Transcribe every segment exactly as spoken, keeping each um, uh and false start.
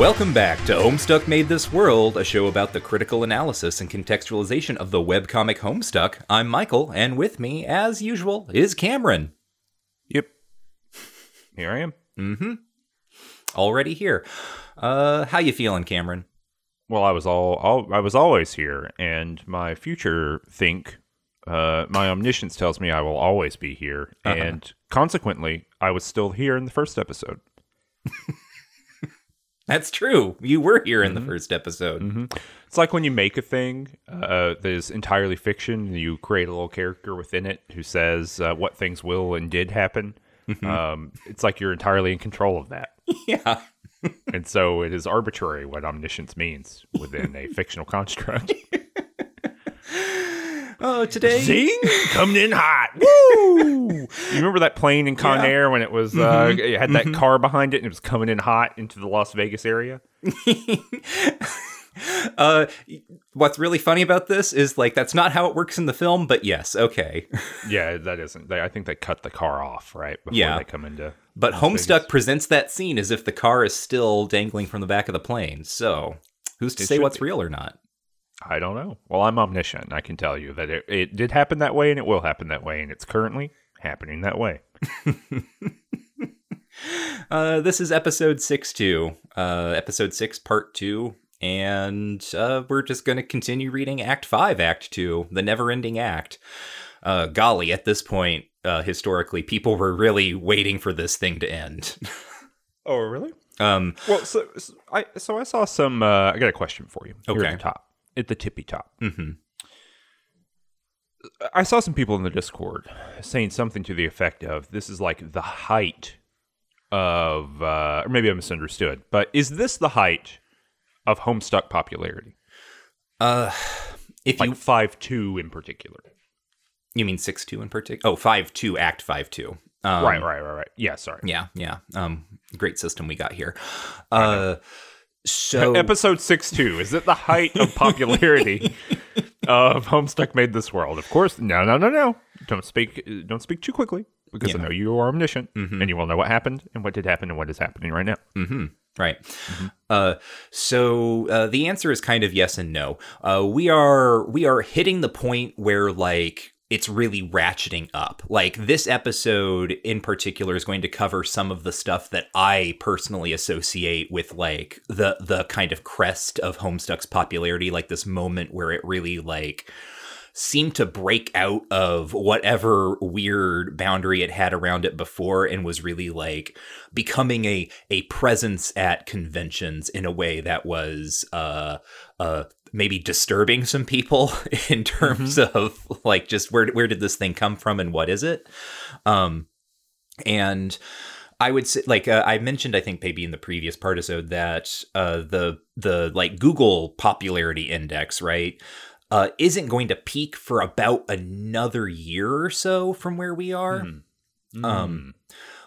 Welcome back to Homestuck Made This World, a show about the critical analysis and contextualization of the webcomic Homestuck. I'm Michael, and with me, as usual, is Cameron. Yep. Here I am. Mm-hmm. Already here. Uh, how you feeling, Cameron? Well, I was all, all I was always here, and my future think, uh, my omniscience tells me I will always be here, uh-huh. and consequently, I was still here in the first episode. That's true. You were here in mm-hmm. the first episode. Mm-hmm. It's like when you make a thing uh, that is entirely fiction, you create a little character within it who says uh, what things will and did happen. Mm-hmm. Um, it's like you're entirely in control of that. Yeah. And so it is arbitrary what omniscience means within a fictional construct. Oh, today. Zing! Coming in hot. Woo! You remember that plane in Con yeah. Air when it was, mm-hmm. uh, it had that mm-hmm. car behind it and it was coming in hot into the Las Vegas area? uh, what's really funny about this is, like, that's not how it works in the film, but yes, okay. Yeah, that isn't. They, I think they cut the car off, right? Before yeah. they come into. But Las Homestuck Vegas. Presents that scene as if the car is still dangling from the back of the plane. So who's to it say what's be. real or not? I don't know. Well, I'm omniscient. I can tell you that it, it did happen that way, and it will happen that way, and it's currently happening that way. uh, this is episode six, two, uh, episode six, part two, and uh, we're just going to continue reading Act Five, Act Two, the never-ending act. Uh, golly, at this point, uh, historically, people were really waiting for this thing to end. Oh, really? Um. Well, so, so I so I saw some. Uh, I got a question for you. Okay. Here at the top. At the tippy top. Mm-hmm. I saw some people in the Discord saying something to the effect of, this is like the height of, uh, or maybe I misunderstood, but is this the height of Homestuck popularity? Uh, if like you... five two in particular. You mean six two in particular? Oh, five two, Act five two. Um, right, right, right, right. Yeah, sorry. Yeah, yeah. Um, great system we got here. Uh So episode six two is it the height of popularity of Homestuck Made This World? Of course, no, no, no, no. Don't speak, don't speak too quickly because yeah. I know you are omniscient mm-hmm. and you will know what happened and what did happen and what is happening right now. Mm-hmm. Right. Mm-hmm. Uh, so uh, the answer is kind of yes and no. Uh, we are we are hitting the point where like. It's really ratcheting up. Like this episode in particular is going to cover some of the stuff that I personally associate with like the the kind of crest of Homestuck's popularity, like this moment where it really like seemed to break out of whatever weird boundary it had around it before and was really like becoming a a presence at conventions in a way that was uh uh maybe disturbing some people in terms mm-hmm. of like just where where did this thing come from and what is it? Um, and I would say like uh, I mentioned, I think maybe in the previous partisode that uh, the the like Google popularity index, right, uh, isn't going to peak for about another year or so from where we are. Mm-hmm. Um,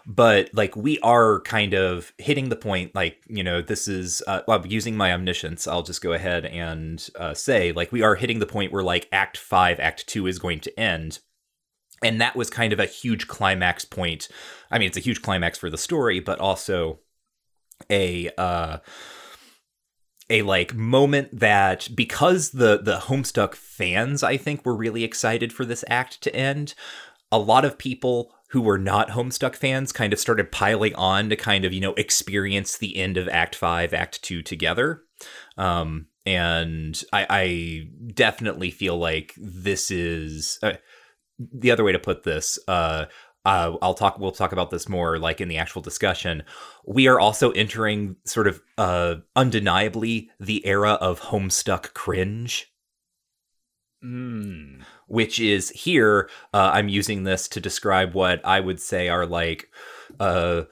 but like we are kind of hitting the point, like, you know, this is uh, well, using my omniscience. I'll just go ahead and uh, say like we are hitting the point where like Act Five, Act Two is going to end. And that was kind of a huge climax point. I mean, it's a huge climax for the story, but also a uh, a like moment that because the the Homestuck fans, I think, were really excited for this act to end. A lot of people who were not Homestuck fans kind of started piling on to kind of, you know, experience the end of Act Five, Act Two together. Um, and I, I definitely feel like this is uh, the other way to put this. Uh, uh, I'll talk, we'll talk about this more like in the actual discussion. We are also entering sort of uh, undeniably the era of Homestuck cringe. Mm. Which is here, uh, I'm using this to describe what I would say are like uh,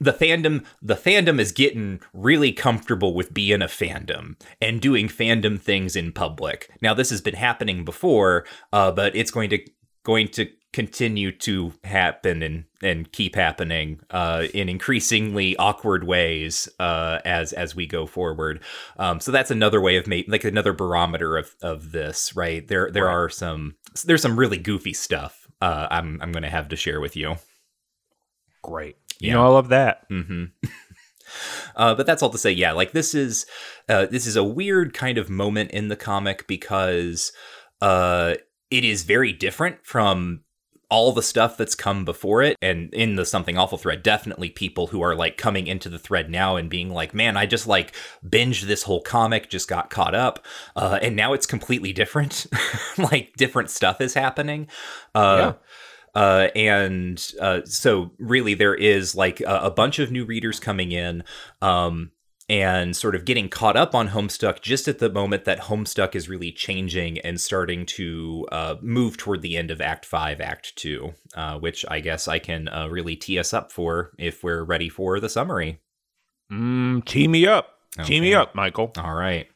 the fandom. The fandom is getting really comfortable with being a fandom and doing fandom things in public. Now, this has been happening before, uh, but it's going to going to continue to happen and, and keep happening uh, in increasingly awkward ways uh, as as we go forward. Um, so that's another way of making like another barometer of, of this, right? There there right. are some there's some really goofy stuff uh, I'm I'm going to have to share with you. Great, yeah. You know I love that. Mm-hmm. Uh, but that's all to say, yeah, like this is uh, this is a weird kind of moment in the comic because uh, it is very different from all the stuff that's come before it. And in the Something Awful thread, definitely people who are like coming into the thread now and being like, man, I just like binged this whole comic, just got caught up. Uh, and now it's completely different. Like different stuff is happening. Uh, yeah. Uh, and uh, so really there is like a, a bunch of new readers coming in um, and sort of getting caught up on Homestuck just at the moment that Homestuck is really changing and starting to uh, move toward the end of Act five, Act two, uh, which I guess I can uh, really tee us up for if we're ready for the summary. Mm, tee me up. Okay. Tee me up, Michael. All right.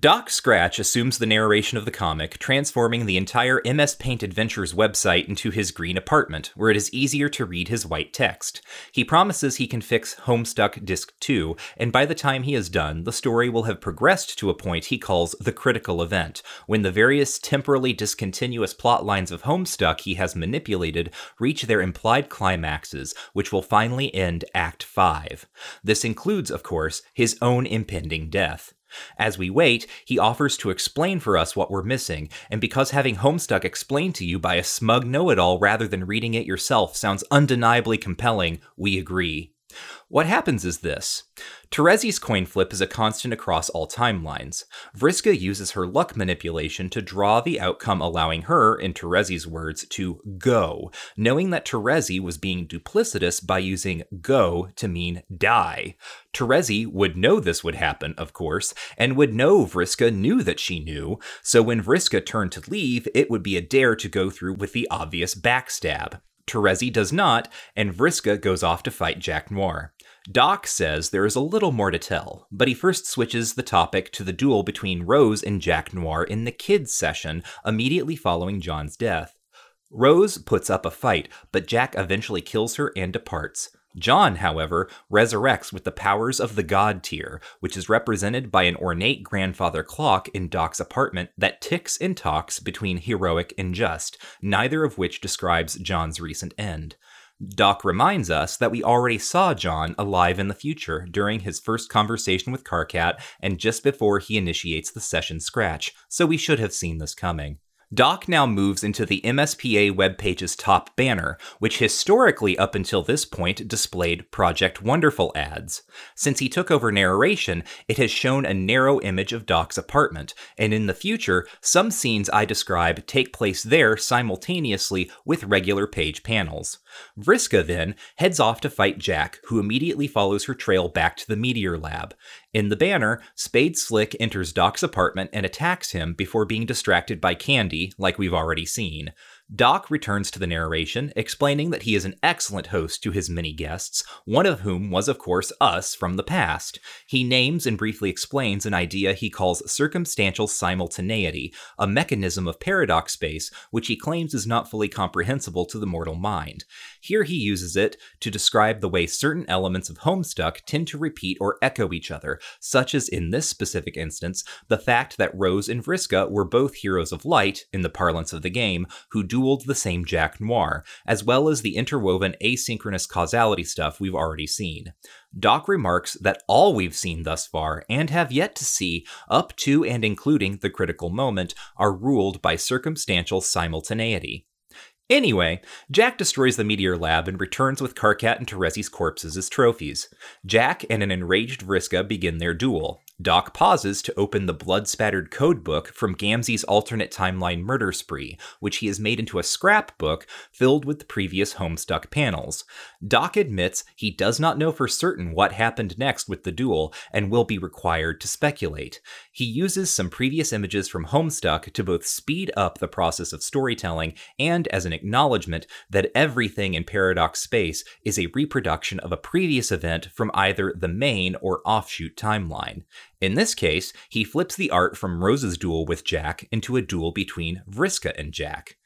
Doc Scratch assumes the narration of the comic, transforming the entire M S Paint Adventures website into his green apartment, where it is easier to read his white text. He promises he can fix Homestuck Disc two, and by the time he is done, the story will have progressed to a point he calls the critical event, when the various temporally discontinuous plot lines of Homestuck he has manipulated reach their implied climaxes, which will finally end Act five. This includes, of course, his own impending death. As we wait, he offers to explain for us what we're missing, and because having Homestuck explained to you by a smug know-it-all rather than reading it yourself sounds undeniably compelling, we agree. What happens is this. Terezi's coin flip is a constant across all timelines. Vriska uses her luck manipulation to draw the outcome, allowing her, in Terezi's words, to go, knowing that Terezi was being duplicitous by using go to mean die. Terezi would know this would happen, of course, and would know Vriska knew that she knew, so when Vriska turned to leave, it would be a dare to go through with the obvious backstab. Terezi does not, and Vriska goes off to fight Jack Noir. Doc says there is a little more to tell, but he first switches the topic to the duel between Rose and Jack Noir in the kids' session immediately following John's death. Rose puts up a fight, but Jack eventually kills her and departs. John, however, resurrects with the powers of the God tier, which is represented by an ornate grandfather clock in Doc's apartment that ticks and talks between heroic and just, neither of which describes John's recent end. Doc reminds us that we already saw John alive in the future during his first conversation with Carcat and just before he initiates the session scratch, so we should have seen this coming. Doc now moves into the M S P A webpage's top banner, which historically up until this point displayed Project Wonderful ads. Since he took over narration, it has shown a narrow image of Doc's apartment, and in the future, some scenes I describe take place there simultaneously with regular page panels. Vriska then heads off to fight Jack, who immediately follows her trail back to the meteor lab. In the banner, Spade Slick enters Doc's apartment and attacks him before being distracted by Candy, like we've already seen. Doc returns to the narration, explaining that he is an excellent host to his many guests, one of whom was, of course, us from the past. He names and briefly explains an idea he calls circumstantial simultaneity, a mechanism of paradox space which he claims is not fully comprehensible to the mortal mind. Here he uses it to describe the way certain elements of Homestuck tend to repeat or echo each other, such as in this specific instance, the fact that Rose and Vriska were both heroes of light, in the parlance of the game, who dueled the same Jack Noir, as well as the interwoven asynchronous causality stuff we've already seen. Doc remarks that all we've seen thus far, and have yet to see, up to and including the critical moment, are ruled by circumstantial simultaneity. Anyway, Jack destroys the meteor lab and returns with Carcat and Terezi's corpses as trophies. Jack and an enraged Vriska begin their duel. Doc pauses to open the blood-spattered codebook from Gamzee's alternate timeline murder spree, which he has made into a scrapbook filled with the previous Homestuck panels. Doc admits he does not know for certain what happened next with the duel and will be required to speculate. He uses some previous images from Homestuck to both speed up the process of storytelling and as an acknowledgement that everything in Paradox Space is a reproduction of a previous event from either the main or offshoot timeline. In this case, he flips the art from Rose's duel with Jack into a duel between Vriska and Jack.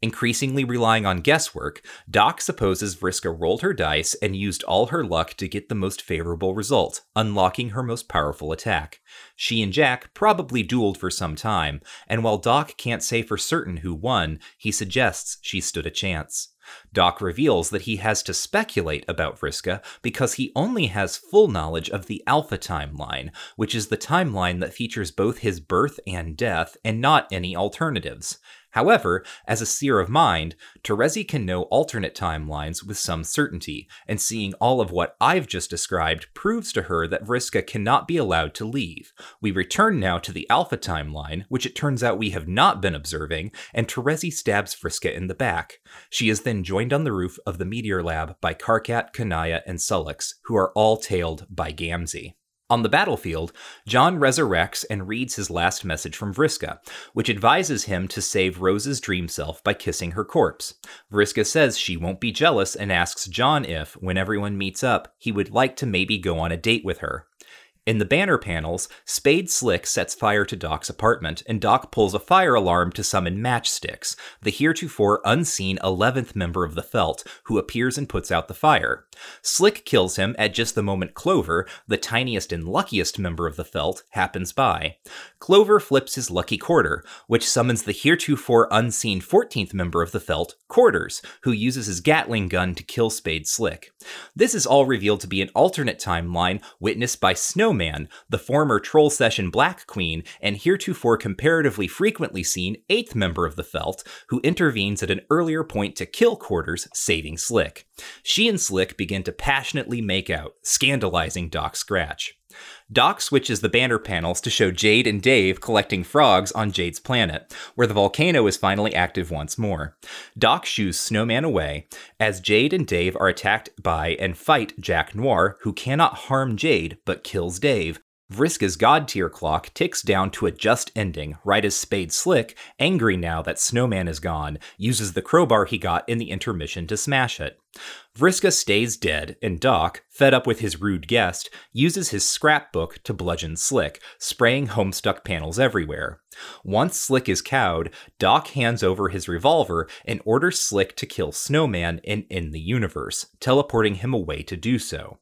Increasingly relying on guesswork, Doc supposes Vriska rolled her dice and used all her luck to get the most favorable result, unlocking her most powerful attack. She and Jack probably dueled for some time, and while Doc can't say for certain who won, he suggests she stood a chance. Doc reveals that he has to speculate about Vriska because he only has full knowledge of the Alpha timeline, which is the timeline that features both his birth and death, and not any alternatives. However, as a seer of mind, Terezi can know alternate timelines with some certainty, and seeing all of what I've just described proves to her that Vriska cannot be allowed to leave. We return now to the Alpha timeline, which it turns out we have not been observing, and Terezi stabs Vriska in the back. She is then joined on the roof of the meteor lab by Karkat, Kanaya, and Sullix, who are all tailed by Gamzee. On the battlefield, John resurrects and reads his last message from Vriska, which advises him to save Rose's dream self by kissing her corpse. Vriska says she won't be jealous and asks John if, when everyone meets up, he would like to maybe go on a date with her. In the banner panels, Spade Slick sets fire to Doc's apartment, and Doc pulls a fire alarm to summon Matchsticks, the heretofore unseen eleventh member of the Felt, who appears and puts out the fire. Slick kills him at just the moment Clover, the tiniest and luckiest member of the Felt, happens by. Clover flips his lucky quarter, which summons the heretofore unseen fourteenth member of the Felt, Quarters, who uses his Gatling gun to kill Spade Slick. This is all revealed to be an alternate timeline witnessed by Snow Man, the former Troll Session Black Queen, and heretofore comparatively frequently seen eighth member of the Felt, who intervenes at an earlier point to kill Quarters, saving Slick. She and Slick begin to passionately make out, scandalizing Doc Scratch. Doc switches the banner panels to show Jade and Dave collecting frogs on Jade's planet, where the volcano is finally active once more. Doc shoos Snowman away, as Jade and Dave are attacked by and fight Jack Noir, who cannot harm Jade but kills Dave. Vriska's god-tier clock ticks down to a just ending, right as Spade Slick, angry now that Snowman is gone, uses the crowbar he got in the intermission to smash it. Vriska stays dead, and Doc, fed up with his rude guest, uses his scrapbook to bludgeon Slick, spraying Homestuck panels everywhere. Once Slick is cowed, Doc hands over his revolver and orders Slick to kill Snowman and end the universe, teleporting him away to do so.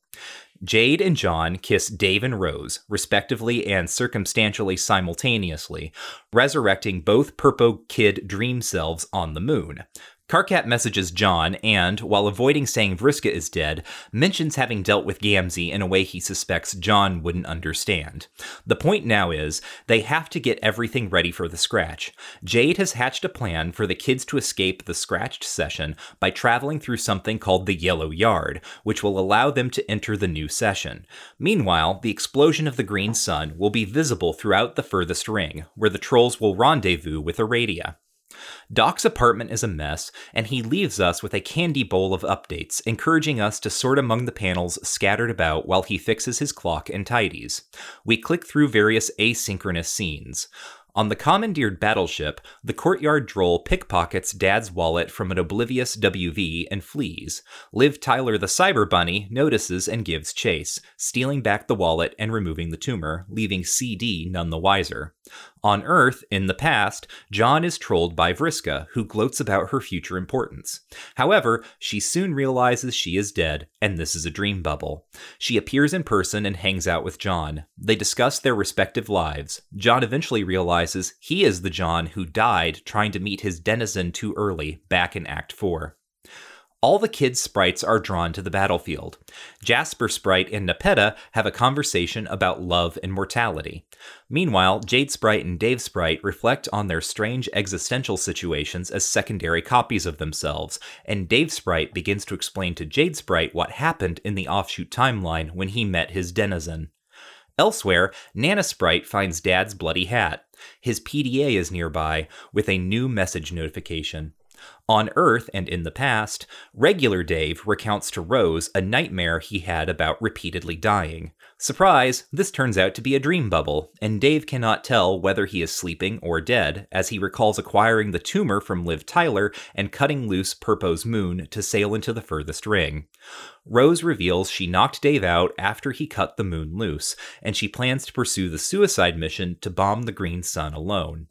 Jade and John kiss Dave and Rose, respectively and circumstantially simultaneously, resurrecting both Purpo Kid dream selves on the moon. Karkat messages John and, while avoiding saying Vriska is dead, mentions having dealt with Gamzee in a way he suspects John wouldn't understand. The point now is, they have to get everything ready for the Scratch. Jade has hatched a plan for the kids to escape the Scratched session by traveling through something called the Yellow Yard, which will allow them to enter the new session. Meanwhile, the explosion of the Green Sun will be visible throughout the furthest ring, where the trolls will rendezvous with Aradia. Doc's apartment is a mess, and he leaves us with a candy bowl of updates, encouraging us to sort among the panels scattered about while he fixes his clock and tidies. We click through various asynchronous scenes. On the commandeered battleship, the courtyard droll pickpockets Dad's wallet from an oblivious W V and flees. Liv Tyler the Cyber Bunny notices and gives chase, stealing back the wallet and removing the tumor, leaving C D none the wiser. On Earth, in the past, John is trolled by Vriska, who gloats about her future importance. However, she soon realizes she is dead, and this is a dream bubble. She appears in person and hangs out with John. They discuss their respective lives. John eventually realizes he is the John who died trying to meet his denizen too early back in Act four. All the kids' sprites are drawn to the battlefield. Jasper Sprite and Nepeta have a conversation about love and mortality. Meanwhile, Jade Sprite and Dave Sprite reflect on their strange existential situations as secondary copies of themselves, and Dave Sprite begins to explain to Jade Sprite what happened in the offshoot timeline when he met his denizen. Elsewhere, Nana Sprite finds Dad's bloody hat. His P D A is nearby, with a new message notification. On Earth and in the past, regular Dave recounts to Rose a nightmare he had about repeatedly dying. Surprise, this turns out to be a dream bubble, and Dave cannot tell whether he is sleeping or dead, as he recalls acquiring the tumor from Liv Tyler and cutting loose Purpo's moon to sail into the furthest ring. Rose reveals she knocked Dave out after he cut the moon loose, and she plans to pursue the suicide mission to bomb the Green Sun alone.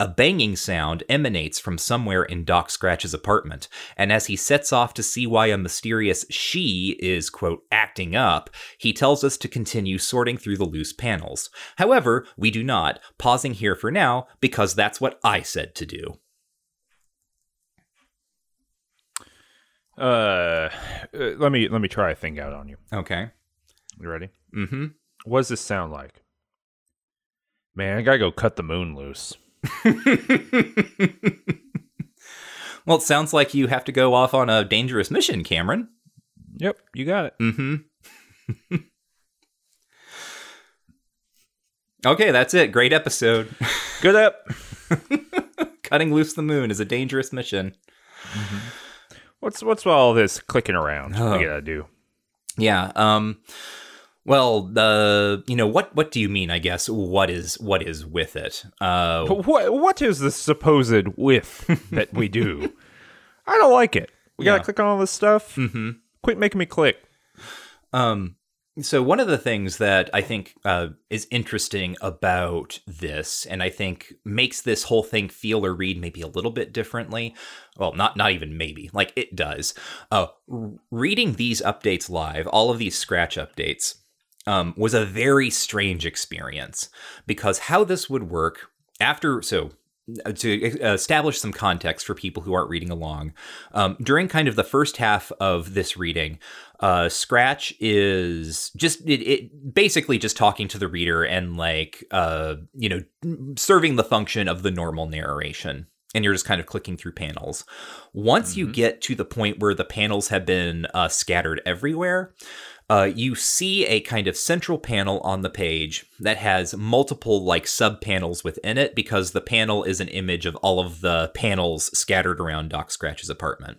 A banging sound emanates from somewhere in Doc Scratch's apartment, and as he sets off to see why a mysterious she is, quote, acting up, he tells us to continue sorting through the loose panels. However, we do not, pausing here for now, because that's what I said to do. Uh, let me let me try a thing out on you. Okay. You ready? Mm-hmm. What does this sound like? Man, I gotta go cut the moon loose. Well, it sounds like you have to go off on a dangerous mission, Cameron. Yep, you got it. Mm-hmm. Okay, that's it. Great episode. Good up. Cutting loose the moon is a dangerous mission. Mm-hmm. What's what's all this clicking around? Oh. I gotta do. Yeah. Um, well, the uh, you know what? What do you mean? I guess what is what is with it? Uh, what what is the supposed with that we do? I don't like it. We yeah. gotta click on all this stuff. Mm-hmm. Quit making me click. Um. So one of the things that I think uh, is interesting about this, and I think makes this whole thing feel or read maybe a little bit differently, well, not not even maybe, like it does, uh, reading these updates live, all of these Scratch updates, um, was a very strange experience, because how this would work after, so to establish some context for people who aren't reading along, um, during kind of the first half of this reading, Uh, Scratch is just it, it basically just talking to the reader and like, uh, you know, serving the function of the normal narration. And you're just kind of clicking through panels. Once mm-hmm. you get to the point where the panels have been uh, scattered everywhere, uh, you see a kind of central panel on the page that has multiple like sub panels within it, because the panel is an image of all of the panels scattered around Doc Scratch's apartment.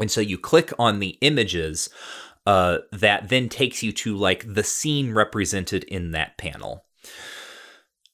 And so you click on the images uh, that then takes you to like the scene represented in that panel.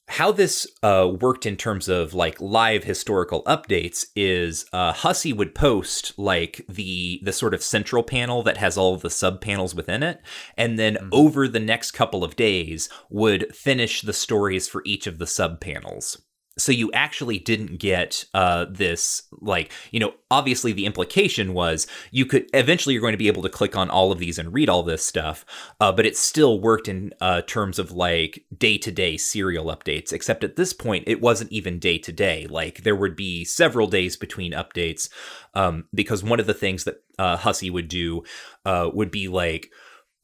How this uh, worked in terms of like live historical updates is uh, Hussie would post like the the sort of central panel that has all of the sub panels within it. And then mm-hmm. over the next couple of days would finish the stories for each of the sub panels. So you actually didn't get uh, this, like, you know, obviously the implication was you could eventually you're going to be able to click on all of these and read all this stuff. Uh, but it still worked in uh, terms of like day to day serial updates, except at this point, it wasn't even day to day. Like there would be several days between updates, um, because one of the things that uh, Hussie would do uh, would be like.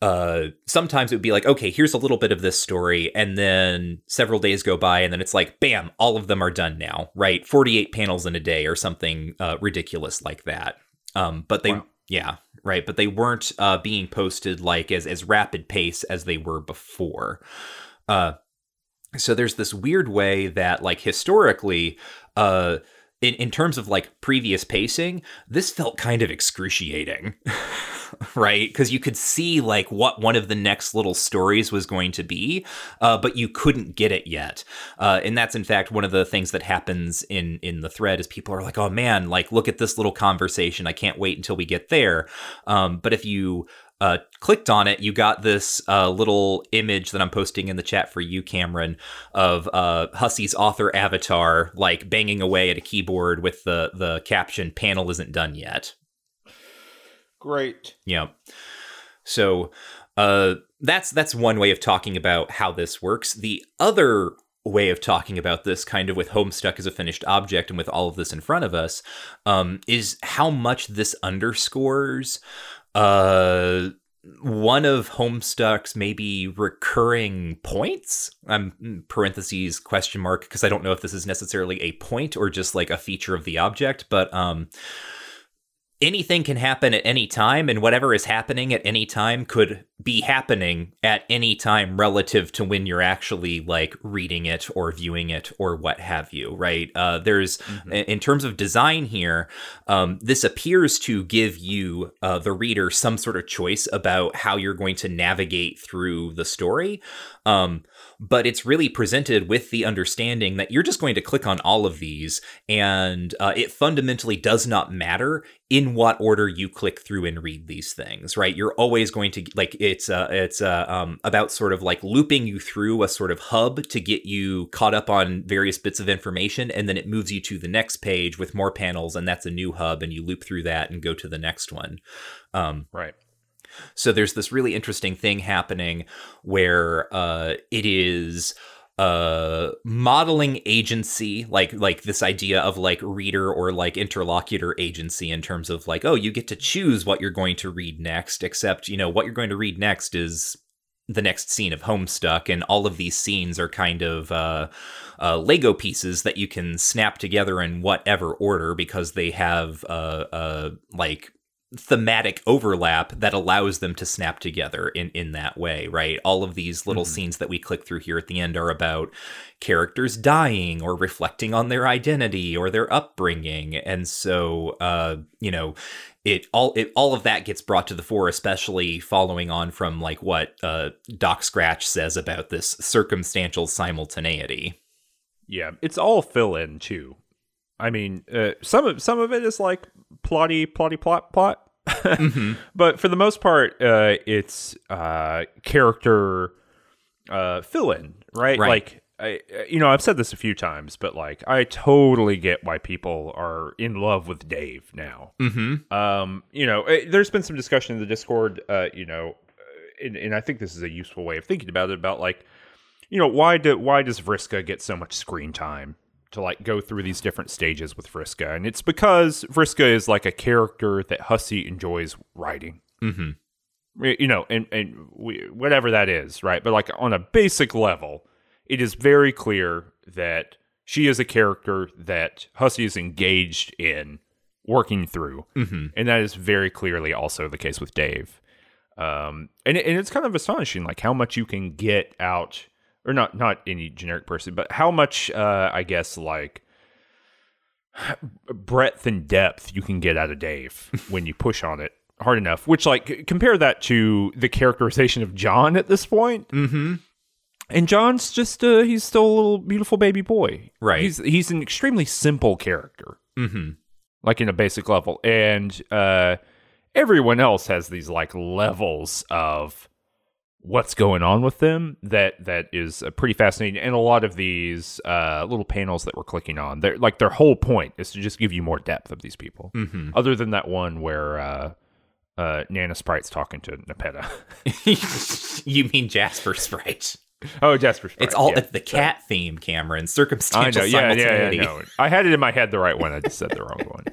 Uh, sometimes it would be like, okay, here's a little bit of this story, and then several days go by, and then it's like, bam, all of them are done now, right? forty-eight panels in a day or something uh, ridiculous like that. Um, but they, wow. yeah, right. But they weren't uh, being posted like as, as rapid pace as they were before. Uh, so there's this weird way that like historically, uh, in, in terms of like previous pacing, this felt kind of excruciating. Right? Because you could see like what one of the next little stories was going to be, uh, but you couldn't get it yet. Uh, and that's, in fact, one of the things that happens in in the thread is people are like, oh, man, like, look at this little conversation. I can't wait until we get there. Um, but if you uh, clicked on it, you got this uh, little image that I'm posting in the chat for you, Cameron, of uh, Hussie's author avatar, like banging away at a keyboard with the, the caption, panel isn't done yet. Great. Yeah. So uh, that's that's one way of talking about how this works. The other way of talking about this, kind of with Homestuck as a finished object and with all of this in front of us, um, is how much this underscores uh, one of Homestuck's maybe recurring points. I'm parentheses question mark, because I don't know if this is necessarily a point or just like a feature of the object, but. Um, Anything can happen at any time, and whatever is happening at any time could be happening at any time relative to when you're actually like reading it or viewing it or what have you, right? Uh, there's, mm-hmm. in terms of design here, um, this appears to give you, uh, the reader, some sort of choice about how you're going to navigate through the story. Um, but it's really presented with the understanding that you're just going to click on all of these, and uh, it fundamentally does not matter in what order you click through and read these things, right? You're always going to, like, it's uh, it's uh, um, about sort of like looping you through a sort of hub to get you caught up on various bits of information, and then it moves you to the next page with more panels, and that's a new hub, and you loop through that and go to the next one. Um, right. So there's this really interesting thing happening where uh, it is uh, modeling agency, like like this idea of like reader or like interlocutor agency in terms of like, oh, you get to choose what you're going to read next, except, you know, what you're going to read next is the next scene of Homestuck, and all of these scenes are kind of uh, uh, Lego pieces that you can snap together in whatever order because they have uh, uh, like thematic overlap that allows them to snap together in, in that way, right? All of these little mm-hmm. scenes that we click through here at the end are about characters dying or reflecting on their identity or their upbringing. And so, uh, you know, It all it all of that gets brought to the fore, especially following on from like what uh, Doc Scratch says about this circumstantial simultaneity. Yeah, it's all fill in too. I mean, uh, some of some of it is like plotty, plotty, plot, plot, mm-hmm. but for the most part, uh, it's uh, character uh, fill in, right? right? Like, I, you know, I've said this a few times, but like, I totally get why people are in love with Dave now. Mm-hmm. Um, you know, it, there's been some discussion in the Discord, uh, you know, and, and I think this is a useful way of thinking about it, about like, you know, why do why does Vriska get so much screen time to like go through these different stages with Vriska? And it's because Vriska is like a character that Hussie enjoys writing. Mm-hmm. You know, and, and we, whatever that is, right? But like on a basic level, it is very clear that she is a character that Hussie is engaged in working through. Mm-hmm. And that is very clearly also the case with Dave. Um, and, and it's kind of astonishing, like how much you can get out, or not, not any generic person, but how much, uh, I guess, like breadth and depth you can get out of Dave when you push on it hard enough, which like compare that to the characterization of John at this point. Mm-hmm. And John's just, uh, he's still a little beautiful baby boy. Right. He's he's an extremely simple character, mm-hmm. like in a basic level. And uh, everyone else has these like levels of what's going on with them that that is uh, pretty fascinating. And a lot of these uh, little panels that we're clicking on, they're, like their whole point is to just give you more depth of these people. Mm-hmm. Other than that one where... Uh, uh, Nana Sprite's talking to Nepeta. You mean Jasper Sprite. Oh, Jasper Sprite. It's all yeah. the cat yeah. theme, Cameron. Circumstantial I know. Yeah, simultaneity. Yeah, yeah, no. I had it in my head the right one. I just said the wrong one.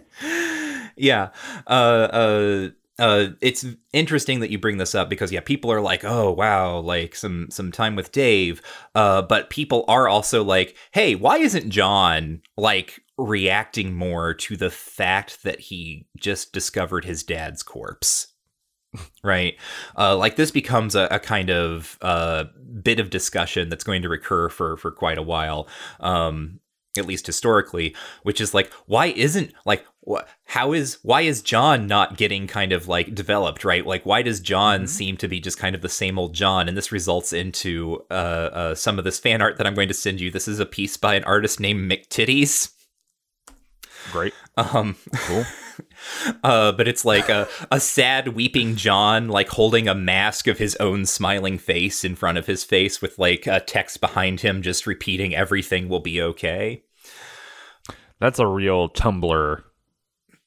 Yeah. Uh, uh, uh, it's interesting that you bring this up because, yeah, people are like, oh, wow, like some some time with Dave. Uh, but people are also like, hey, why isn't John like reacting more to the fact that he just discovered his dad's corpse? Right. Uh, like this becomes a, a kind of uh, bit of discussion that's going to recur for, for quite a while, um, at least historically, which is like, why isn't like wh- how is why is John not getting kind of like developed? Right. Like, why does John mm-hmm. seem to be just kind of the same old John? And this results into uh, uh, some of this fan art that I'm going to send you. This is a piece by an artist named McTitties. Great. Um, cool. Uh, but it's like a, a sad weeping John, like holding a mask of his own smiling face in front of his face with like a text behind him just repeating everything will be okay. That's a real Tumblr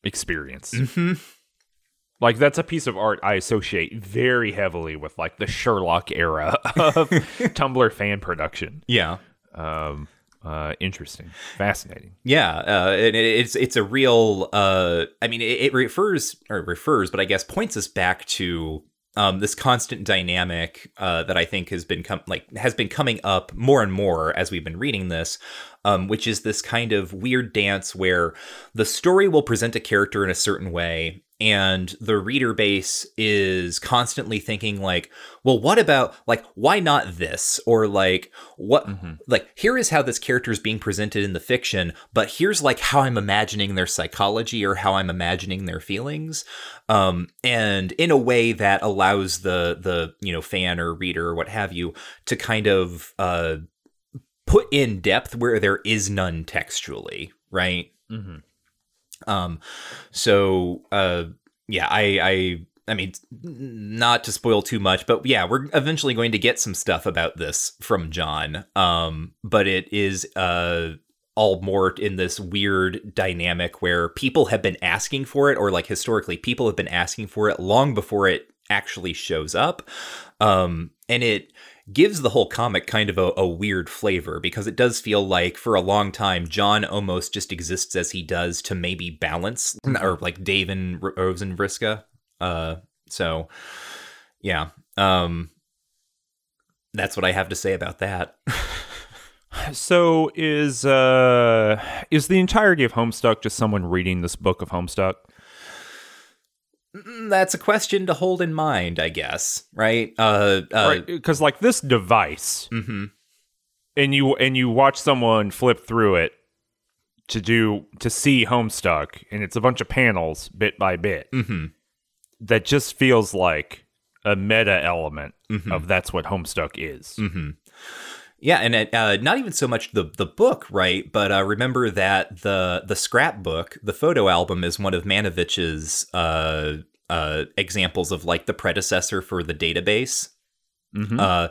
experience. Mm-hmm. Like that's a piece of art I associate very heavily with like the Sherlock era of Tumblr fan production. Yeah. Um Uh, interesting, fascinating. Yeah, uh, it, it's it's a real. Uh, I mean, it, it refers or it refers, but I guess points us back to um, this constant dynamic uh, that I think has been com- like has been coming up more and more as we've been reading this, um, which is this kind of weird dance where the story will present a character in a certain way, and the reader base is constantly thinking like, well, what about like, why not this? Or like, what, mm-hmm. like, here is how this character is being presented in the fiction, but here's like how I'm imagining their psychology or how I'm imagining their feelings. Um, and in a way that allows the, the, you know, fan or reader or what have you to kind of uh, put in depth where there is none textually. Right. Mm-hmm. Um, so, uh, yeah, I, I, I mean, not to spoil too much, but yeah, we're eventually going to get some stuff about this from John. Um, but it is, uh, all more in this weird dynamic where people have been asking for it, or like historically people have been asking for it long before it actually shows up. Um, and it, gives the whole comic kind of a, a weird flavor, because it does feel like for a long time, John almost just exists as he does to maybe balance, or like Dave and Rose and Vriska. Uh, so yeah, um, that's what I have to say about that. So is uh, is the entirety of Homestuck just someone reading this book of Homestuck? That's a question to hold in mind, I guess, right? Uh, uh, right, 'cause like this device, mm-hmm. and you and you watch someone flip through it to do to see Homestuck, and it's a bunch of panels bit by bit. Mm-hmm. That just feels like a meta element mm-hmm. of that's what Homestuck is. Mm-hmm. Yeah, and it, uh, not even so much the the book, right? But uh, remember that the the scrapbook, the photo album, is one of Manovich's uh, uh, examples of like the predecessor for the database. Mm-hmm. Uh,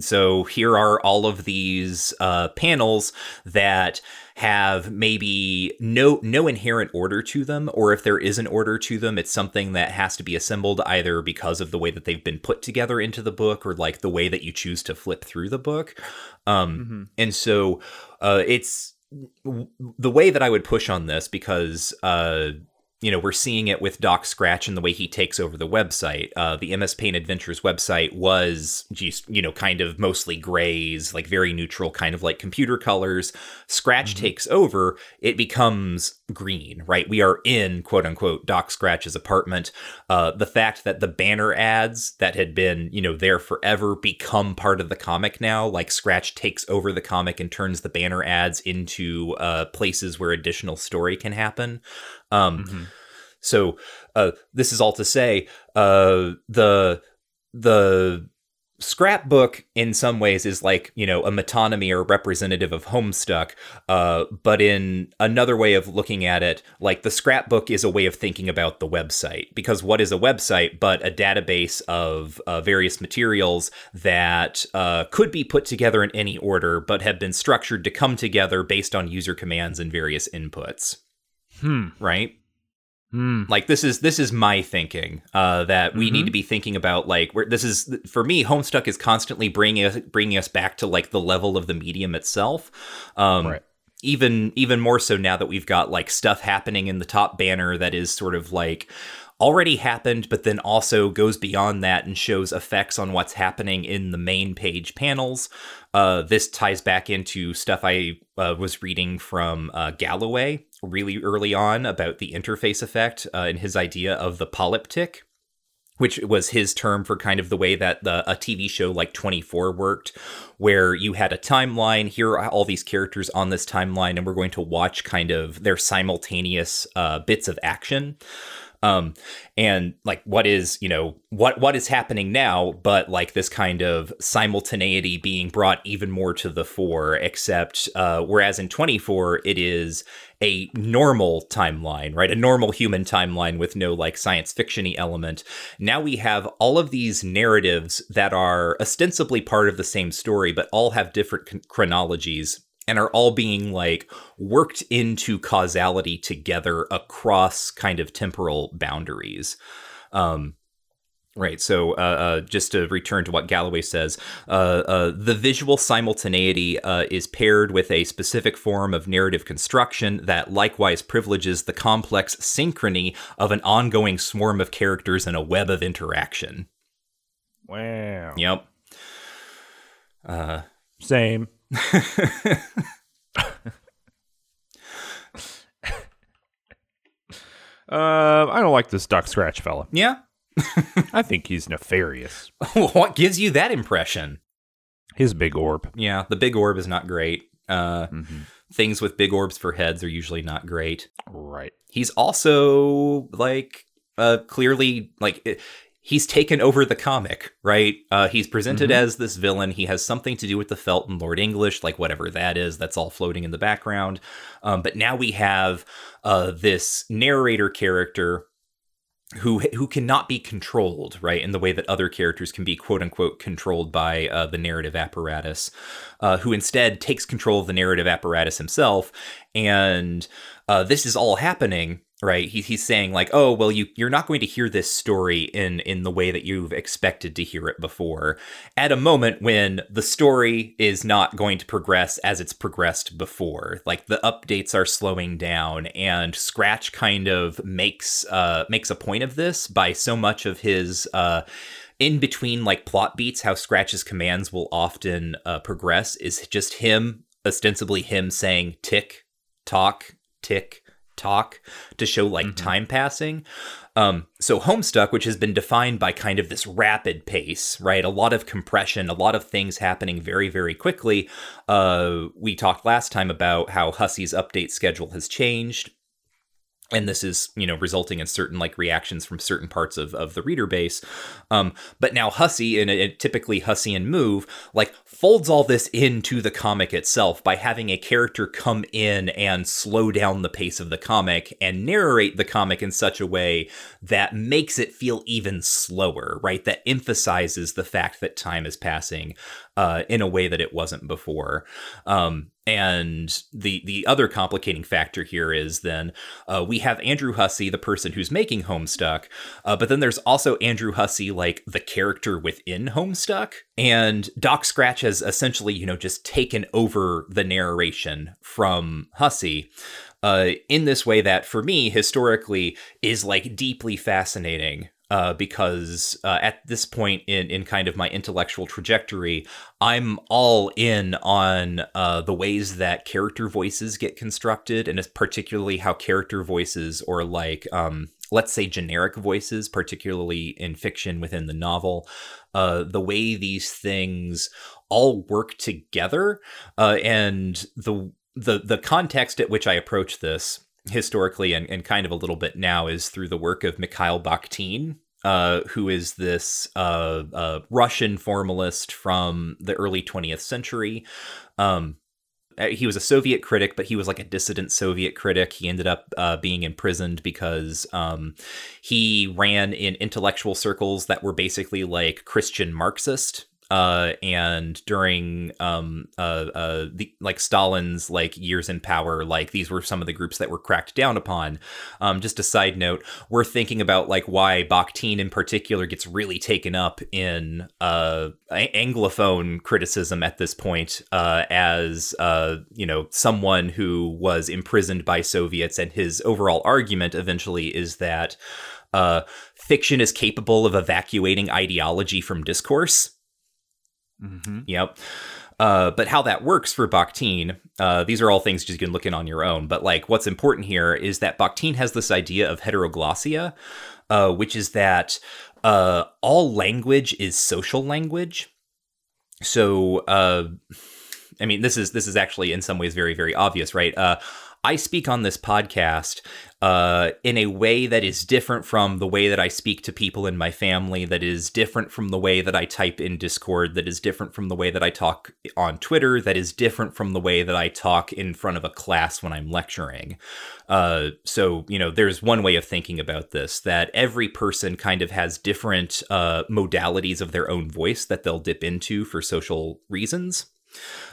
so here are all of these uh, panels that have maybe no no inherent order to them, or if there is an order to them, it's something that has to be assembled either because of the way that they've been put together into the book, or like the way that you choose to flip through the book. Um, mm-hmm. And so uh, it's w- the way that I would push on this, because uh, you know, we're seeing it with Doc Scratch and the way he takes over the website. Uh, the M S Paint Adventures website was, just, you know, kind of mostly grays, like very neutral, kind of like computer colors. Scratch mm-hmm. takes over, it becomes green, right? We are in, quote unquote, Doc Scratch's apartment. Uh, the fact that the banner ads that had been, you know, there forever become part of the comic now, like Scratch takes over the comic and turns the banner ads into uh, places where additional story can happen. Um, mm-hmm. so, uh, this is all to say, uh, the, the scrapbook in some ways is like, you know, a metonymy or representative of Homestuck. Uh, but in another way of looking at it, like the scrapbook is a way of thinking about the website, because what is a website but a database of uh, various materials that, uh, could be put together in any order, but have been structured to come together based on user commands and various inputs. Hmm. Right. Hmm. Like this is this is my thinking uh, that we mm-hmm. need to be thinking about. Like where this is for me, Homestuck is constantly bringing us, bringing us back to like the level of the medium itself. Um, right. Even even more so now that we've got like stuff happening in the top banner that is sort of like already happened, but then also goes beyond that and shows effects on what's happening in the main page panels. Uh, this ties back into stuff I uh, was reading from uh, Galloway really early on about the interface effect uh, and his idea of the polyptych, which was his term for kind of the way that the, a T V show like twenty-four worked, where you had a timeline. Here are all these characters on this timeline, and we're going to watch kind of their simultaneous uh, bits of action. Um, and like, what is, you know, what, what is happening now, but like this kind of simultaneity being brought even more to the fore, except, uh, whereas in twenty-four, it is a normal timeline, right? A normal human timeline with no like science fiction-y element. Now we have all of these narratives that are ostensibly part of the same story, but all have different con- chronologies. And are all being like worked into causality together across kind of temporal boundaries. Um, right. So uh, uh, just to return to what Galloway says, uh, uh, the visual simultaneity uh, is paired with a specific form of narrative construction that likewise privileges the complex synchrony of an ongoing swarm of characters and a web of interaction. Wow. Yep. Uh, Same. uh, I don't like this Doc Scratch fella. Yeah. I think he's nefarious. What gives you that impression? His big orb. Yeah, the big orb is not great. Uh, mm-hmm. Things with big orbs for heads are usually not great. Right. He's also like uh, clearly like. It, He's taken over the comic, right? Uh, he's presented mm-hmm. as this villain. He has something to do with the Felt and Lord English, like whatever that is, that's all floating in the background. Um, but now we have uh, this narrator character who who cannot be controlled, right? In the way that other characters can be, quote unquote, controlled by uh, the narrative apparatus, uh, who instead takes control of the narrative apparatus himself. And uh, this is all happening right? He, he's saying like, oh, well, you, you're not going to hear this story in, in the way that you've expected to hear it before, at a moment when the story is not going to progress as it's progressed before. Like, the updates are slowing down, and Scratch kind of makes uh, makes a point of this by so much of his... Uh, in between, like, plot beats, how Scratch's commands will often uh, progress is just him, ostensibly him saying tick, tock, tick, tock to show, like, mm-hmm. time passing. Um, so Homestuck, which has been defined by kind of this rapid pace, right? A lot of compression, a lot of things happening very, very quickly. Uh, we talked last time about how Hussie's update schedule has changed. And this is, you know, resulting in certain, like, reactions from certain parts of, of the reader base. Um, but now Hussie, in a typically Hussian move, like, folds all this into the comic itself by having a character come in and slow down the pace of the comic and narrate the comic in such a way that makes it feel even slower, right? That emphasizes the fact that time is passing uh, in a way that it wasn't before. Um And the the other complicating factor here is then uh, we have Andrew Hussie, the person who's making Homestuck, uh, but then there's also Andrew Hussie, like, the character within Homestuck. And Doc Scratch has essentially, you know, just taken over the narration from Hussie uh, in this way that, for me, historically is, like, deeply fascinating. Uh, because uh, at this point in, in kind of my intellectual trajectory, I'm all in on uh, the ways that character voices get constructed, and it's particularly how character voices, or like, um, let's say generic voices, particularly in fiction within the novel, uh, the way these things all work together. Uh, and the, the, the context at which I approach this historically and, and kind of a little bit now is through the work of Mikhail Bakhtin, uh, who is this uh, uh, Russian formalist from the early twentieth century. Um, he was a Soviet critic, but he was like a dissident Soviet critic. He ended up uh, being imprisoned because um, he ran in intellectual circles that were basically like Christian Marxist. Uh, and during um, uh, uh, the, like Stalin's like years in power, like these were some of the groups that were cracked down upon. Um, just a side note, we're thinking about like why Bakhtin in particular gets really taken up in uh, Anglophone criticism at this point uh, as, uh, you know, someone who was imprisoned by Soviets. And his overall argument eventually is that uh, fiction is capable of evacuating ideology from discourse. Mm-hmm. Yep. Uh, but how that works for Bakhtin, uh, these are all things just you can look in on your own. But like what's important here is that Bakhtin has this idea of heteroglossia, uh, which is that uh, all language is social language. So, uh, I mean, this is this is actually in some ways very, very obvious, right? Uh, I speak on this podcast uh, in a way that is different from the way that I speak to people in my family, that is different from the way that I type in Discord, that is different from the way that I talk on Twitter, that is different from the way that I talk in front of a class when I'm lecturing. Uh, so, you know, there's one way of thinking about this, that every person kind of has different uh, modalities of their own voice that they'll dip into for social reasons.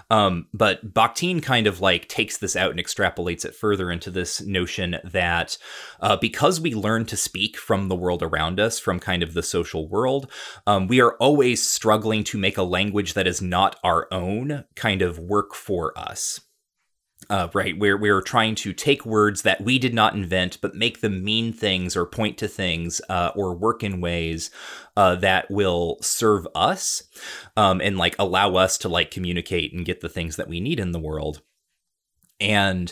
Um, but Bakhtin kind of like takes this out and extrapolates it further into this notion that uh, because we learn to speak from the world around us, from kind of the social world, um, we are always struggling to make a language that is not our own kind of work for us. Uh, right, we're, we're trying to take words that we did not invent, but make them mean things or point to things uh, or work in ways uh, that will serve us um, and like allow us to like communicate and get the things that we need in the world. And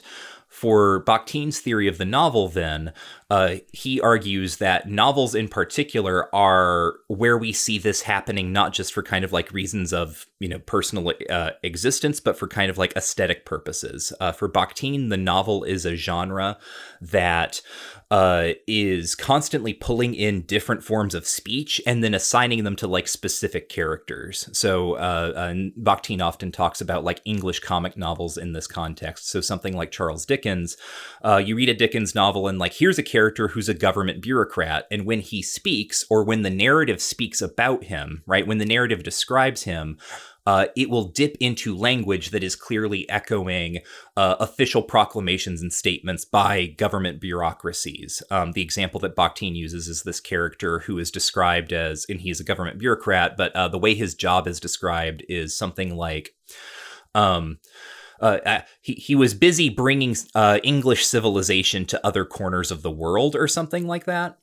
for Bakhtin's theory of the novel, then, uh, he argues that novels in particular are where we see this happening, not just for kind of like reasons of, you know, personal uh, existence, but for kind of like aesthetic purposes. Uh, for Bakhtin, the novel is a genre that uh, is constantly pulling in different forms of speech and then assigning them to like specific characters. So uh, uh, Bakhtin often talks about like English comic novels in this context. So something like Charles Dickens Dickens, uh, you read a Dickens novel and like, here's a character who's a government bureaucrat. And when he speaks, or when the narrative speaks about him, right, when the narrative describes him, Uh, it will dip into language that is clearly echoing uh, official proclamations and statements by government bureaucracies. Um, the example that Bakhtin uses is this character who is described as, and he's a government bureaucrat, but uh, the way his job is described is something like, um, uh, he, he was busy bringing uh, English civilization to other corners of the world or something like that.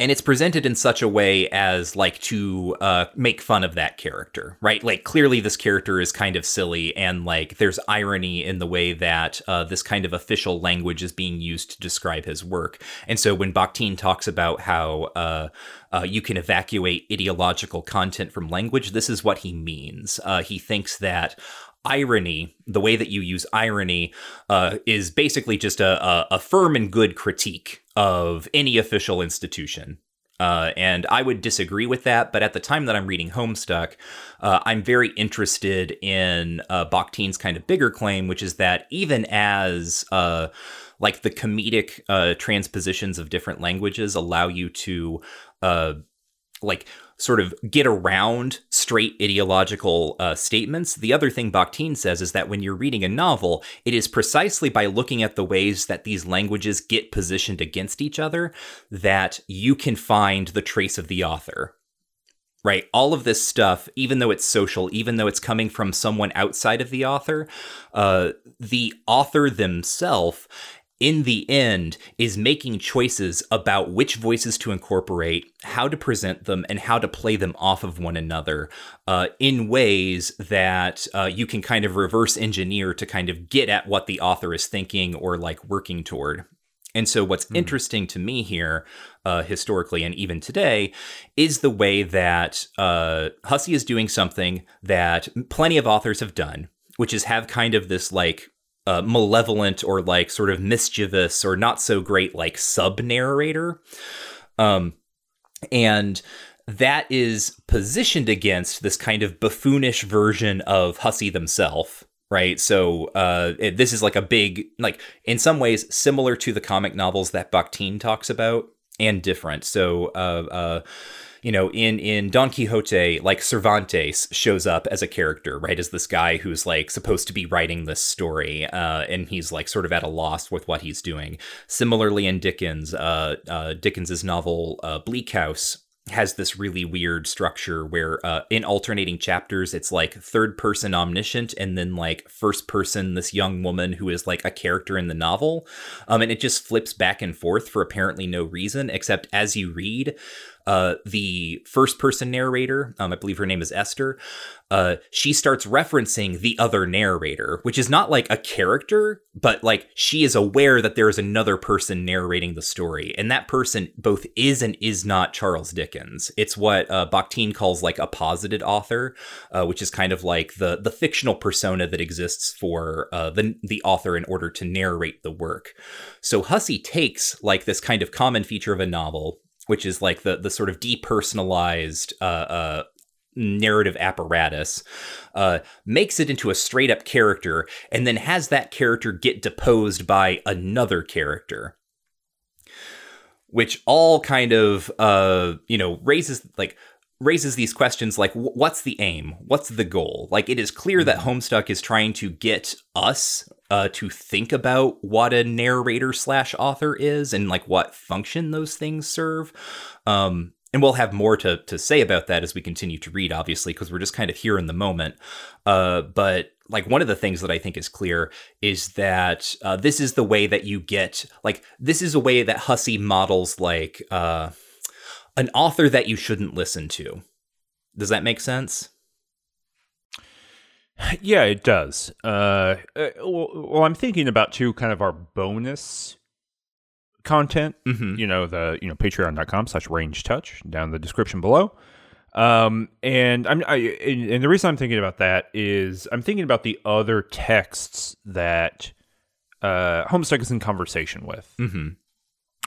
And it's presented in such a way as like to uh, make fun of that character, right? Like clearly this character is kind of silly, and like there's irony in the way that uh, this kind of official language is being used to describe his work. And so when Bakhtin talks about how uh, uh, you can evacuate ideological content from language, this is what he means. Uh, he thinks that irony, the way that you use irony, uh, is basically just a, a, a firm and good critique of any official institution. Uh, and I would disagree with that, but at the time that I'm reading Homestuck, uh, I'm very interested in uh, Bakhtin's kind of bigger claim, which is that even as uh, like the comedic uh, transpositions of different languages allow you to uh, like sort of get around straight ideological uh, statements. The other thing Bakhtin says is that when you're reading a novel, it is precisely by looking at the ways that these languages get positioned against each other that you can find the trace of the author. Right. All of this stuff, even though it's social, even though it's coming from someone outside of the author, uh, the author themselves in the end is making choices about which voices to incorporate, how to present them, and how to play them off of one another uh, in ways that uh, you can kind of reverse engineer to kind of get at what the author is thinking or like working toward. And so what's mm-hmm. interesting to me here, uh, historically and even today, is the way that uh, Hussie is doing something that plenty of authors have done, which is have kind of this like Uh, malevolent or like sort of mischievous or not so great like sub narrator, um, and that is positioned against this kind of buffoonish version of Hussie themselves, right? So uh, it, this is like a big, like in some ways similar to the comic novels that Bakhtin talks about, and different. So uh, uh, you know, in, in Don Quixote, like Cervantes shows up as a character, right? As this guy who's like supposed to be writing this story. Uh, and he's like sort of at a loss with what he's doing. Similarly in Dickens, uh, uh, Dickens's novel, uh, Bleak House, has this really weird structure where uh, in alternating chapters, it's like third person omniscient and then like first person, this young woman who is like a character in the novel. Um, and it just flips back and forth for apparently no reason, except as you read uh, the first person narrator, um, I believe her name is Esther, uh, she starts referencing the other narrator, which is not like a character, but like she is aware that there is another person narrating the story. And that person both is and is not Charles Dickens. It's what uh, Bakhtin calls like a posited author, uh, which is kind of like the the fictional persona that exists for uh, the the author in order to narrate the work. So Hussie takes like this kind of common feature of a novel, which is like the the sort of depersonalized uh, uh, narrative apparatus, uh, makes it into a straight up character, and then has that character get deposed by another character, which all kind of, uh, you know, raises like raises these questions like, w- what's the aim? What's the goal? Like, it is clear that Homestuck is trying to get us uh, to think about what a narrator slash author is and like what function those things serve. Um, and we'll have more to, to say about that as we continue to read, obviously, because we're just kind of here in the moment. Uh, but like one of the things that I think is clear is that uh, this is the way that you get, like, this is a way that Hussie models like uh, an author that you shouldn't listen to. Does that make sense? Yeah, it does. Uh, well, well, I'm thinking about too, kind of our bonus content. Mm-hmm. You know, the you know patreon.com slash range touch down in the description below. Um, and I'm, I, and the reason I'm thinking about that is I'm thinking about the other texts that, uh, Homestuck is in conversation with, mm-hmm.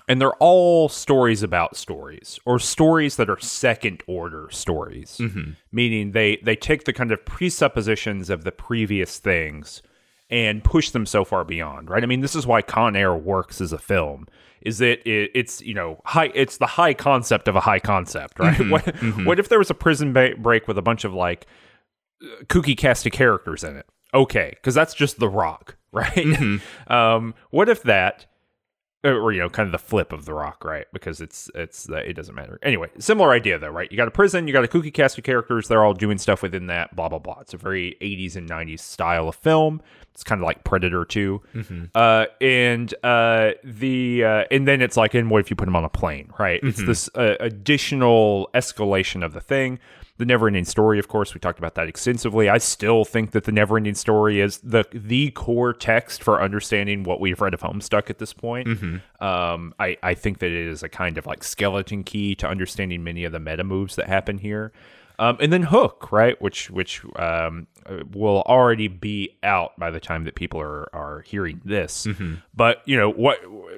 and they're all stories about stories or stories that are second order stories, mm-hmm. meaning they, they take the kind of presuppositions of the previous things and push them so far beyond, right? I mean, this is why Con Air works as a film, is that it, it's, you know, high, it's the high concept of a high concept, right? Mm-hmm, what, mm-hmm. what if there was a prison ba- break with a bunch of, like, kooky cast of characters in it? Okay, because that's just The Rock, right? Mm-hmm. um, what if that... Or, you know, kind of the flip of The Rock, right? Because it's, it's uh, it doesn't matter. Anyway, similar idea, though, right? You got a prison, you got a kooky cast of characters, they're all doing stuff within that, blah, blah, blah. It's a very eighties and nineties style of film. It's kind of like Predator two. Mm-hmm. Uh, and uh, the uh, and then it's like, and what if you put them on a plane, right? Mm-hmm. It's this uh, additional escalation of the thing. The Never-Ending Story, of course, we talked about that extensively. I still think that The Never-Ending Story is the the core text for understanding what we've read of Homestuck at this point. Mm-hmm. Um, I, I think that it is a kind of like skeleton key to understanding many of the meta moves that happen here. Um, and then Hook, right, which which um, will already be out by the time that people are are hearing this. Mm-hmm. But you know what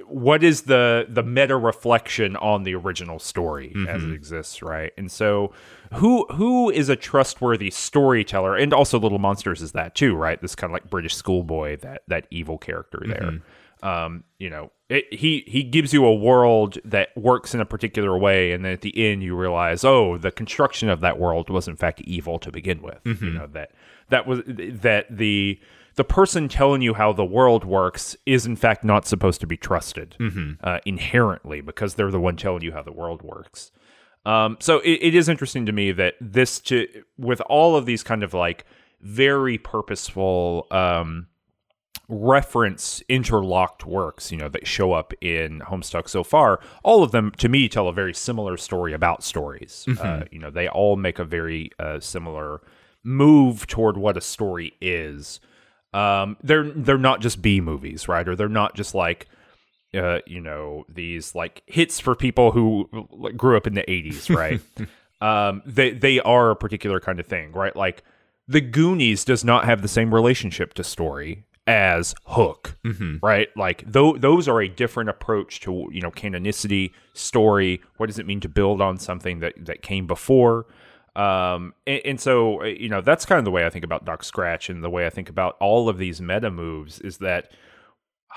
what is the the meta reflection on the original story mm-hmm. as it exists, right? And so who who is a trustworthy storyteller? And also Little Monsters is that too, right? This kind of like British schoolboy, that that evil character there. Mm-hmm. Um, you know, it, he he gives you a world that works in a particular way, and then at the end you realize, oh, the construction of that world was in fact evil to begin with. Mm-hmm. You know that that was that the the person telling you how the world works is in fact not supposed to be trusted mm-hmm. uh, inherently, because they're the one telling you how the world works. Um, so it, it is interesting to me that this to with all of these kind of like very purposeful. Um, reference interlocked works, you know, that show up in Homestuck so far, all of them to me tell a very similar story about stories. Mm-hmm. Uh, you know, they all make a very uh, similar move toward what a story is. Um, they're they're not just B movies, right? Or they're not just like uh, you know, these like hits for people who like, grew up in the eighties, right? um, they they are a particular kind of thing, right? Like The Goonies does not have the same relationship to story as Hook, mm-hmm. right? Like th- those are a different approach to, you know, canonicity, story. What does it mean to build on something that, that came before? Um, and, and so, you know, that's kind of the way I think about Doc Scratch, and the way I think about all of these meta moves is that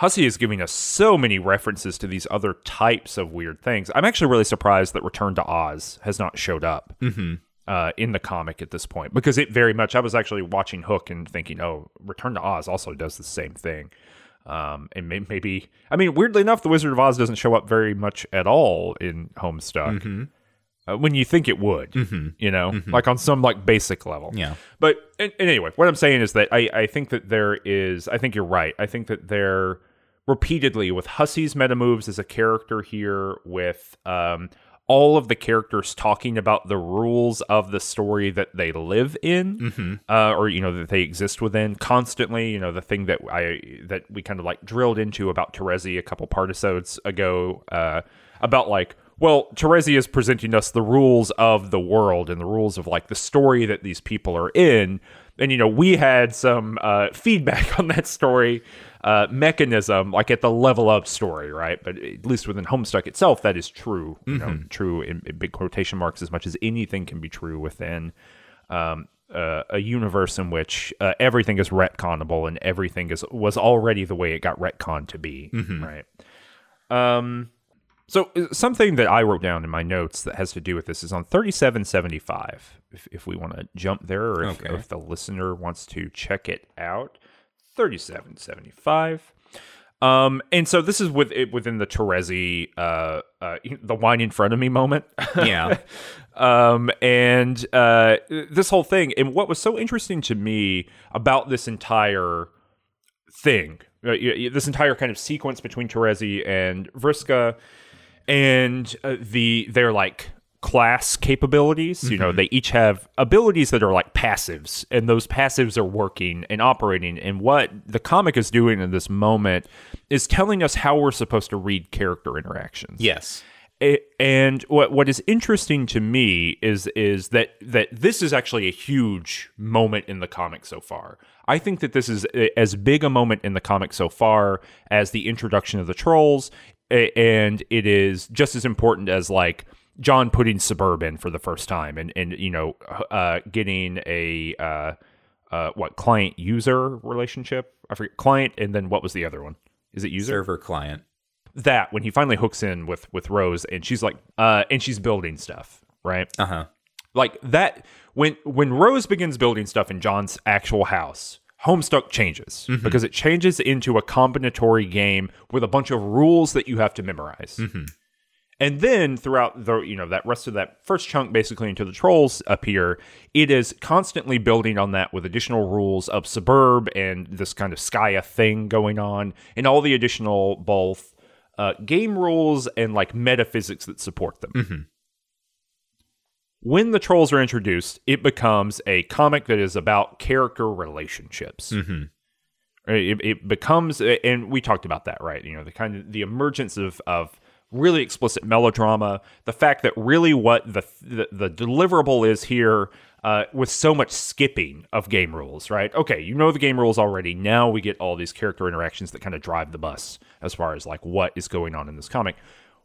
Hussie is giving us so many references to these other types of weird things. I'm actually really surprised that Return to Oz has not showed up. Mm-hmm. Uh, in the comic at this point, because it very much, I was actually watching Hook and thinking, oh, Return to Oz also does the same thing. Um, and may- maybe, I mean, weirdly enough, The Wizard of Oz doesn't show up very much at all in Homestuck mm-hmm. uh, when you think it would, mm-hmm. you know, mm-hmm. like on some like basic level. Yeah. But and, and anyway, what I'm saying is that I, I think that there is, I think you're right. I think that there repeatedly with Hussie's meta moves as a character here with, um, all of the characters talking about the rules of the story that they live in, mm-hmm. uh, or, you know, that they exist within constantly, you know, the thing that I, that we kind of like drilled into about Terezi a couple partisodes ago, uh, about like, well, Terezi is presenting us the rules of the world and the rules of like the story that these people are in. And, you know, we had some uh, feedback on that story uh, mechanism, like at the level up story, right? But at least within Homestuck itself, that is true, you mm-hmm. know, true in, in big quotation marks as much as anything can be true within um, uh, a universe in which uh, everything is retconnable and everything is was already the way it got retconned to be, mm-hmm. right? Um, so something that I wrote down in my notes that has to do with this is on thirty-seven seventy-five, if, if we want to jump there, or if, okay. or if the listener wants to check it out, thirty-seven seventy-five. Um, and so this is with, within the Terezi, uh, uh, the wine in front of me moment. Yeah. um, and uh, this whole thing, and what was so interesting to me about this entire thing, uh, this entire kind of sequence between Terezi and Vriska, and uh, the they're like class capabilities, mm-hmm. you know, they each have abilities that are like passives, and those passives are working and operating. And what the comic is doing in this moment is telling us how we're supposed to read character interactions. Yes. It, and what what is interesting to me is is that that this is actually a huge moment in the comic so far. I think that this is a, as big a moment in the comic so far as the introduction of the trolls. And it is just as important as like John putting Suburb in for the first time, and and you know, uh, getting a uh, uh, what client user relationship? I forget client. And then what was the other one? Is it user? Server client. That when he finally hooks in with, with Rose and she's like, uh, and she's building stuff, right? Uh huh. Like that, when when Rose begins building stuff in John's actual house, Homestuck changes mm-hmm. because it changes into a combinatory game with a bunch of rules that you have to memorize. Mm-hmm. And then throughout the, you know, that rest of that first chunk, basically until the trolls appear, it is constantly building on that with additional rules of Suburb and this kind of Skya thing going on and all the additional both uh, game rules and like metaphysics that support them. Mm-hmm. When the trolls are introduced, it becomes a comic that is about character relationships. Mm-hmm. It, it becomes, and we talked about that, right? You know, the kind of the emergence of of really explicit melodrama, the fact that really what the the, the deliverable is here, uh, with so much skipping of game rules, right? Okay, you know the game rules already. Now we get all these character interactions that kind of drive the bus as far as like what is going on in this comic.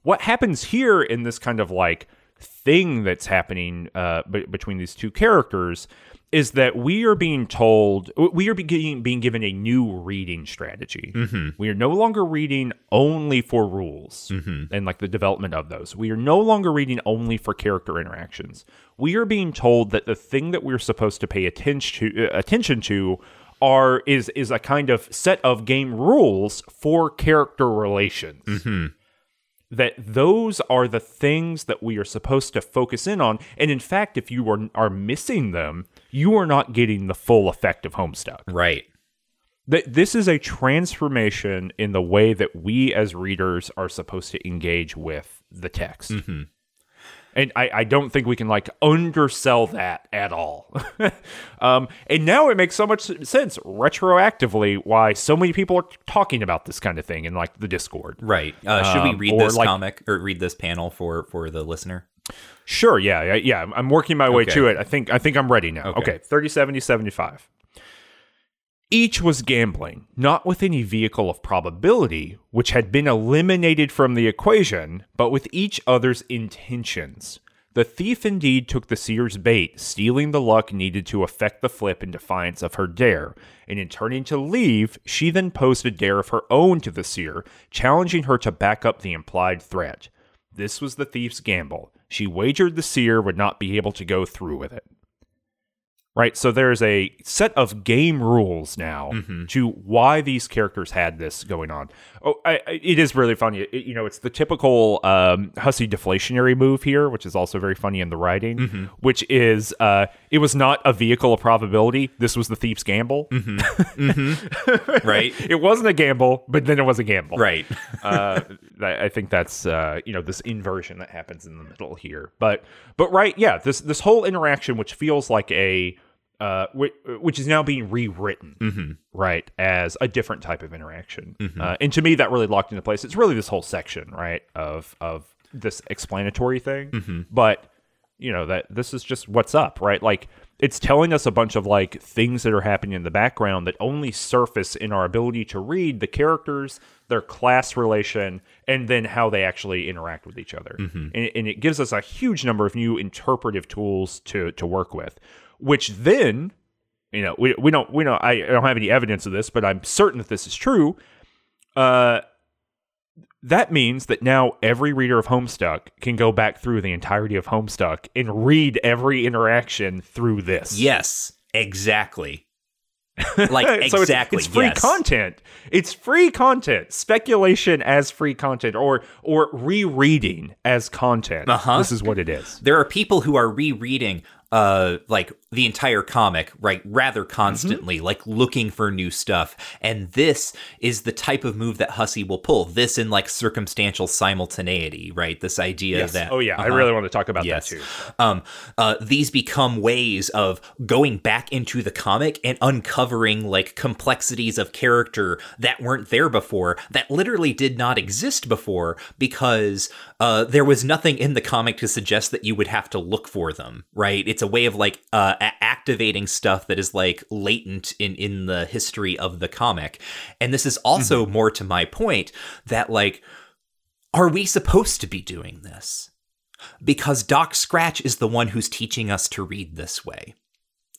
What happens here in this kind of like thing that's happening uh, b- between these two characters is that we are being told, we are being, being given a new reading strategy. Mm-hmm. We are no longer reading only for rules mm-hmm. and like the development of those. We are no longer reading only for character interactions. We are being told that the thing that we're supposed to pay attention to, uh, attention to are is is a kind of set of game rules for character relations. Mm-hmm. That those are the things that we are supposed to focus in on. And in fact, if you are, are missing them, you are not getting the full effect of Homestuck. Right. That this is a transformation in the way that we as readers are supposed to engage with the text. Mm-hmm. And I, I don't think we can like undersell that at all. um, and now it makes so much sense retroactively why so many people are talking about this kind of thing in like the Discord. Right. Uh, should we read um, this like, comic or read this panel for, for the listener? Sure. Yeah. Yeah. I'm working my way okay. to it. I think I think I'm ready now. Okay. okay. thirty, seventy, seventy-five. Each was gambling, not with any vehicle of probability, which had been eliminated from the equation, but with each other's intentions. The thief indeed took the seer's bait, stealing the luck needed to effect the flip in defiance of her dare, and in turning to leave, she then posed a dare of her own to the seer, challenging her to back up the implied threat. This was the thief's gamble. She wagered the seer would not be able to go through with it. Right, so there's a set of game rules now mm-hmm. to why these characters had this going on. Oh, I, I, it is really funny. It, you know, it's the typical um, Hussie deflationary move here, which is also very funny in the writing, mm-hmm. which is uh, it was not a vehicle of probability. This was the thief's gamble. Mm-hmm. mm-hmm. Right. It wasn't a gamble, but then it was a gamble. Right. uh, I, I think that's, uh, you know, this inversion that happens in the middle here. But, but right, yeah, this, this whole interaction, which feels like a... Uh, which, which is now being rewritten, mm-hmm. right, as a different type of interaction. Mm-hmm. Uh, and to me, that really locked into place. It's really this whole section, right, of of this explanatory thing. Mm-hmm. But, you know, that this is just what's up, right? Like, it's telling us a bunch of, like, things that are happening in the background that only surface in our ability to read the characters, their class relation, and then how they actually interact with each other. Mm-hmm. And, and it gives us a huge number of new interpretive tools to to work with. Which then, you know, we we don't we don't I don't have any evidence of this, but I'm certain that this is true. Uh, that means that now every reader of Homestuck can go back through the entirety of Homestuck and read every interaction through this. Yes, exactly. Like exactly. So it's, it's free yes. content. It's free content. Speculation as free content, or or rereading as content. Uh-huh. This is what it is. There are people who are rereading. Uh, like the entire comic, right? Rather constantly, mm-hmm. like looking for new stuff. And this is the type of move that Hussie will pull. This in like circumstantial simultaneity, right? This idea yes. that oh yeah, uh-huh. I really want to talk about yes. that too. Um, uh, these become ways of going back into the comic and uncovering like complexities of character that weren't there before, that literally did not exist before, because uh, there was nothing in the comic to suggest that you would have to look for them, right? It's It's a way of like uh, activating stuff that is like latent in, in the history of the comic. And this is also mm-hmm. more to my point that like, are we supposed to be doing this? Because Doc Scratch is the one who's teaching us to read this way.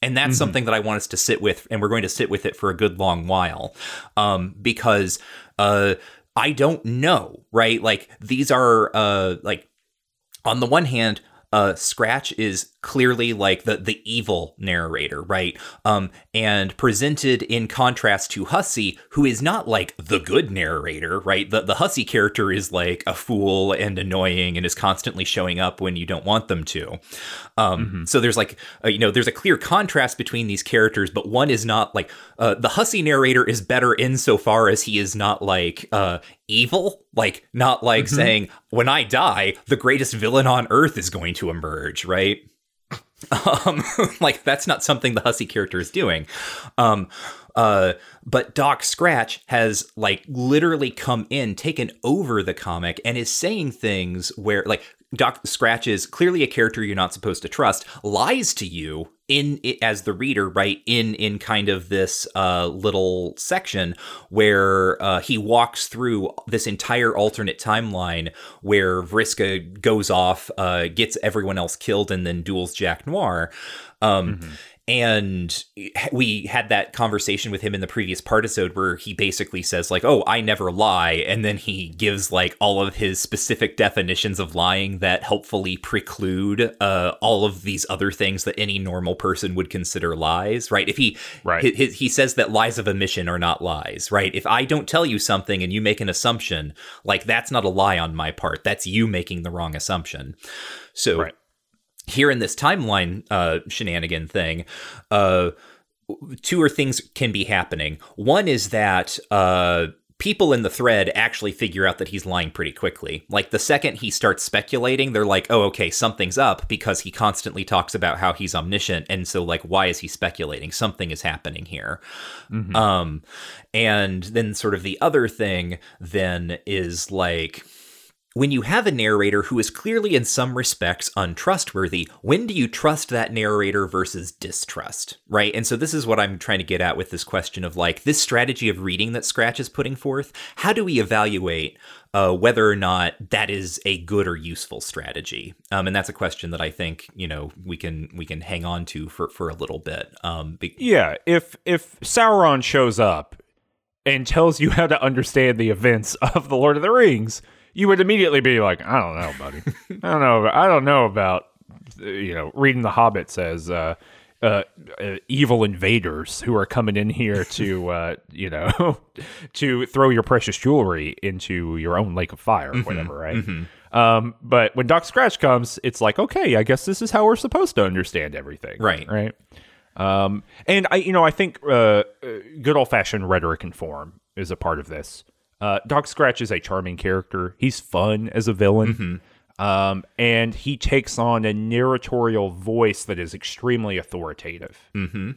And that's mm-hmm. something that I want us to sit with, and we're going to sit with it for a good long while, um, because uh, I don't know, right? Like, these are, uh, like, on the one hand, uh, Scratch is clearly, like, the, the evil narrator, right? Um, and presented in contrast to Hussie, who is not, like, the good narrator, right? The, the Hussie character is, like, a fool and annoying and is constantly showing up when you don't want them to. Um, mm-hmm. So there's, like, uh, you know, there's a clear contrast between these characters, but one is not, like, uh, the Hussie narrator is better insofar as he is not, like, uh, evil, like, not, like, mm-hmm. saying, when I die, the greatest villain on earth is going to emerge, right? Um, like, that's not something the Hussie character is doing. Um, uh, but Doc Scratch has, like, literally come in, taken over the comic, and is saying things where, like, Doc Scratch is clearly a character you're not supposed to trust, lies to you in as the reader, right? In in kind of this uh, little section where uh, he walks through this entire alternate timeline where Vriska goes off, uh, gets everyone else killed, and then duels Jack Noir. Um, mm-hmm. And we had that conversation with him in the previous partisode where he basically says, like, oh, I never lie. And then he gives, like, all of his specific definitions of lying that helpfully preclude uh, all of these other things that any normal person would consider lies, right? If he, right. He, he, he says that lies of omission are not lies, right? If I don't tell you something and you make an assumption, like, that's not a lie on my part. That's you making the wrong assumption. So, right. Here in this timeline uh, shenanigan thing, uh, two or things can be happening. One is that uh, people in the thread actually figure out that he's lying pretty quickly. Like, the second he starts speculating, they're like, oh, okay, something's up, because he constantly talks about how he's omniscient. And so, like, why is he speculating? Something is happening here. Mm-hmm. Um, and then sort of the other thing then is, like, when you have a narrator who is clearly in some respects untrustworthy, when do you trust that narrator versus distrust, right? And so this is what I'm trying to get at with this question of, like, this strategy of reading that Scratch is putting forth. How do we evaluate uh, whether or not that is a good or useful strategy? Um, and that's a question that I think, you know, we can we can hang on to for, for a little bit. Um, be- yeah, if if Sauron shows up and tells you how to understand the events of The Lord of the Rings, you would immediately be like, I don't know, buddy. I don't know. I don't know about, you know, reading The Hobbits as uh, uh, uh, evil invaders who are coming in here to, uh, you know, to throw your precious jewelry into your own lake of fire or whatever, right? Mm-hmm. Um, but when Doc Scratch comes, it's like, okay, I guess this is how we're supposed to understand everything. Right. Right. Um, and, I, you know, I think uh, good old-fashioned rhetoric and form is a part of this. Uh, Doc Scratch is a charming character. He's fun as a villain. Mm-hmm. Um, and he takes on a narratorial voice that is extremely authoritative. Mm-hmm.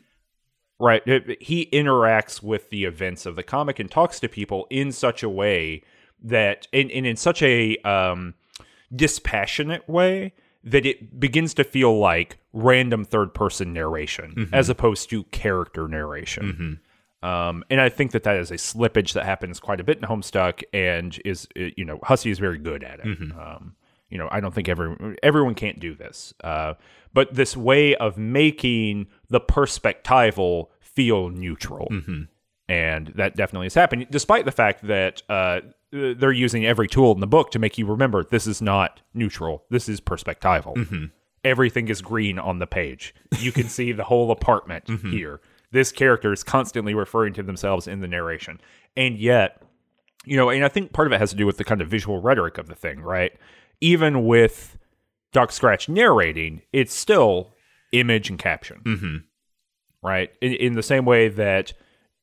Right. It, he interacts with the events of the comic and talks to people in such a way that, and, and in such a um, dispassionate way, that it begins to feel like random third-person narration, mm-hmm. as opposed to character narration. Mm-hmm. Um, and I think that that is a slippage that happens quite a bit in Homestuck, and is, you know, Hussie is very good at it. Mm-hmm. Um, you know, I don't think everyone, everyone can't do this. Uh, but this way of making the perspectival feel neutral. Mm-hmm. And that definitely has happened, despite the fact that uh, they're using every tool in the book to make you remember this is not neutral. This is perspectival. Mm-hmm. Everything is green on the page. You can see the whole apartment mm-hmm. here. This character is constantly referring to themselves in the narration. And yet, you know, and I think part of it has to do with the kind of visual rhetoric of the thing, right? Even with Doc Scratch narrating, it's still image and caption, mm-hmm. right? In, in the same way that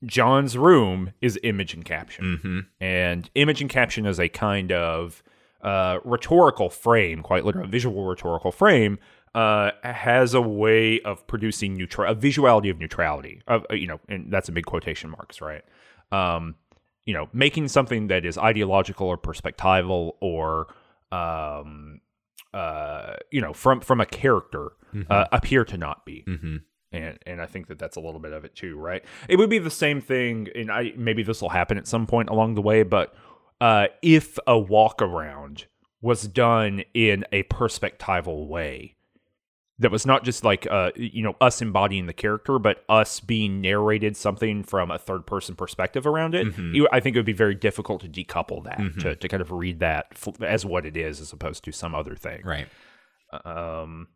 John's room is image and caption. Mm-hmm. And image and caption is a kind of uh, rhetorical frame, quite literally, visual rhetorical frame, Uh, has a way of producing neutral, a visuality of neutrality, of, you know, and that's a big quotation marks, right? Um, you know, making something that is ideological or perspectival or, um, uh, you know, from from a character mm-hmm. uh, appear to not be, mm-hmm. and and I think that that's a little bit of it too, right? It would be the same thing, and I maybe this will happen at some point along the way, but uh, if a walk around was done in a perspectival way, that was not just like, uh, you know, us embodying the character, but us being narrated something from a third person perspective around it. Mm-hmm. I think it would be very difficult to decouple that, mm-hmm. to, to kind of read that as what it is, as opposed to some other thing. Right. Um,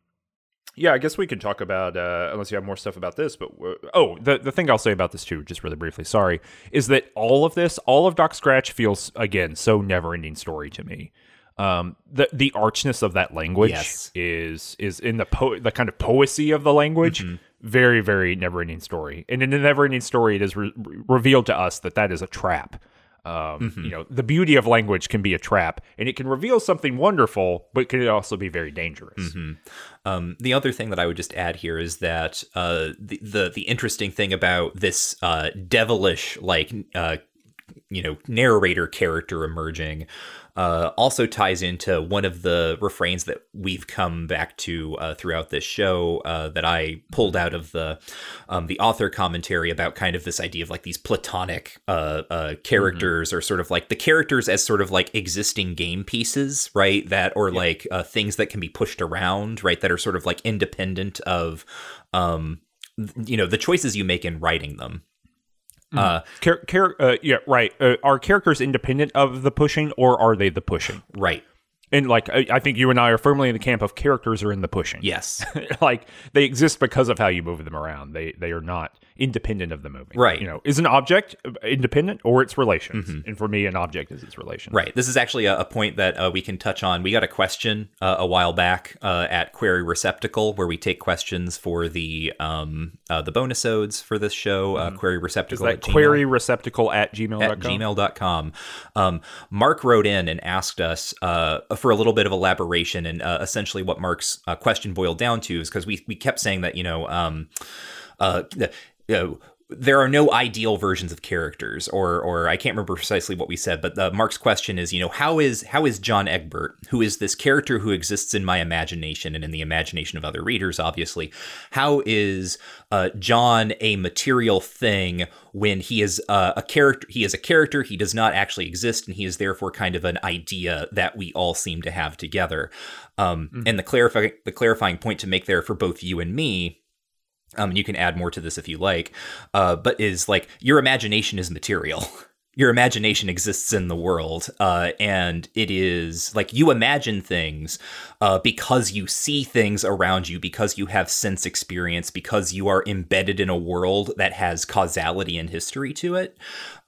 yeah, I guess we could talk about, uh, unless you have more stuff about this, but, oh, the, the thing I'll say about this too, just really briefly, sorry, is that all of this, all of Doc Scratch feels, again, so never-ending story to me. Um, the the archness of that language yes. is is in the po- the kind of poesy of the language, mm-hmm. very, very never-ending story. And in the never-ending story, it is re- revealed to us that that is a trap. Um, mm-hmm. You know, the beauty of language can be a trap, and it can reveal something wonderful, but can it also be very dangerous? Mm-hmm. Um, the other thing that I would just add here is that uh, the, the the interesting thing about this uh, devilish like uh, you know narrator character emerging. Uh, also ties into one of the refrains that we've come back to uh, throughout this show uh, that I pulled out of the um, the author commentary about kind of this idea of like these platonic uh, uh, characters mm-hmm. or sort of like the characters as sort of like existing game pieces, right? That or yeah. like uh, things that can be pushed around, right? That are sort of like independent of, um, th- you know, the choices you make in writing them. Uh, car- car- uh, yeah, right. Uh, are characters independent of the pushing, or are they the pushing? Right. And like, I, I think you and I are firmly in the camp of characters are in the pushing. Yes. Like they exist because of how you move them around. They they are not independent of the moving. Right. You know, is an object independent or its relations? Mm-hmm. And for me, an object is its relations. Right. This is actually a, a point that uh, we can touch on. We got a question uh, a while back uh, at Query Receptacle, where we take questions for the um uh, the bonus odes for this show. Mm-hmm. Uh, Query Receptacle. Is that at Query Receptacle at gmail dot com? At gmail dot com. Um, Mark wrote in and asked us uh. for a little bit of elaboration, and uh, essentially what Mark's uh, question boiled down to is because we, we kept saying that, you know, um, uh, you know, there are no ideal versions of characters, or or I can't remember precisely what we said, but the, Mark's question is, you know, how is how is John Egbert, who is this character who exists in my imagination and in the imagination of other readers, obviously, how is uh, John a material thing when he is uh, a character, he is a character, he does not actually exist, and he is therefore kind of an idea that we all seem to have together. Um, mm-hmm. And the clarifying the clarifying point to make there for both you and me, um, and you can add more to this if you like, uh, but is like your imagination is material. Your imagination exists in the world, uh, and it is like you imagine things uh, because you see things around you, because you have sense experience, because you are embedded in a world that has causality and history to it.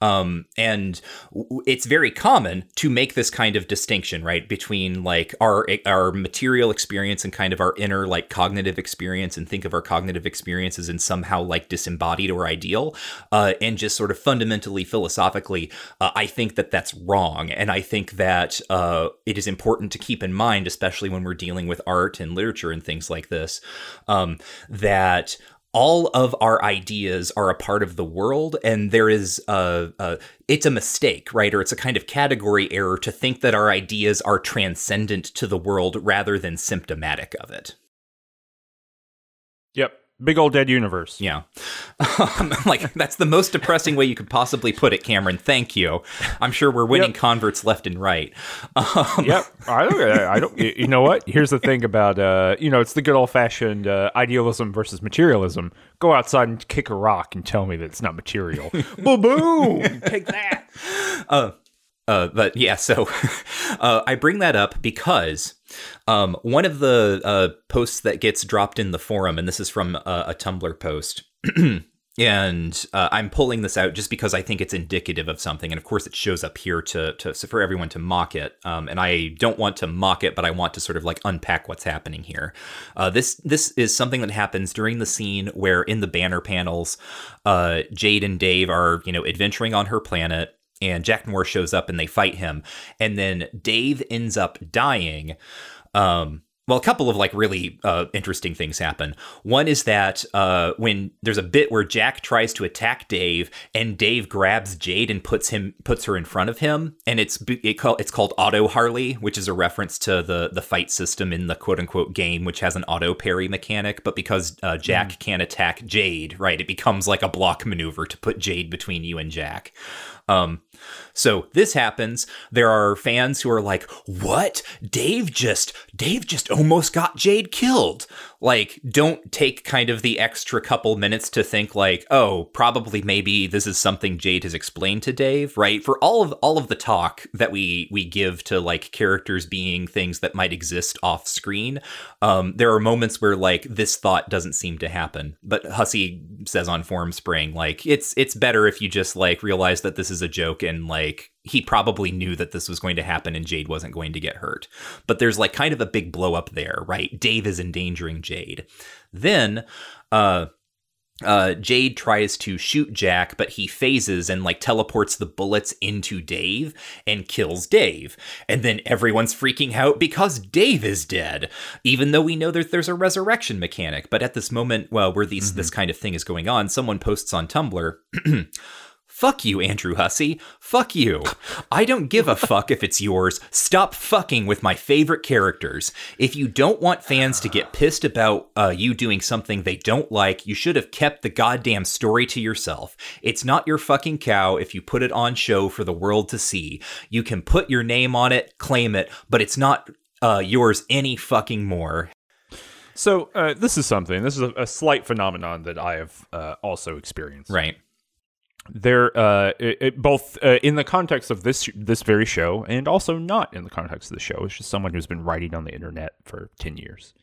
Um, and w- it's very common to make this kind of distinction, right, between like our our material experience and kind of our inner like cognitive experience, and think of our cognitive experiences in somehow like disembodied or ideal, uh, and just sort of fundamentally philosophically. Uh, I think that that's wrong. And I think that uh, it is important to keep in mind, especially when we're dealing with art and literature and things like this, um, that all of our ideas are a part of the world. And there is a, a it's a mistake, right? Or it's a kind of category error to think that our ideas are transcendent to the world rather than symptomatic of it. Yep. Big old dead universe. Yeah. Um, like, that's the most depressing way you could possibly put it, Cameron. Thank you. I'm sure we're winning yep. converts left and right. Um, yep. I don't, I don't, you know what? Here's the thing about, uh, you know, it's the good old-fashioned uh, idealism versus materialism. Go outside and kick a rock and tell me that it's not material. Boom! Take that! Uh, uh, but, yeah, so uh, I bring that up because... Um, one of the uh, posts that gets dropped in the forum, and this is from uh, a Tumblr post, and uh, I'm pulling this out just because I think it's indicative of something, and of course it shows up here to, to so for everyone to mock it, um, and I don't want to mock it, but I want to sort of like unpack what's happening here. Uh, this this is something that happens during the scene where in the banner panels, uh, Jade and Dave are, you know, adventuring on her planet. And Jack Noir shows up and they fight him. And then Dave ends up dying. Um, well, a couple of like really uh, interesting things happen. One is that uh, when there's a bit where Jack tries to attack Dave, and Dave grabs Jade and puts him puts her in front of him. And it's it call, it's called Auto Harley, which is a reference to the the fight system in the quote unquote game, which has an auto parry mechanic. But because uh, Jack mm. can't attack Jade, right, it becomes like a block maneuver to put Jade between you and Jack. Um, so this happens. There are fans who are like, what? Dave just, Dave just almost got Jade killed. like, don't take kind of the extra couple minutes to think like, oh, probably maybe this is something Jade has explained to Dave, right? For all of all of the talk that we we give to like characters being things that might exist off screen, um, there are moments where like this thought doesn't seem to happen. But Hussie says on Form Spring, like, it's it's better if you just like realize that this is a joke and like he probably knew that this was going to happen and Jade wasn't going to get hurt. But there's like kind of a big blow up there, right? Dave is endangering Jade. Then uh, uh, Jade tries to shoot Jack, but he phases and like teleports the bullets into Dave and kills Dave. And then everyone's freaking out because Dave is dead, even though we know that there's a resurrection mechanic. But at this moment, well, where these, mm-hmm. this kind of thing is going on, someone posts on Tumblr, fuck you, Andrew Hussie. Fuck you. I don't give a fuck if it's yours. Stop fucking with my favorite characters. If you don't want fans to get pissed about uh, you doing something they don't like, you should have kept the goddamn story to yourself. It's not your fucking cow if you put it on show for the world to see. You can put your name on it, claim it, but it's not uh, yours any fucking more. So uh, this is something, this is a, a slight phenomenon that I have uh, also experienced. Right. There, uh, it, it both uh, in the context of this this very show, and also not in the context of the show. It's just someone who's been writing on the internet for ten years.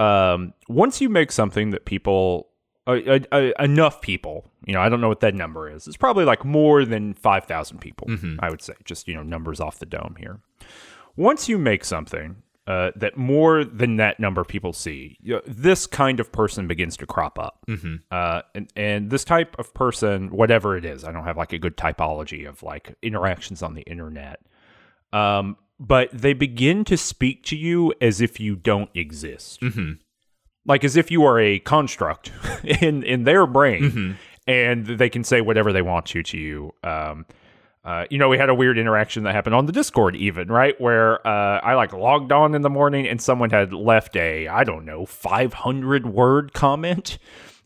Um, once you make something that people, uh, uh, enough people, you know, I don't know what that number is. It's probably like more than five thousand people. Mm-hmm. I would say, just you know, numbers off the dome here. Once you make something uh, that more than that number of people see, you know, this kind of person begins to crop up. Mm-hmm. Uh, and, and this type of person, whatever it is, I don't have like a good typology of like interactions on the internet, um, but they begin to speak to you as if you don't exist. Mm-hmm. Like as if you are a construct in, in their brain, mm-hmm. and they can say whatever they want to to you. Um Uh, you know, we had a weird interaction that happened on the Discord even, right? Where uh, I like logged on in the morning and someone had left a, I don't know, five hundred word comment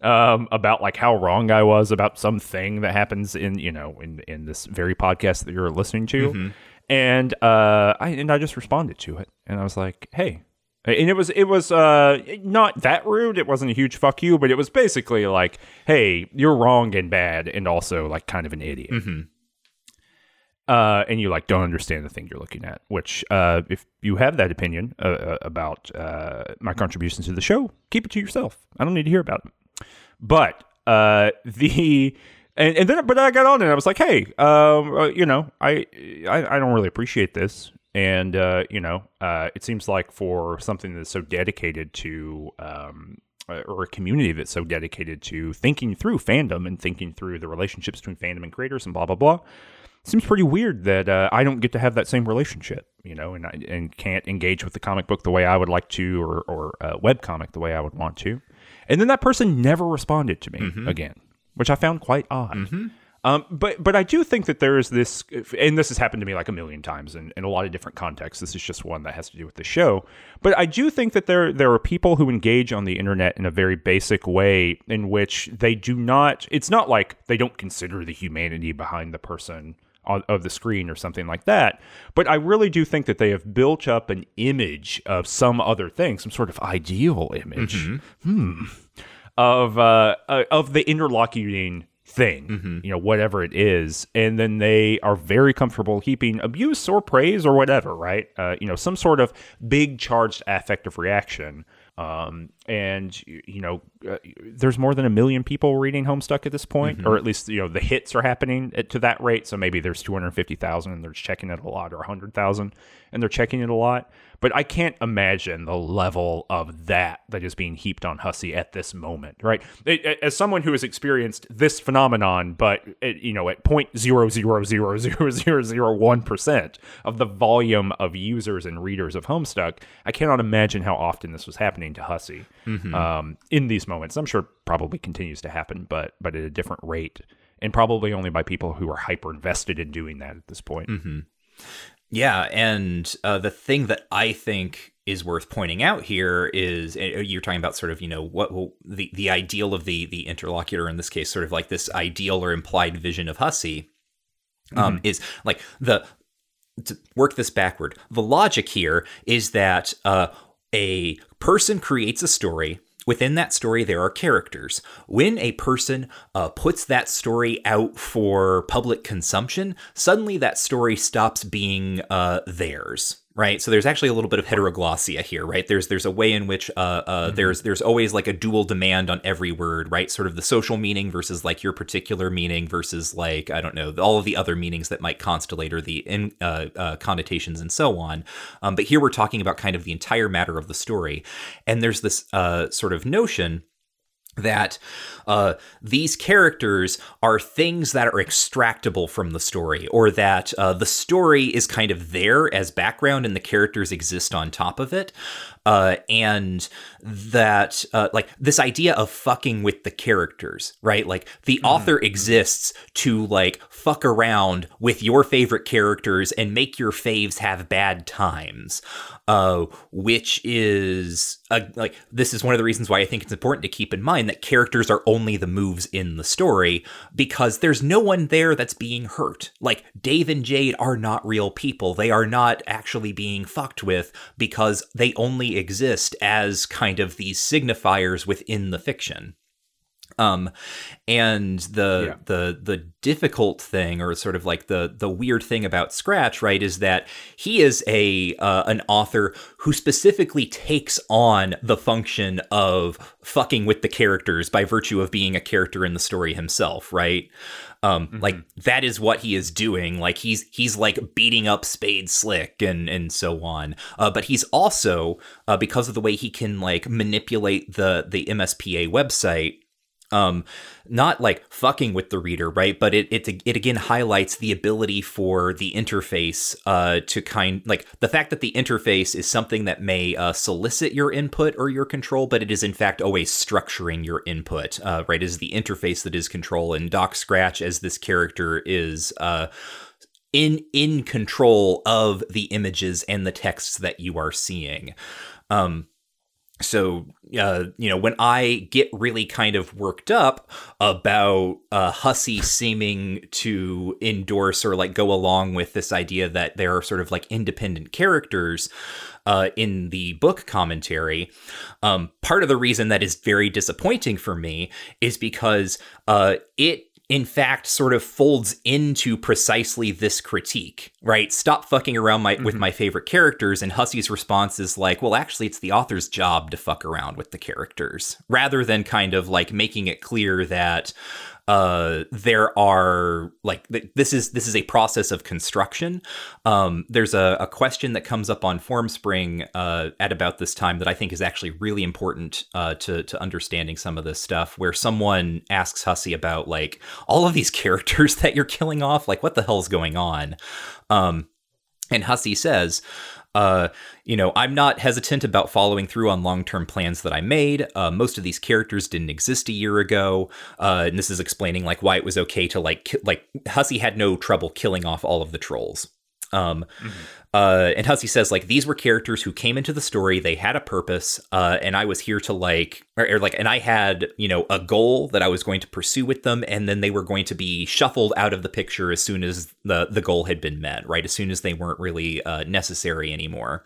um, about like how wrong I was about something that happens in, you know, in, in this very podcast that you're listening to. Mm-hmm. And uh, I and I just responded to it. And I was like, hey. And it was it was uh, not that rude. It wasn't a huge fuck you, but it was basically like, hey, you're wrong and bad and also like kind of an idiot. Mm-hmm. Uh, and you like don't understand the thing you're looking at, which uh, if you have that opinion uh, about uh, my contributions to the show, keep it to yourself. I don't need to hear about it. But uh, the and, and then but I got on and I was like, hey, um, you know, I, I I don't really appreciate this, and uh, you know, uh, it seems like for something that's so dedicated to um, or a community that's so dedicated to thinking through fandom and thinking through the relationships between fandom and creators and blah blah blah. Seems pretty weird that uh, I don't get to have that same relationship, you know, and and can't engage with the comic book the way I would like to, or or uh, webcomic the way I would want to. And then that person never responded to me mm-hmm. again, which I found quite odd. Mm-hmm. Um, but but I do think that there is this, and this has happened to me like a million times in, in a lot of different contexts. This is just one that has to do with the show. But I do think that there there are people who engage on the internet in a very basic way in which they do not, it's not like they don't consider the humanity behind the person of the screen or something like that. But I really do think that they have built up an image of some other thing, some sort of ideal image mm-hmm. hmm, of uh, of the interlocuting thing, mm-hmm. you know, whatever it is. And then they are very comfortable heaping abuse or praise or whatever, right? Uh, you know, some sort of big charged affective reaction. Um, and, you know, uh, there's more than a million people reading Homestuck at this point, mm-hmm. or at least, you know, the hits are happening at, to that rate. So maybe there's two hundred fifty thousand and they're checking it a lot, or one hundred thousand and they're checking it a lot. But I can't imagine the level of that that is being heaped on Hussie at this moment, right? It, as someone who has experienced this phenomenon, but, it, you know, at zero point zero zero zero zero zero zero one percent of the volume of users and readers of Homestuck, I cannot imagine how often this was happening to Hussie mm-hmm. um, in these moments. I'm sure probably continues to happen, but but at a different rate, and probably only by people who are hyper invested in doing that at this point. Mm-hmm. Yeah, and uh, the thing that I think is worth pointing out here is you're talking about sort of, you know, what well, the the ideal of the the interlocutor in this case, sort of like this ideal or implied vision of Hussie, um, mm-hmm. is like the to work this backward. The logic here is that. Uh, a person creates a story. Within that story, there are characters. When a person uh, puts that story out for public consumption, suddenly that story stops being uh, theirs. Right. So there's actually a little bit of heteroglossia here. Right. There's there's a way in which uh, uh, mm-hmm. there's there's always like a dual demand on every word. Right. Sort of the social meaning versus like your particular meaning versus like, I don't know, all of the other meanings that might constellate or the in, uh, uh, connotations and so on. Um, but here we're talking about kind of the entire matter of the story. And there's this uh, sort of notion that uh, these characters are things that are extractable from the story, or that uh, the story is kind of there as background and the characters exist on top of it. Uh, and that uh, like this idea of fucking with the characters, right? Like the mm-hmm. author exists to like fuck around with your favorite characters and make your faves have bad times, uh, which is uh, like, this is one of the reasons why I think it's important to keep in mind that characters are only the moves in the story, because there's no one there that's being hurt. Like Dave and Jade are not real people. They are not actually being fucked with, because they only exist as kind of these signifiers within the fiction. Um, and the, yeah. the, the difficult thing, or sort of like the, the weird thing about Scratch, right, is that he is a, uh, an author who specifically takes on the function of fucking with the characters by virtue of being a character in the story himself. Right. Um, mm-hmm. like that is what he is doing. Like he's, he's like beating up Spade Slick and, and so on. Uh, but he's also, uh, because of the way he can like manipulate the, the M S P A website, Um, not like fucking with the reader, right? But it it it again highlights the ability for the interface uh, to kind like the fact that the interface is something that may uh, solicit your input or your control, but it is in fact always structuring your input, uh, right? It is the interface that is control, and Doc Scratch as this character is uh, in in control of the images and the texts that you are seeing. Um, So, uh, you know, when I get really kind of worked up about uh, Hussie seeming to endorse or like go along with this idea that there are sort of like independent characters uh, in the book commentary, um, part of the reason that is very disappointing for me is because uh, it, in fact, sort of folds into precisely this critique, right? Stop fucking around my, mm-hmm. with my favorite characters. And Hussie's response is like, well, actually, it's the author's job to fuck around with the characters, rather than kind of like making it clear that uh, there are like th- this is this is a process of construction. Um, there's a, a question that comes up on Formspring uh, at about this time that I think is actually really important uh, to to understanding some of this stuff, where someone asks Hussie about like all of these characters that you're killing off, like what the hell's going on? Um, and Hussie says, Uh, you know, I'm not hesitant about following through on long-term plans that I made. Uh, most of these characters didn't exist a year ago. Uh, and this is explaining like why it was okay to like, ki- like Hussie had no trouble killing off all of the trolls. Um, mm-hmm. uh, and Hussie says like, these were characters who came into the story. They had a purpose. Uh, and I was here to like, or, or like, and I had, you know, a goal that I was going to pursue with them. And then they were going to be shuffled out of the picture as soon as the, the goal had been met, right? As soon as they weren't really, uh, necessary anymore.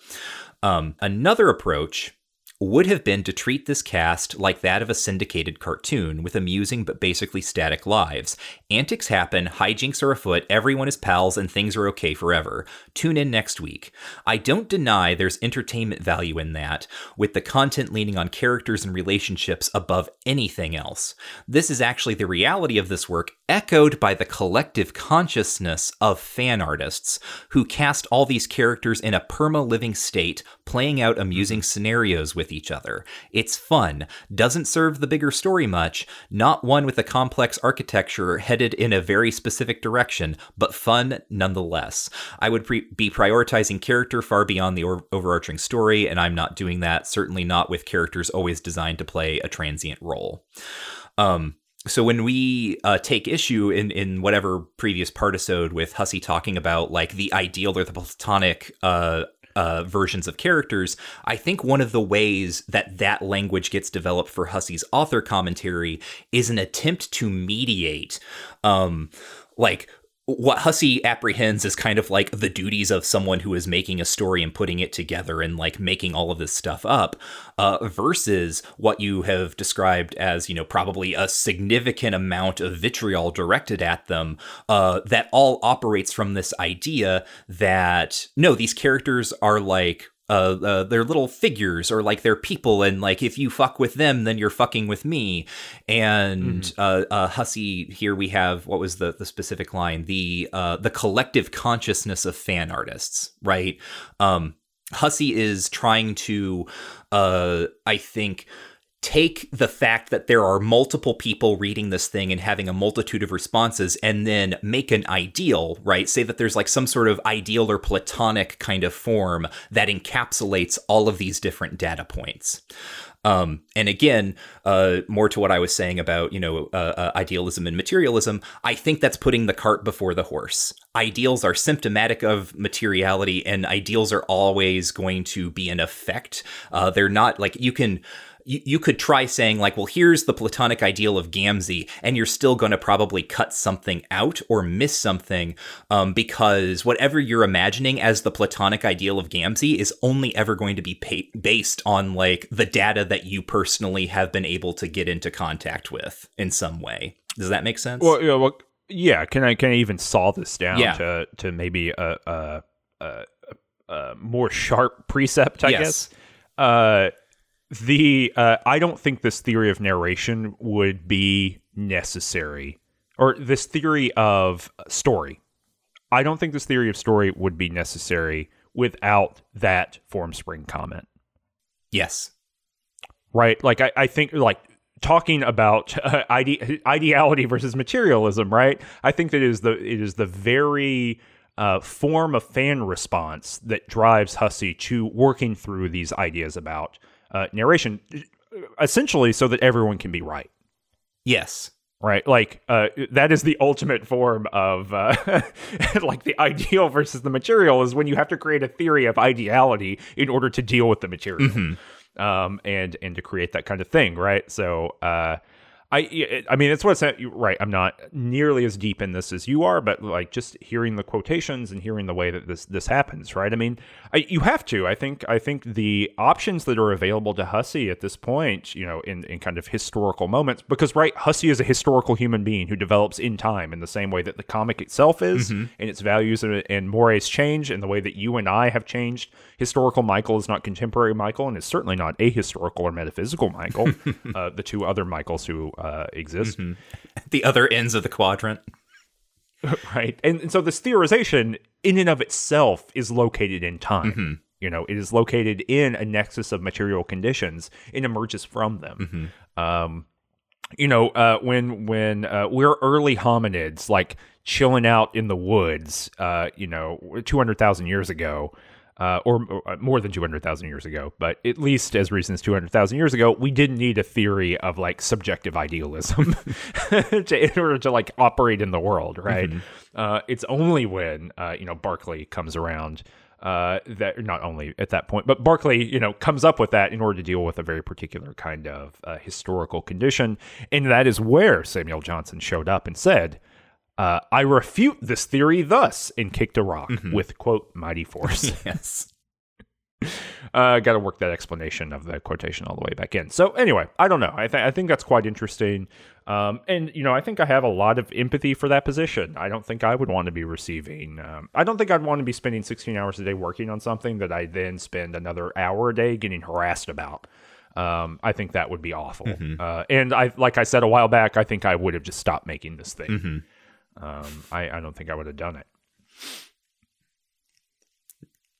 Um, another approach would have been to treat this cast like that of a syndicated cartoon with amusing but basically static lives. Antics happen, hijinks are afoot, everyone is pals, and things are okay forever. Tune in next week. I don't deny there's entertainment value in that, with the content leaning on characters and relationships above anything else. This is actually the reality of this work, echoed by the collective consciousness of fan artists, who cast all these characters in a perma-living state, playing out amusing scenarios with each other. It's fun, doesn't serve the bigger story much, not one with a complex architecture headed in a very specific direction, but fun nonetheless. I would pre- be prioritizing character far beyond the o- overarching story, and I'm not doing that, certainly not with characters always designed to play a transient role. Um, So when we uh, take issue in, in whatever previous partisode with Hussie talking about like the ideal or the platonic uh, uh, versions of characters, I think one of the ways that that language gets developed for Hussie's author commentary is an attempt to mediate um, like what Hussie apprehends is kind of like the duties of someone who is making a story and putting it together and like making all of this stuff up, uh, versus what you have described as, you know, probably a significant amount of vitriol directed at them, uh, that all operates from this idea that, no, these characters are like, Uh, uh, they're little figures or like they're people, and like if you fuck with them then you're fucking with me. And mm-hmm. uh, uh, Hussie, here we have, what was the, the specific line, the uh, the collective consciousness of fan artists, right? um, Hussie is trying to uh, I think take the fact that there are multiple people reading this thing and having a multitude of responses and then make an ideal, right? Say that there's like some sort of ideal or platonic kind of form that encapsulates all of these different data points. Um, and again, uh, more to what I was saying about, you know, uh, uh, idealism and materialism, I think that's putting the cart before the horse. Ideals are symptomatic of materiality, and ideals are always going to be an effect. Uh, they're not like you can... You could try saying like, well, here's the platonic ideal of Gamzee, and you're still going to probably cut something out or miss something, um, because whatever you're imagining as the platonic ideal of Gamzee is only ever going to be pa- based on like the data that you personally have been able to get into contact with in some way. Does that make sense? Well, yeah. Well, yeah. Can I can I even saw this down yeah. to to maybe a a, a, a more sharp precept? I yes. guess. Uh, The uh, I don't think this theory of narration would be necessary, or this theory of story. I don't think this theory of story would be necessary without that Formspring comment. Yes. Right? Like, I, I think, like, talking about uh, ide- ideality versus materialism, right? I think that it is the, it is the very... Uh, form of fan response that drives Hussie to working through these ideas about uh, narration, essentially so that everyone can be right. Yes. Right? Like, uh, that is the ultimate form of, uh, like, the ideal versus the material is when you have to create a theory of ideality in order to deal with the material, mm-hmm. um, and and to create that kind of thing, right? So, uh, I I mean, it's what's right. I'm not nearly as deep in this as you are, but like just hearing the quotations and hearing the way that this this happens, right? I mean, I, you have to. I think I think the options that are available to Hussie at this point, you know, in, in kind of historical moments, because right, Hussie is a historical human being who develops in time in the same way that the comic itself is, mm-hmm. and its values and, and mores change, and the way that you and I have changed. Historical Michael is not contemporary Michael, and is certainly not ahistorical or metaphysical Michael. uh, the two other Michaels who Uh, exist mm-hmm. at the other ends of the quadrant, right? And, and so this theorization, in and of itself, is located in time. Mm-hmm. You know, it is located in a nexus of material conditions and emerges from them. Mm-hmm. Um, you know, uh, when when uh, we're early hominids, like chilling out in the woods, uh, you know, two hundred thousand years ago. Uh, or, or more than two hundred thousand years ago, but at least as recent as two hundred thousand years ago, we didn't need a theory of like subjective idealism to, in order to like operate in the world, right? Mm-hmm. Uh, it's only when, uh, you know, Berkeley comes around uh, that, not only at that point, but Berkeley, you know, comes up with that in order to deal with a very particular kind of uh, historical condition. And that is where Samuel Johnson showed up and said, Uh, I refute this theory thus, and kicked a rock mm-hmm. with, quote, mighty force. Yes. uh, Got to work that explanation of the quotation all the way back in. So anyway, I don't know. I, th- I think that's quite interesting. Um, and, you know, I think I have a lot of empathy for that position. I don't think I would want to be receiving. Um, I don't think I'd want to be spending sixteen hours a day working on something that I then spend another hour a day getting harassed about. Um, I think that would be awful. Mm-hmm. Uh, and I, like I said a while back, I think I would have just stopped making this thing. Mm-hmm. Um, I, I don't think I would have done it.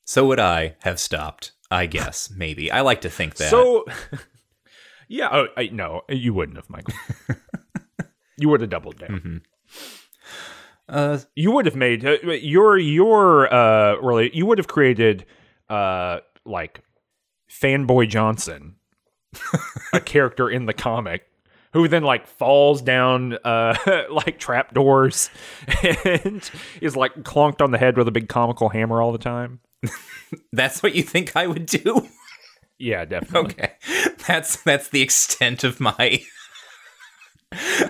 So would I have stopped, I guess, maybe. I like to think that. So, yeah, oh, I, no, you wouldn't have, Michael. You would have doubled down. Mm-hmm. Uh, you would have made, uh, your, your, uh, really, you would have created, uh, like, Fanboy Johnson, a character in the comic, who then like falls down uh, like trapdoors and is like clonked on the head with a big comical hammer all the time. That's what you think I would do? Yeah, definitely. Okay, that's that's the extent of my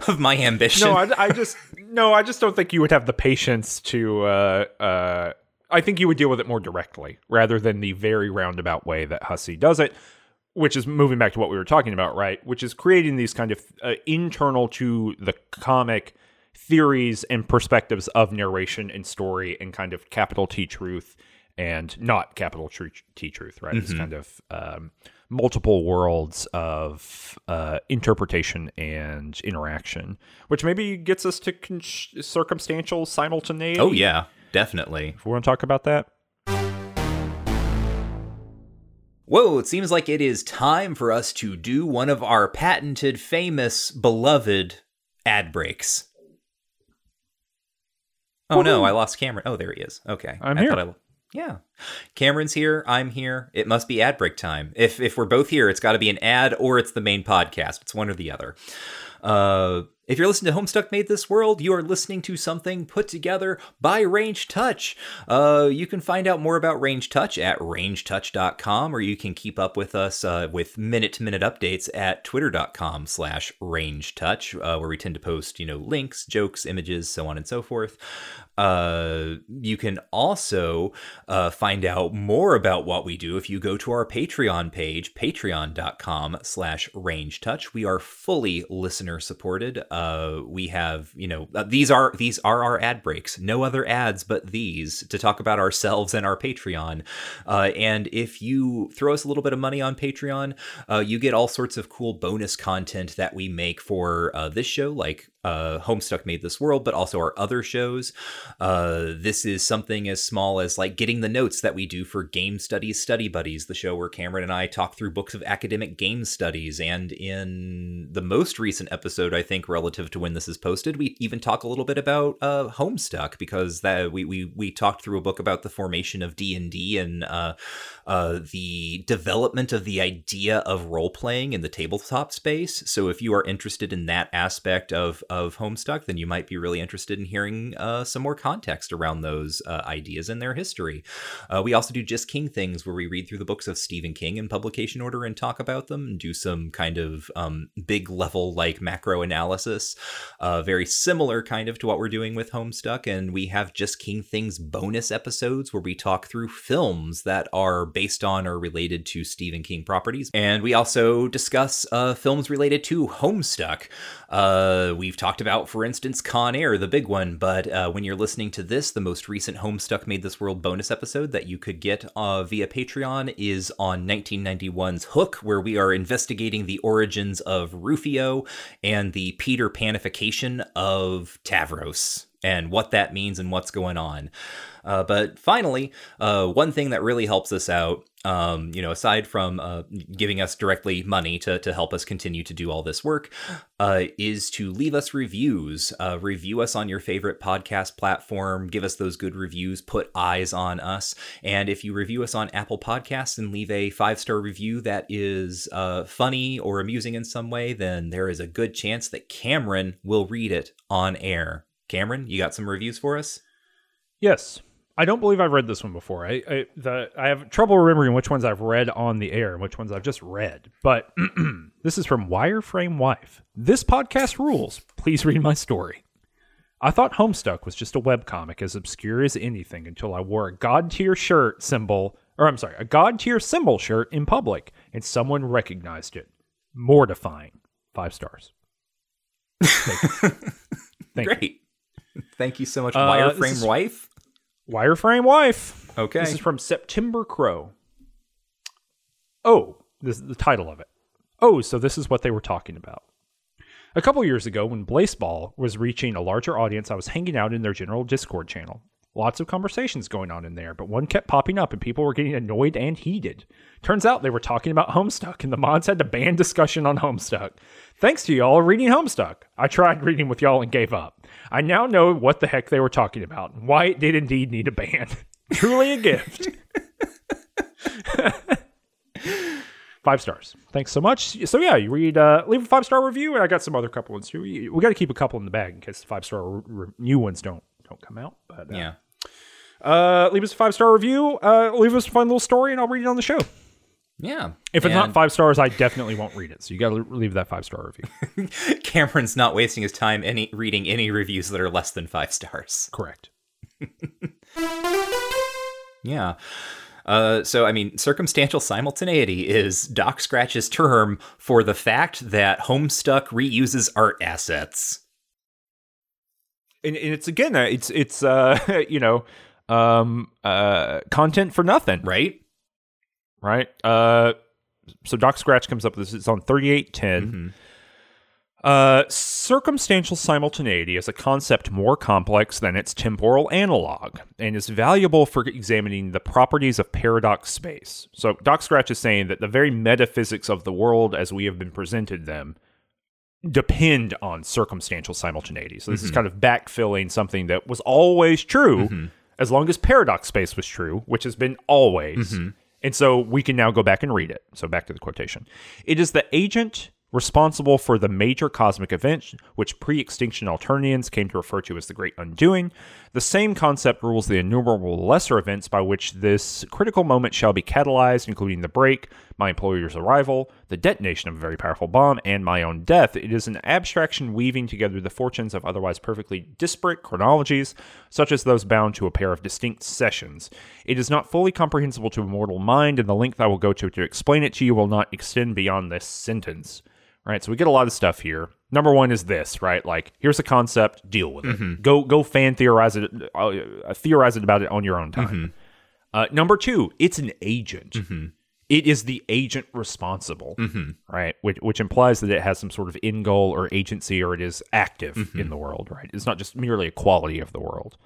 of my ambition. No, I, I just no, I just don't think you would have the patience to. Uh, uh, I think you would deal with it more directly rather than the very roundabout way that Hussie does it, which is moving back to what we were talking about, right? Which is creating these kind of uh, internal to the comic theories and perspectives of narration and story and kind of capital T truth and not capital T truth, right? Mm-hmm. It's kind of um, multiple worlds of uh, interpretation and interaction, which maybe gets us to con- circumstantial simultaneity. Oh, yeah, definitely. If we want to talk about that. Whoa, it seems like it is time for us to do one of our patented, famous, beloved ad breaks. Oh, no, I lost Cameron. Oh, there he is. Okay. I'm I here. Thought I... Yeah. Cameron's here. I'm here. It must be ad break time. If if we're both here, it's got to be an ad or it's the main podcast. It's one or the other. Uh, if you're listening to Homestuck Made This World, you are listening to something put together by Range Touch. Uh, you can find out more about Range Touch at range touch dot com, or you can keep up with us uh, with minute-to-minute updates at twitter.com slash rangetouch, uh, where we tend to post, you know, links, jokes, images, so on and so forth. Uh, you can also uh, find out more about what we do if you go to our Patreon page, patreon.com slash rangetouch. We are fully listener-supported. Uh, we have, you know, uh, these are these are our ad breaks. No other ads but these to talk about ourselves and our Patreon. Uh, and if you throw us a little bit of money on Patreon, uh, you get all sorts of cool bonus content that we make for uh, this show, like Uh, Homestuck Made This World, but also our other shows. Uh, this is something as small as like getting the notes that we do for Game Studies Study Buddies, the show where Cameron and I talk through books of academic game studies. And in the most recent episode, I think, relative to when this is posted, we even talk a little bit about uh, Homestuck, because that we we we talked through a book about the formation of D and D and uh, uh, the development of the idea of role-playing in the tabletop space. So if you are interested in that aspect of uh, of Homestuck, then you might be really interested in hearing uh, some more context around those uh, ideas and their history. Uh, we also do Just King Things, where we read through the books of Stephen King in publication order and talk about them and do some kind of um, big level like macro analysis, uh, very similar kind of to what we're doing with Homestuck. And we have Just King Things bonus episodes where we talk through films that are based on or related to Stephen King properties. And we also discuss uh, films related to Homestuck. Uh, we've talked Talked about, for instance, Con Air, the big one, but uh, when you're listening to this, the most recent Homestuck Made This World bonus episode that you could get uh, via Patreon is on nineteen ninety-one's Hook, where we are investigating the origins of Rufio and the Peter Panification of Tavros and what that means and what's going on. Uh, but finally, uh, one thing that really helps us out, um, you know, aside from uh, giving us directly money to to help us continue to do all this work, uh, is to leave us reviews. Uh, review us on your favorite podcast platform. Give us those good reviews. Put eyes on us. And if you review us on Apple Podcasts and leave a five-star review that is uh, funny or amusing in some way, then there is a good chance that Cameron will read it on air. Cameron, you got some reviews for us? Yes. I don't believe I've read this one before. I I, the, I have trouble remembering which ones I've read on the air and which ones I've just read. But this is from Wireframe Wife. This podcast rules. Please read my story. I thought Homestuck was just a webcomic as obscure as anything until I wore a god-tier shirt symbol, or I'm sorry, a god-tier symbol shirt in public, and someone recognized it. Mortifying. Five stars. Thank you. Thank Great. You. Thank you so much, uh, Wireframe Wife. Wireframe Wife. Okay. This is from September Crow. Oh, this is the title of it. Oh, so this is what they were talking about. A couple years ago, when Blazeball was reaching a larger audience, I was hanging out in their general Discord channel. Lots of conversations going on in there, but one kept popping up and people were getting annoyed and heated. Turns out they were talking about Homestuck and the mods had to ban discussion on Homestuck. Thanks to y'all reading Homestuck. I tried reading with y'all and gave up. I now know what the heck they were talking about and why it did indeed need a ban. Truly a gift. Five stars. Thanks so much. So yeah, you read, uh, leave a five-star review, and I got some other couple ones too. We, we got to keep a couple in the bag in case the five-star re- re- new ones don't don't come out. But uh, yeah. Uh, leave us a five-star review. Uh, leave us a fun little story, and I'll read it on the show. Yeah. If it's and... not five stars, I definitely won't read it. So you got to leave that five-star review. Cameron's not wasting his time any reading any reviews that are less than five stars. Correct. Yeah. Uh, so, I mean, circumstantial simultaneity is Doc Scratch's term for the fact that Homestuck reuses art assets. And, and it's, again, it's, it's uh, you know, um, uh, content for nothing. Right. Right. Uh, so Doc Scratch comes up with this. It's on thirty-eight ten. Mm-hmm. Uh, circumstantial simultaneity is a concept more complex than its temporal analog and is valuable for examining the properties of paradox space. So Doc Scratch is saying that the very metaphysics of the world as we have been presented them depend on circumstantial simultaneity. So this mm-hmm. is kind of backfilling something that was always true mm-hmm. as long as paradox space was true, which has been always. Mm-hmm. And so we can now go back and read it. So back to the quotation. It is the agent responsible for the major cosmic event, which pre-extinction Alternians came to refer to as the Great Undoing. The same concept rules the innumerable lesser events by which this critical moment shall be catalyzed, including the break, my employer's arrival, the detonation of a very powerful bomb, and my own death. It is an abstraction weaving together the fortunes of otherwise perfectly disparate chronologies, such as those bound to a pair of distinct sessions. It is not fully comprehensible to a mortal mind, and the length I will go to to explain it to you will not extend beyond this sentence. Right, so we get a lot of stuff here. Number one is this, right? Like, here's a concept, deal with it. Mm-hmm. Go, go, fan theorize it, uh, theorize it about it on your own time. Mm-hmm. Uh, number two, it's an agent. Mm-hmm. It is the agent responsible, mm-hmm. right? Which, which implies that it has some sort of end goal or agency, or it is active mm-hmm. in the world, right? It's not just merely a quality of the world.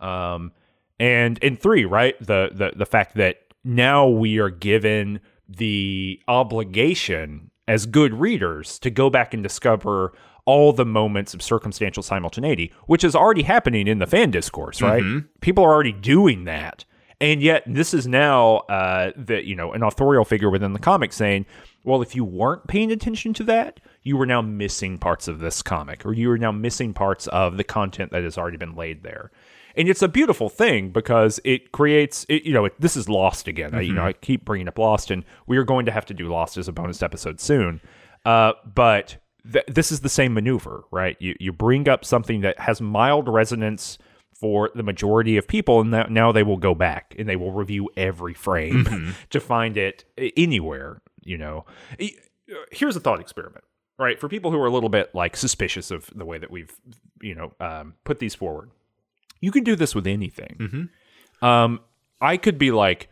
Um, and and three, right? The the the fact that now we are given the obligation as good readers, to go back and discover all the moments of circumstantial simultaneity, which is already happening in the fan discourse, right? Mm-hmm. People are already doing that. And yet this is now uh, the, you know, an authorial figure within the comic saying, well, if you weren't paying attention to that, you were now missing parts of this comic, or you were now missing parts of the content that has already been laid there. And it's a beautiful thing because it creates, it, you know, it, this is Lost again. Mm-hmm. I, you know, I keep bringing up Lost, and we are going to have to do Lost as a bonus episode soon. Uh, but th- this is the same maneuver, right? You you bring up something that has mild resonance for the majority of people, and that now they will go back and they will review every frame mm-hmm. to find it anywhere, you know. Here's a thought experiment, right? For people who are a little bit, like, suspicious of the way that we've, you know, um, put these forward. You can do this with anything. Mm-hmm. Um, I could be like,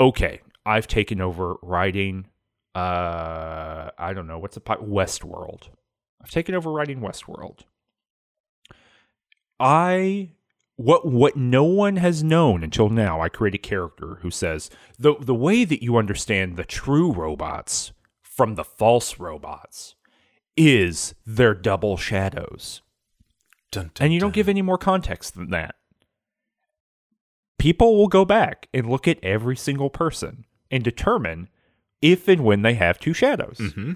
okay, I've taken over writing, uh, I don't know, what's the po- Westworld. I've taken over writing Westworld. I, what what no one has known until now, I create a character who says, the the way that you understand the true robots from the false robots is their double shadows. Dun, dun, and you don't dun. give any more context than that. People will go back and look at every single person and determine if and when they have two shadows. Mm-hmm.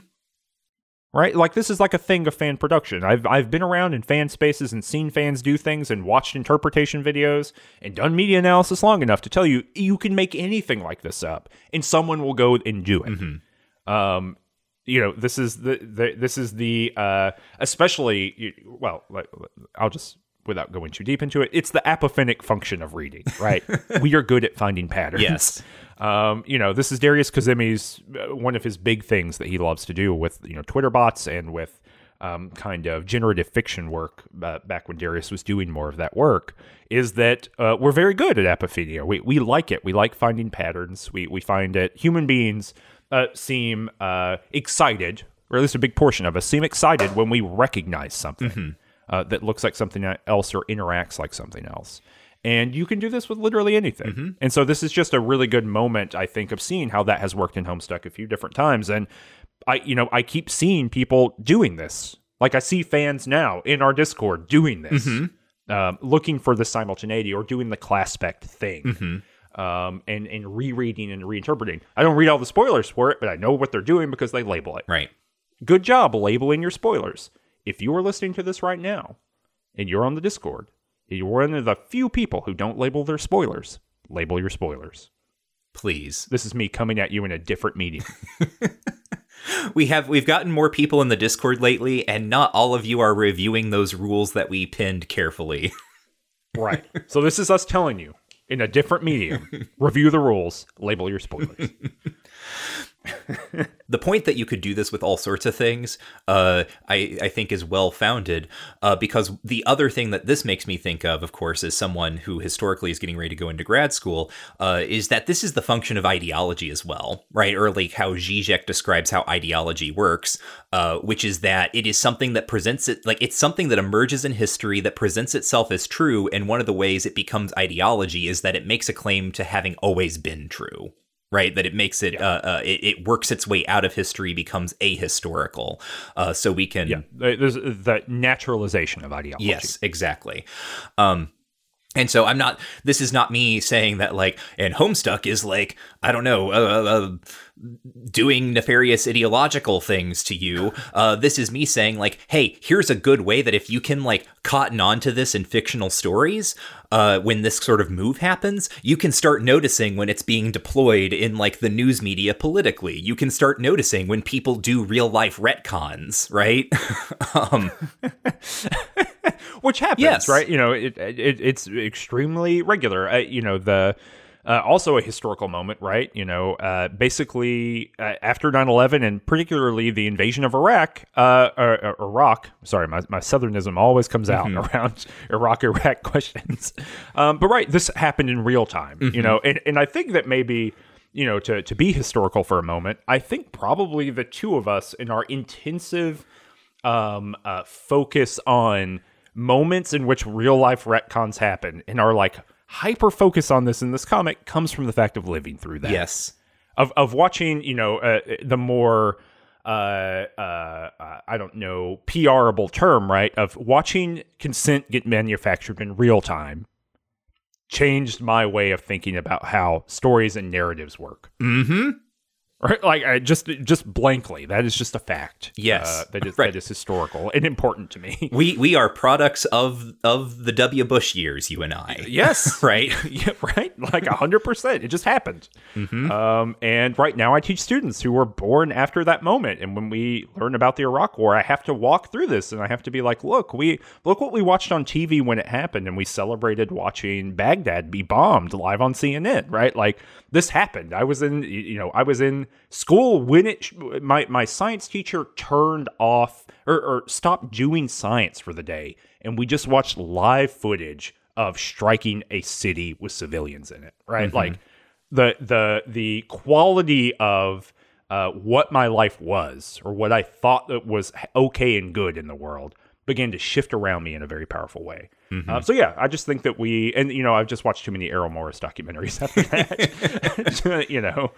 Right? Like, this is like a thing of fan production. I've I've been around in fan spaces and seen fans do things and watched interpretation videos and done media analysis long enough to tell you, you can make anything like this up and someone will go and do it. Mm-hmm. Um You know, this is the, the this is the uh, especially well. I'll just without going too deep into it. It's the apophenic function of reading, right? We are good at finding patterns. Yes. Um, you know, this is Darius Kazemi's uh, one of his big things that he loves to do with you know Twitter bots and with um, kind of generative fiction work. Uh, back when Darius was doing more of that work, is that uh, we're very good at apophenia. We we like it. We like finding patterns. We we find it. Human beings. Uh, seem uh, excited, or at least a big portion of us seem excited when we recognize something mm-hmm. uh, that looks like something else or interacts like something else. And you can do this with literally anything. Mm-hmm. And so this is just a really good moment, I think, of seeing how that has worked in Homestuck a few different times. And I, you know, I keep seeing people doing this. Like I see fans now in our Discord doing this, mm-hmm. um, looking for the simultaneity or doing the claspect thing. Mm-hmm. Um, and, and rereading and reinterpreting. I don't read all the spoilers for it, but I know what they're doing because they label it. Right. Good job labeling your spoilers. If you are listening to this right now, and you're on the Discord, and you're one of the few people who don't label their spoilers, label your spoilers. Please. This is me coming at you in a different medium. We have, we've gotten more people in the Discord lately, and not all of you are reviewing those rules that we pinned carefully. Right. So this is us telling you, in a different medium, review the rules, label your spoilers. The point that you could do this with all sorts of things, uh, I, I think is well-founded, uh, because the other thing that this makes me think of, of course, as someone who historically is getting ready to go into grad school, uh, is that this is the function of ideology as well, right? Or like how Zizek describes how ideology works, uh, which is that it is something that presents it, like it's something that emerges in history that presents itself as true, and one of the ways it becomes ideology is that it makes a claim to having always been true. Right, that it makes it, yeah. uh, uh, it, it works its way out of history, becomes ahistorical. Uh, so we can... Yeah, there's the naturalization of ideology. Yes, exactly. Um, and so I'm not, this is not me saying that, like, and Homestuck is like, I don't know, uh, uh, doing nefarious ideological things to you. Uh, this is me saying, like, hey, here's a good way that if you can, like, cotton onto this in fictional stories... Uh, when this sort of move happens, you can start noticing when it's being deployed in like the news media politically. You can start noticing when people do real life retcons, right? um, Which happens, yes. Right? You know, it, it it's extremely regular. Uh, you know, the uh, also a historical moment, right? You know, uh, basically uh, after nine eleven and particularly the invasion of Iraq, uh, or, or Iraq. Sorry, my, my Southernism always comes out mm-hmm. around Iraq, Iraq questions. Um, but right, this happened in real time, mm-hmm. you know, and, and I think that maybe, you know, to, to be historical for a moment, I think probably the two of us in our intensive um, uh, focus on moments in which real life retcons happen and are like, hyper focus on this in this comic comes from the fact of living through that. Yes. Of of watching, you know, uh, the more, uh, uh, I don't know, P R-able term, right? Of watching consent get manufactured in real time changed my way of thinking about how stories and narratives work. Mm-hmm. Right? Like, I just just blankly, that is just a fact. Yes, uh, that is right. That is historical and important to me. We we are products of of the W. Bush years, you and I. Yes, right, yeah, right. Like a hundred percent, it just happened. Mm-hmm. Um, and right now, I teach students who were born after that moment. And when we learn about the Iraq War, I have to walk through this, and I have to be like, look, we look what we watched on T V when it happened, and we celebrated watching Baghdad be bombed live on C N N. Right, like this happened. I was in, you know, I was in. School when it my my science teacher turned off or, or stopped doing science for the day, and we just watched live footage of striking a city with civilians in it. Right, mm-hmm. Like the the the quality of uh, what my life was or what I thought that was okay and good in the world began to shift around me in a very powerful way. Mm-hmm. Um, so yeah, I just think that we, and you know, I've just watched too many Errol Morris documentaries after that, you know,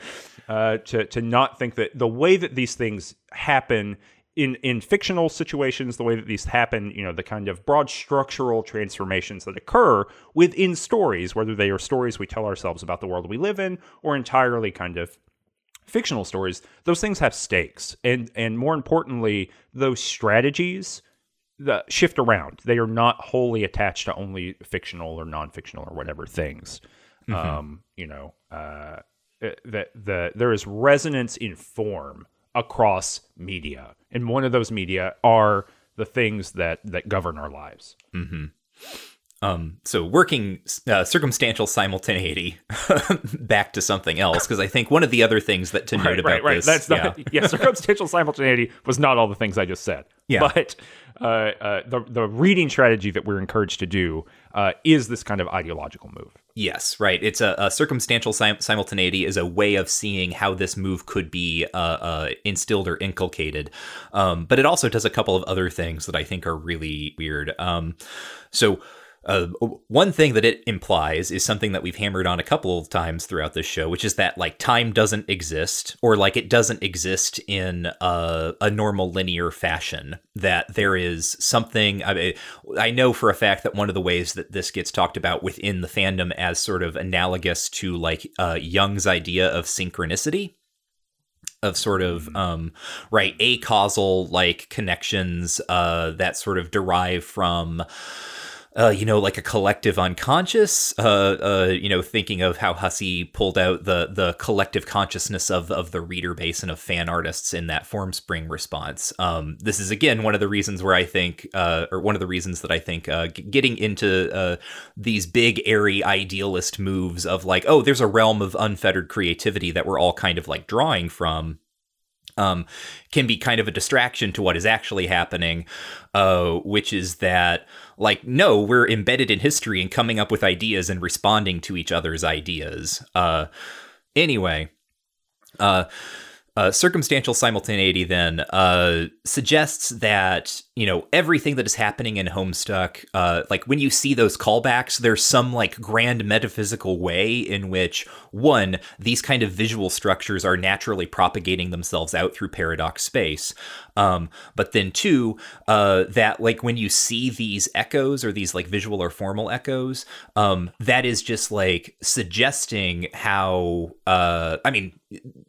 uh, to to not think that the way that these things happen in, in fictional situations, the way that these happen, you know, the kind of broad structural transformations that occur within stories, whether they are stories we tell ourselves about the world we live in or entirely kind of fictional stories, those things have stakes. And, and more importantly, those strategies the shift around. They are not wholly attached to only fictional or non-fictional or whatever things. Mm-hmm. Um, you know, uh, that the there is resonance in form across media, and one of those media are the things that that govern our lives. Mm-hmm. Um, so working uh, circumstantial simultaneity back to something else, because I think one of the other things that to right, note about right, right. this... That's not, yeah. yeah, circumstantial simultaneity was not all the things I just said. Yeah. But uh, uh, the, the reading strategy that we're encouraged to do uh, is this kind of ideological move. Yes, right. It's a, a circumstantial sim- simultaneity is a way of seeing how this move could be uh, uh, instilled or inculcated. Um, but it also does a couple of other things that I think are really weird. Um, so... Uh, one thing that it implies is something that we've hammered on a couple of times throughout this show, which is that like time doesn't exist, or like it doesn't exist in a, a normal linear fashion, that there is something. I mean, I know for a fact that one of the ways that this gets talked about within the fandom as sort of analogous to like uh, Jung's idea of synchronicity. Of sort of, um, right, acausal like connections uh, that sort of derive from uh, you know, like a collective unconscious, uh, uh, you know, thinking of how Hussie pulled out the the collective consciousness of of the reader base and of fan artists in that Formspring response. Um, this is, again, one of the reasons where I think, uh, or one of the reasons that I think uh, g- getting into uh, these big, airy, idealist moves of like, oh, there's a realm of unfettered creativity that we're all kind of like drawing from. Um, can be kind of a distraction to what is actually happening, uh, which is that, like, no, we're embedded in history and coming up with ideas and responding to each other's ideas. Uh, anyway, uh, uh, circumstantial simultaneity then uh, suggests that, you know, everything that is happening in Homestuck, uh, like when you see those callbacks, there's some like grand metaphysical way in which, one, these kind of visual structures are naturally propagating themselves out through paradox space. Um, but then two, uh, that like when you see these echoes or these like visual or formal echoes, um, that is just like suggesting how, uh, I mean,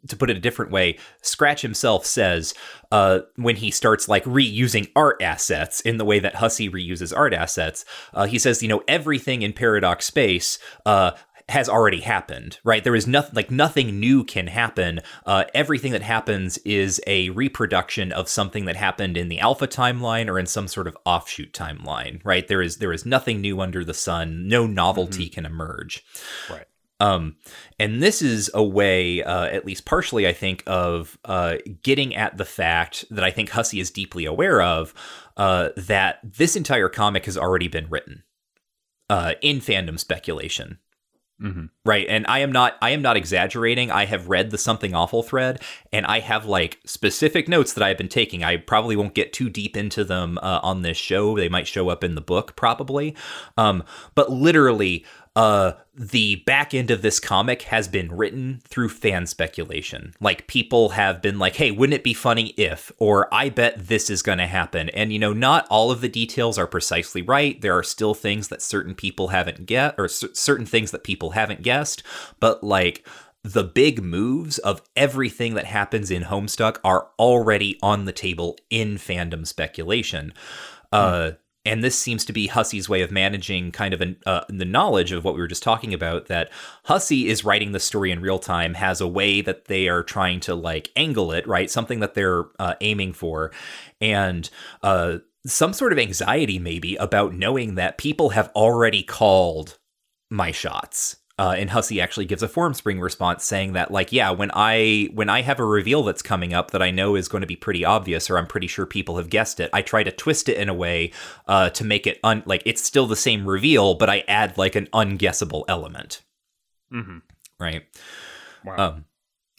to put it a different way, Scratch himself says, uh, when he starts like reusing art assets in the way that Hussie reuses art assets, uh, he says, you know, everything in paradox space uh, has already happened, right? There is nothing, like nothing new can happen. Uh, everything that happens is a reproduction of something that happened in the alpha timeline or in some sort of offshoot timeline, right? There is there is nothing new under the sun. No novelty mm-hmm. can emerge. Right. Um, and this is a way, uh, at least partially, I think, of uh, getting at the fact that I think Hussie is deeply aware of, uh, that this entire comic has already been written uh, in fandom speculation. Mm-hmm. Right. And I am not I am not exaggerating. I have read the Something Awful thread, and I have like specific notes that I've been taking. I probably won't get too deep into them uh, on this show. They might show up in the book, probably. Um, but literally, uh, the back end of this comic has been written through fan speculation. Like people have been like, hey, wouldn't it be funny if, or I bet this is going to happen. And, you know, not all of the details are precisely right. There are still things that certain people haven't get or c- certain things that people haven't guessed. But like the big moves of everything that happens in Homestuck are already on the table in fandom speculation. Mm. Uh, And this seems to be Hussie's way of managing kind of an, uh, the knowledge of what we were just talking about, that Hussie is writing the story in real time, has a way that they are trying to like angle it, right? Something that they're uh, aiming for. And uh, some sort of anxiety maybe about knowing that people have already called my shots. Uh, and Hussie actually gives a Formspring response saying that, like, yeah, when I when I have a reveal that's coming up that I know is going to be pretty obvious, or I'm pretty sure people have guessed it, I try to twist it in a way uh, to make it, un- like, it's still the same reveal, but I add, like, an unguessable element. Mm-hmm. Right? Wow. Um,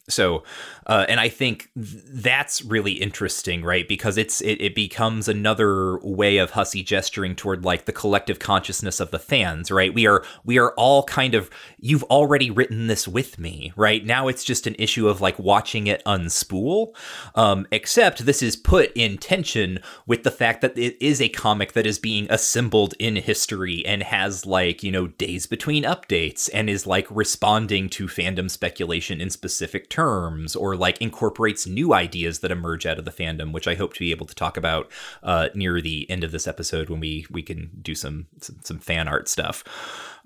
so, uh, and I think th- that's really interesting, right? Because it's it, it becomes another way of Hussie gesturing toward like the collective consciousness of the fans, right? We are we are all kind of, you've already written this with me, right? Now it's just an issue of like watching it unspool, um, except this is put in tension with the fact that it is a comic that is being assembled in history and has like, you know, days between updates and is like responding to fandom speculation in specific terms. terms or like incorporates new ideas that emerge out of the fandom, which I hope to be able to talk about uh, near the end of this episode when we we can do some some, some fan art stuff.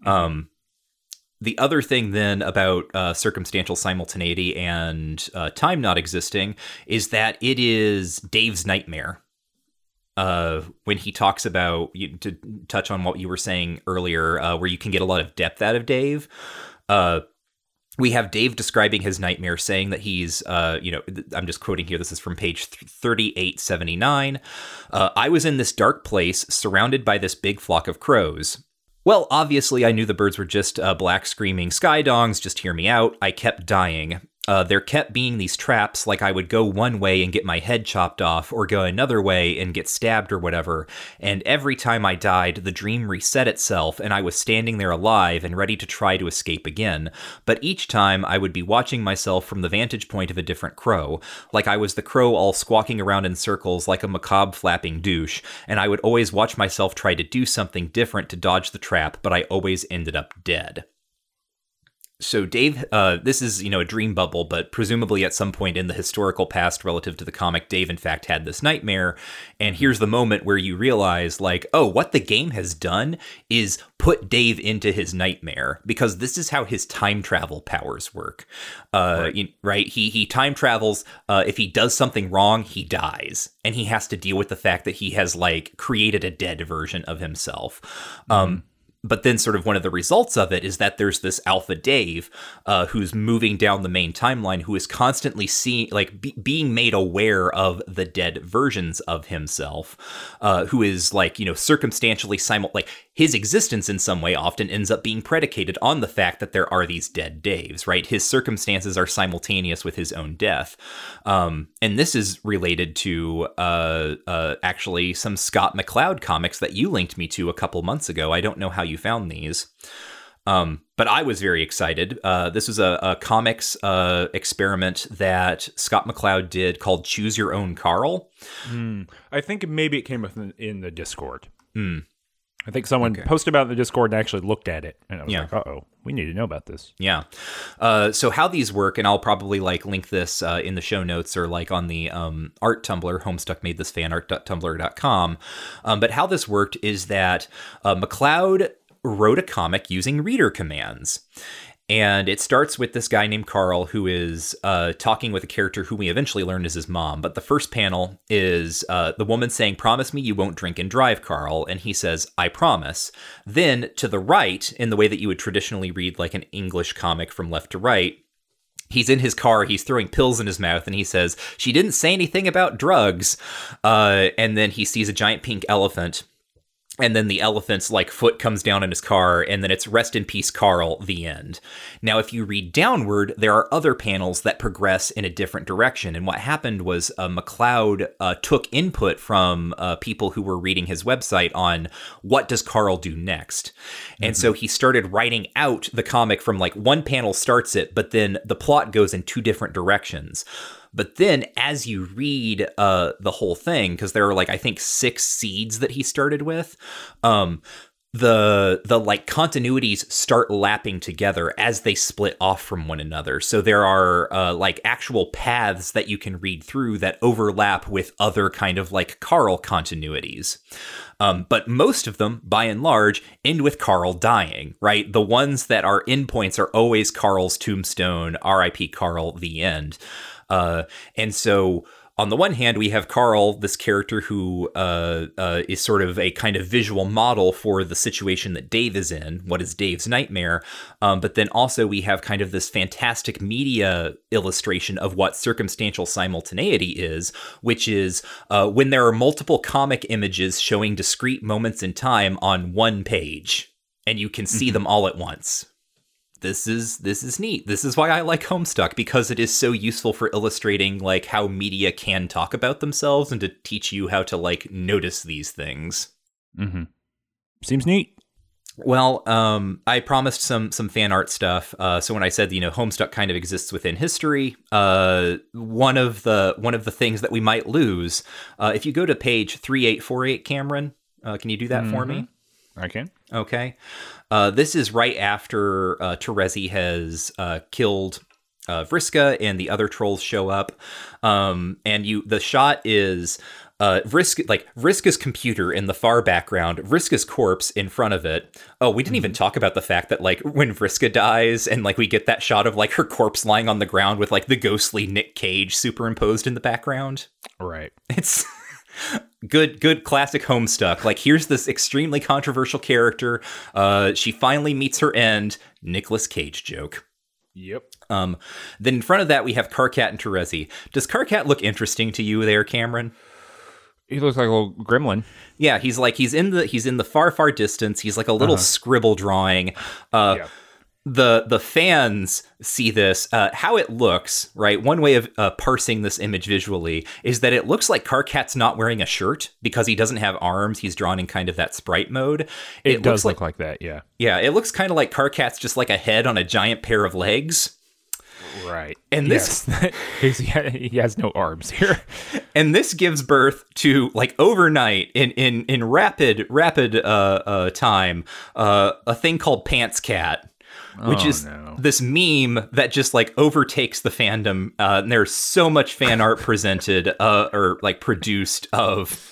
Um, the other thing then about uh, circumstantial simultaneity and uh, time not existing is that it is Dave's nightmare. Uh, when he talks about, to touch on what you were saying earlier, uh, where you can get a lot of depth out of Dave, uh, we have Dave describing his nightmare, saying that he's, uh, you know, I'm just quoting here. This is from page thirty-eight seventy-nine. Uh, I was in this dark place surrounded by this big flock of crows. Well, obviously, I knew the birds were just uh, black screaming sky dongs. Just hear me out. I kept dying. Uh, there kept being these traps, like I would go one way and get my head chopped off or go another way and get stabbed or whatever. And every time I died, the dream reset itself and I was standing there alive and ready to try to escape again. But each time I would be watching myself from the vantage point of a different crow, like I was the crow all squawking around in circles like a macabre flapping douche. And I would always watch myself try to do something different to dodge the trap, but I always ended up dead. So Dave, uh, this is, you know, a dream bubble, but presumably at some point in the historical past relative to the comic, Dave, in fact, had this nightmare. And here's the moment where you realize, like, oh, what the game has done is put Dave into his nightmare, because this is how his time travel powers work. Uh, right. You, right? He he time travels. Uh, if he does something wrong, he dies. And he has to deal with the fact that he has, like, created a dead version of himself. Mm-hmm. Um But then sort of one of the results of it is that there's this Alpha Dave uh, who's moving down the main timeline, who is constantly seeing, like, be- being made aware of the dead versions of himself, uh, who is, like, you know, circumstantially simul- like his existence in some way often ends up being predicated on the fact that there are these dead Daves, right? His circumstances are simultaneous with his own death. Um, and this is related to uh, uh, actually some Scott McCloud comics that you linked me to a couple months ago. I don't know how you found these, um but I was very excited. Uh this was a, a comics uh experiment that Scott McCloud did called Choose Your Own Carl. mm, I think maybe it came within in the Discord. mm. I think someone okay. posted about it in the Discord and actually looked at it, and I was yeah. like, uh-oh, we need to know about this. Yeah. Uh, so how these work, and I'll probably, like, link this uh, in the show notes or, like, on the um, art Tumblr, Homestuck made this fanart dot tumblr dot com. Um, but how this worked is that uh, McCloud wrote a comic using reader commands. And it starts with this guy named Carl, who is uh, talking with a character who we eventually learn is his mom. But the first panel is uh, the woman saying, "Promise me you won't drink and drive, Carl." And he says, "I promise." Then to the right, in the way that you would traditionally read, like, an English comic from left to right, he's in his car, he's throwing pills in his mouth, and he says, "She didn't say anything about drugs." Uh, and then he sees a giant pink elephant. And then the elephant's, like, foot comes down in his car, and then it's "Rest in peace, Carl," the end. Now, if you read downward, there are other panels that progress in a different direction. And what happened was uh, McCloud uh, took input from uh, people who were reading his website on what does Carl do next. And mm-hmm. so he started writing out the comic from, like, one panel starts it, but then the plot goes in two different directions. But then as you read uh, the whole thing, because there are, like, I think six seeds that he started with, um, the the like continuities start lapping together as they split off from one another. So there are uh, like actual paths that you can read through that overlap with other kind of, like, Carl continuities. Um, but most of them, by and large, end with Carl dying, right? The ones that are endpoints are always Carl's tombstone, R I P Carl, the end. Uh, and so on the one hand, we have Carl, this character who uh, uh, is sort of a kind of visual model for the situation that Dave is in, what is Dave's nightmare. Um, but then also we have kind of this fantastic media illustration of what circumstantial simultaneity is, which is uh, when there are multiple comic images showing discrete moments in time on one page, and you can see mm-hmm. them all at once. This is this is neat. This is why I like Homestuck, because it is so useful for illustrating, like, how media can talk about themselves and to teach you how to, like, notice these things. Mm-hmm. Seems neat. Well, um, I promised some some fan art stuff. Uh, so when I said, you know, Homestuck kind of exists within history, uh, one of the one of the things that we might lose, uh, if you go to page three eight four eight, Cameron, uh, can you do that mm-hmm. for me? I can. Okay. Uh, this is right after uh, Terezi has uh, killed uh, Vriska, and the other trolls show up. Um, and you, the shot is uh, Vriska, like Vriska's computer in the far background, Vriska's corpse in front of it. Oh, we didn't mm-hmm. even talk about the fact that, like, when Vriska dies, and, like, we get that shot of, like, her corpse lying on the ground with, like, the ghostly Nick Cage superimposed in the background. Right. It's... Good, good classic Homestuck. Like, here's this extremely controversial character. Uh, she finally meets her end. Nicolas Cage joke. Yep. Um, then in front of that, we have Karkat and Terezi. Does Karkat look interesting to you there, Cameron? He looks like a little gremlin. Yeah, he's like he's in the he's in the far, far distance. He's like a little uh-huh. scribble drawing. Uh, yeah. The the fans see this, uh, how it looks, right? One way of uh, parsing this image visually is that it looks like Karkat's not wearing a shirt because he doesn't have arms. He's drawn in kind of that sprite mode. It, it does look like, like that, yeah. Yeah, it looks kind of like Karkat's just like a head on a giant pair of legs. Right. And this yes. he has no arms here. And this gives birth to, like, overnight in in, in rapid, rapid uh, uh, time, uh, a thing called Pants Cat. which oh, is no. this meme that just like overtakes the fandom. Uh, and there's so much fan art presented uh, or like produced of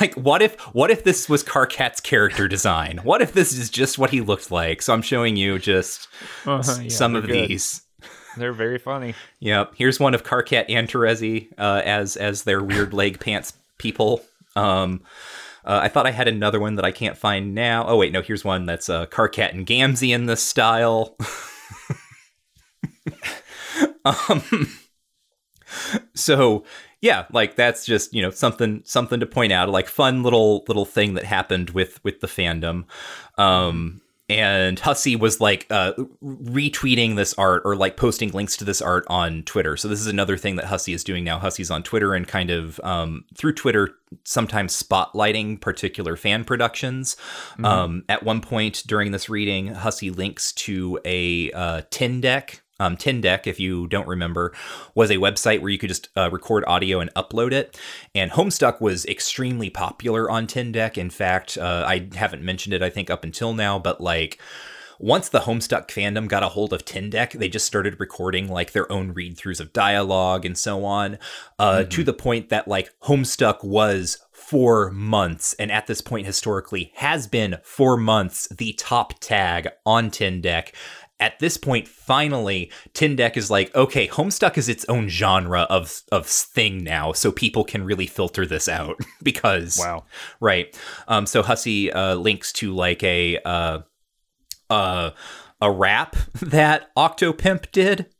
like, what if what if this was Carcat's character design? What if this is just what he looked like? So I'm showing you just uh, s- yeah, some of good. these. They're very funny. Yep. Here's one of Carcat and Terezi uh, as as their weird leg pants people. Um, uh, I thought I had another one that I can't find now. Oh wait, no. Here's one that's uh, Carcat and Gamzee in this style. um, so yeah, like that's just you know something something to point out, like fun little little thing that happened with with the fandom. Um, And Hussie was like uh, retweeting this art or like posting links to this art on Twitter. So this is another thing that Hussie is doing now. Hussie's on Twitter and kind of um, through Twitter, sometimes spotlighting particular fan productions. Mm-hmm. Um, at one point during this reading, Hussie links to a uh, Tin Deck. Um, Tin Deck, if you don't remember, was a website where you could just uh, record audio and upload it. And Homestuck was extremely popular on Tin Deck. In fact, uh, I haven't mentioned it, I think, up until now, but like once the Homestuck fandom got a hold of Tin Deck, they just started recording like their own read throughs of dialogue and so on, uh, mm-hmm. to the point that like Homestuck was for months, and at this point historically has been for months, the top tag on Tin Deck. At this point, finally, Tin Deck is like, okay, Homestuck is its own genre of of thing now, so people can really filter this out because wow, right? Um, so Hussie uh, links to like a uh, uh, a rap that Octopimp did.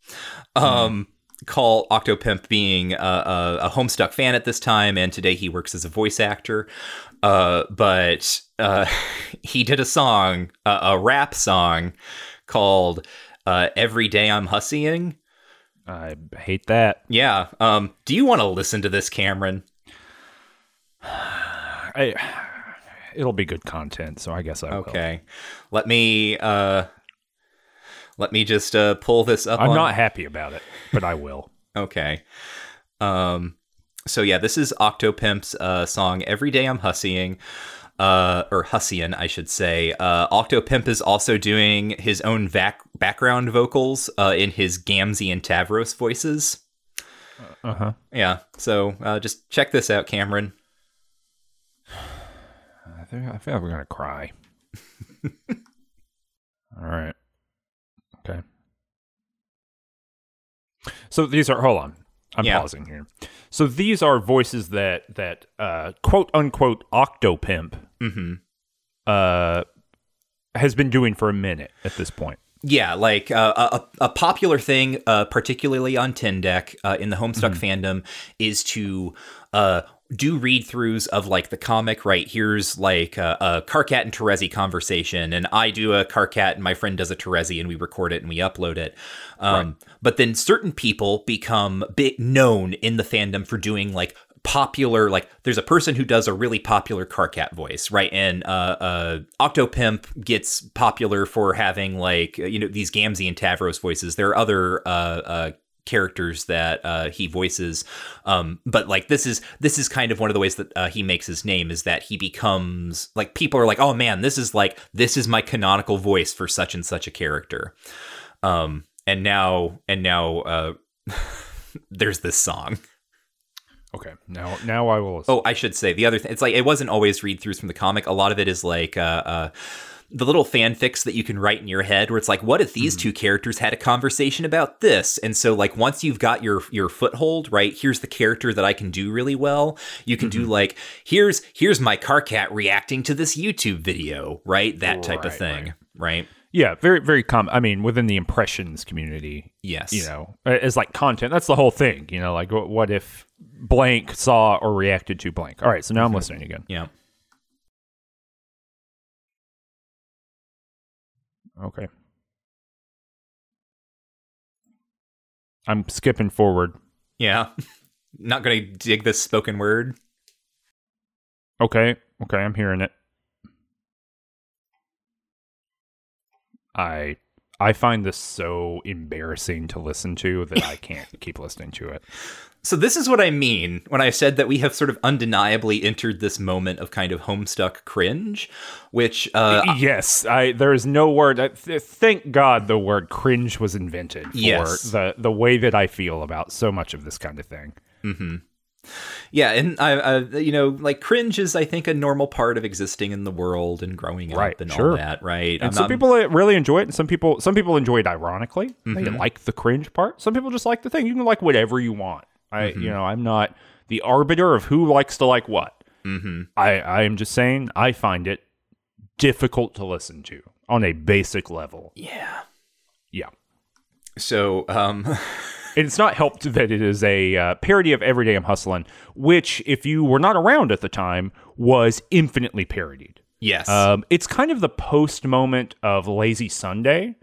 Um, mm-hmm. Call Octopimp being a, a, a Homestuck fan at this time, and today he works as a voice actor. Uh, but uh, he did a song, a, a rap song. Called uh, Every Day I'm Hussieing. I hate that. Yeah. Um, do you want to listen to this, Cameron? I, it'll be good content, so I guess I okay. will. Okay. Let me uh, let me just uh, pull this up. I'm on... not happy about it, but I will. Okay. Um. So yeah, this is Octopimp's uh, song Every Day I'm Hussieing. Uh, or Hussian, I should say. Uh, Octopimp is also doing his own vac- background vocals uh, in his Gamzee and Tavros voices. Uh huh. Yeah. So uh, just check this out, Cameron. I think I feel like we're gonna cry. All right. Okay. So these are. Hold on. I'm yeah. pausing here. So these are voices that that uh, quote unquote Octopimp mm-hmm. uh, has been doing for a minute at this point. Yeah, like uh, a, a popular thing, uh, particularly on Tin Deck uh, in the Homestuck mm-hmm. fandom, is to uh, do read-throughs of like the comic. Right, here's like a, a Carcat and Terezi conversation, and I do a Carcat, and my friend does a Terezi, and we record it and we upload it. Um, right. But then certain people become big known in the fandom for doing like popular, like there's a person who does a really popular Carcat voice, right? And uh, uh, Octopimp gets popular for having like, you know, these Gamzee and Tavros voices. There are other uh, uh, characters that uh, he voices, um, but like this is this is kind of one of the ways that uh, he makes his name, is that he becomes like, people are like, oh man, this is like this is my canonical voice for such and such a character. Um, and now and now uh, there's this song. Okay, now now I will. Oh, I should say the other thing. It's like it wasn't always read-throughs from the comic. A lot of it is like uh, uh, the little fanfics that you can write in your head, where it's like, what if these mm-hmm. two characters had a conversation about this? And so, like, once you've got your your foothold, right? Here's the character that I can do really well. You can mm-hmm. do like, here's here's my Carcat reacting to this YouTube video, right? That type right, of thing, right? right? Yeah, very, very common. I mean, within the impressions community, yes, you know, it's like content. That's the whole thing, you know. Like, what if blank saw or reacted to blank? All right, so now I'm listening again. Yeah. Okay. I'm skipping forward. Yeah. Not gonna dig this spoken word. Okay. Okay, I'm hearing it. I I find this so embarrassing to listen to that I can't keep listening to it. So this is what I mean when I said that we have sort of undeniably entered this moment of kind of Homestuck cringe, which... Uh, yes, I, there is no word... I, th- thank God the word cringe was invented for yes. the, the way that I feel about so much of this kind of thing. Mm-hmm. Yeah, and, I, I, you know, like, cringe is, I think, a normal part of existing in the world and growing right, up and sure. all that, right? And I'm some not... people really enjoy it, and some people some people enjoy it ironically. Mm-hmm. They like the cringe part. Some people just like the thing. You can like whatever you want. I, mm-hmm. You know, I'm not the arbiter of who likes to like what. Mm-hmm. I, I am just saying I find it difficult to listen to on a basic level. Yeah. Yeah. So, um... It's not helped that it is a uh, parody of Every Day I'm Hustling, which, if you were not around at the time, was infinitely parodied. Yes. Um, it's kind of the post-moment of Lazy Sunday,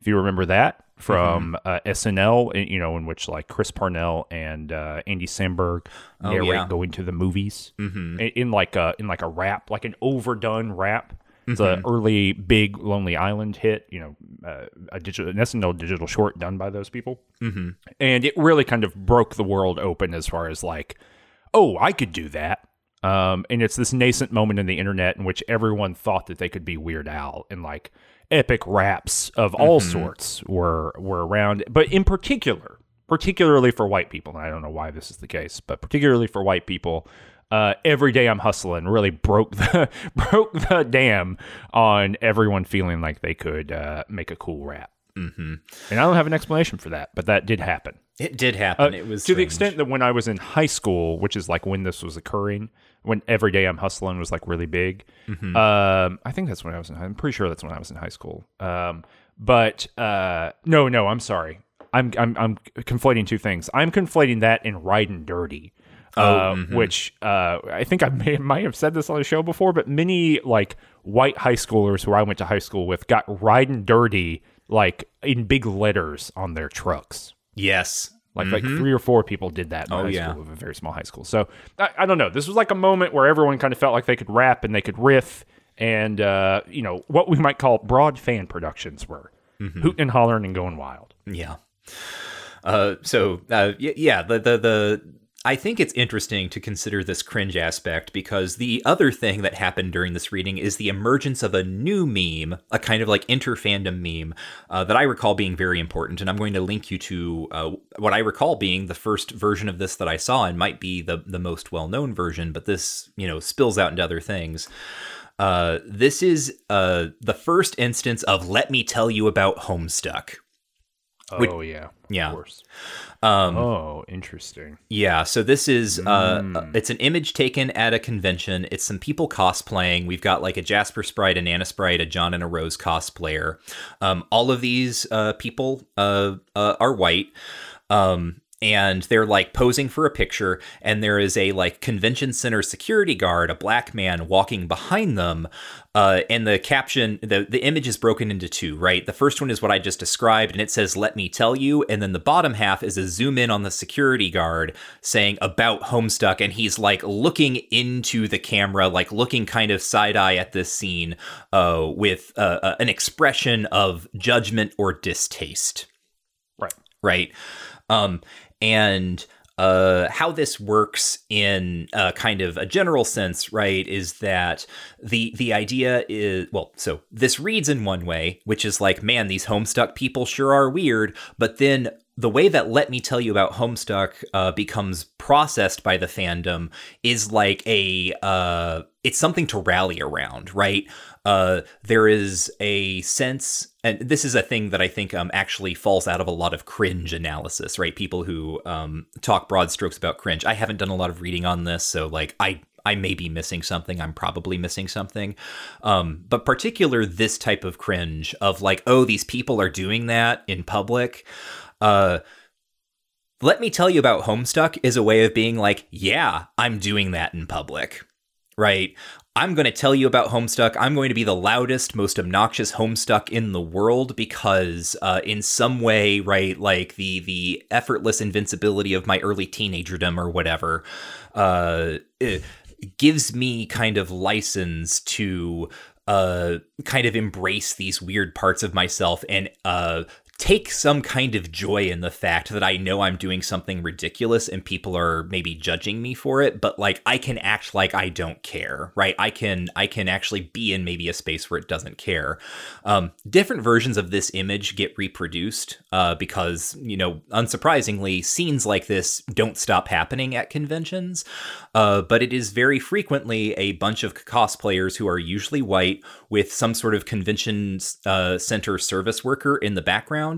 if you remember that, from mm-hmm. uh, S N L, you know, in which, like, Chris Parnell and uh, Andy Samberg narrate oh, yeah. going to the movies mm-hmm. in, in, like a, in, like, a rap, like an overdone rap. It's mm-hmm. an early big Lonely Island hit, you know, uh, a digital, an S N L digital short done by those people. Mm-hmm. And it really kind of broke the world open as far as like, oh, I could do that. Um, and it's this nascent moment in the internet in which everyone thought that they could be Weird Al, and like epic raps of all mm-hmm. sorts were were around. But in particular, particularly for white people, and I don't know why this is the case, but particularly for white people, Uh, Every Day I'm Hustling really broke the broke the dam on everyone feeling like they could uh, make a cool rap. Mm-hmm. And I don't have an explanation for that, but that did happen. It did happen. Uh, it was to strange. The extent that when I was in high school, which is like when this was occurring, when Every Day I'm Hustling was like really big. Mm-hmm. Um, I think that's when I was in high. I'm pretty sure that's when I was in high school. Um, but uh, no, no, I'm sorry. I'm I'm I'm conflating two things. I'm conflating that and Riding Dirty. Uh, mm-hmm. Which uh, I think I may, might have said this on the show before, but many like white high schoolers who I went to high school with got Riding Dirty like in big letters on their trucks. Yes. Like mm-hmm. like three or four people did that in oh, high yeah. school, of a very small high school. So I, I don't know. This was like a moment where everyone kind of felt like they could rap and they could riff, and uh, you know, what we might call broad fan productions were mm-hmm. hooting and hollering and going wild. Yeah. Uh, so uh, yeah, the the the. I think it's interesting to consider this cringe aspect, because the other thing that happened during this reading is the emergence of a new meme, a kind of like inter-fandom meme uh, that I recall being very important. And I'm going to link you to uh, what I recall being the first version of this that I saw, and might be the, the most well-known version, but this, you know, spills out into other things. Uh, this is uh, the first instance of "Let me tell you about Homestuck." Which, oh, yeah. Yeah. Of course. Um, oh, interesting. Yeah. So this is, uh, mm. it's an image taken at a convention. It's some people cosplaying. We've got like a Jasper Sprite, a Nana Sprite, a John and a Rose cosplayer. Um, all of these uh, people uh, uh, are white. Um, and they're like posing for a picture. And there is a like convention center security guard, a black man, walking behind them. Uh, and the caption, the, the image is broken into two, right? The first one is what I just described, and it says, "Let me tell you." And then the bottom half is a zoom in on the security guard saying about Homestuck. And he's like looking into the camera, like looking kind of side eye at this scene uh, with uh, uh, an expression of judgment or distaste. Right. Right. Um, and... Uh, how this works in uh, kind of a general sense, right, is that the the idea is, well, so this reads in one way, which is like, man, these Homestuck people sure are weird. But then the way that "Let me tell you about Homestuck" uh, becomes processed by the fandom is like a, uh, it's something to rally around, right? Uh, there is a sense, and this is a thing that I think um, actually falls out of a lot of cringe analysis, right? People who um, talk broad strokes about cringe. I haven't done a lot of reading on this, so like I, I may be missing something. I'm probably missing something. Um, but particular this type of cringe of like, oh, these people are doing that in public. Uh, "Let me tell you about Homestuck" is a way of being like, yeah, I'm doing that in public, right? I'm going to tell you about Homestuck. I'm going to be the loudest, most obnoxious Homestuck in the world because uh, in some way, right, like the the effortless invincibility of my early teenagerdom or whatever uh, gives me kind of license to uh, kind of embrace these weird parts of myself and uh, take some kind of joy in the fact that I know I'm doing something ridiculous and people are maybe judging me for it, but like I can act like I don't care, right? I can I can actually be in maybe a space where it doesn't care. Um, different versions of this image get reproduced uh, because, you know, unsurprisingly, scenes like this don't stop happening at conventions, uh, but it is very frequently a bunch of cosplayers who are usually white with some sort of convention uh, center service worker in the background.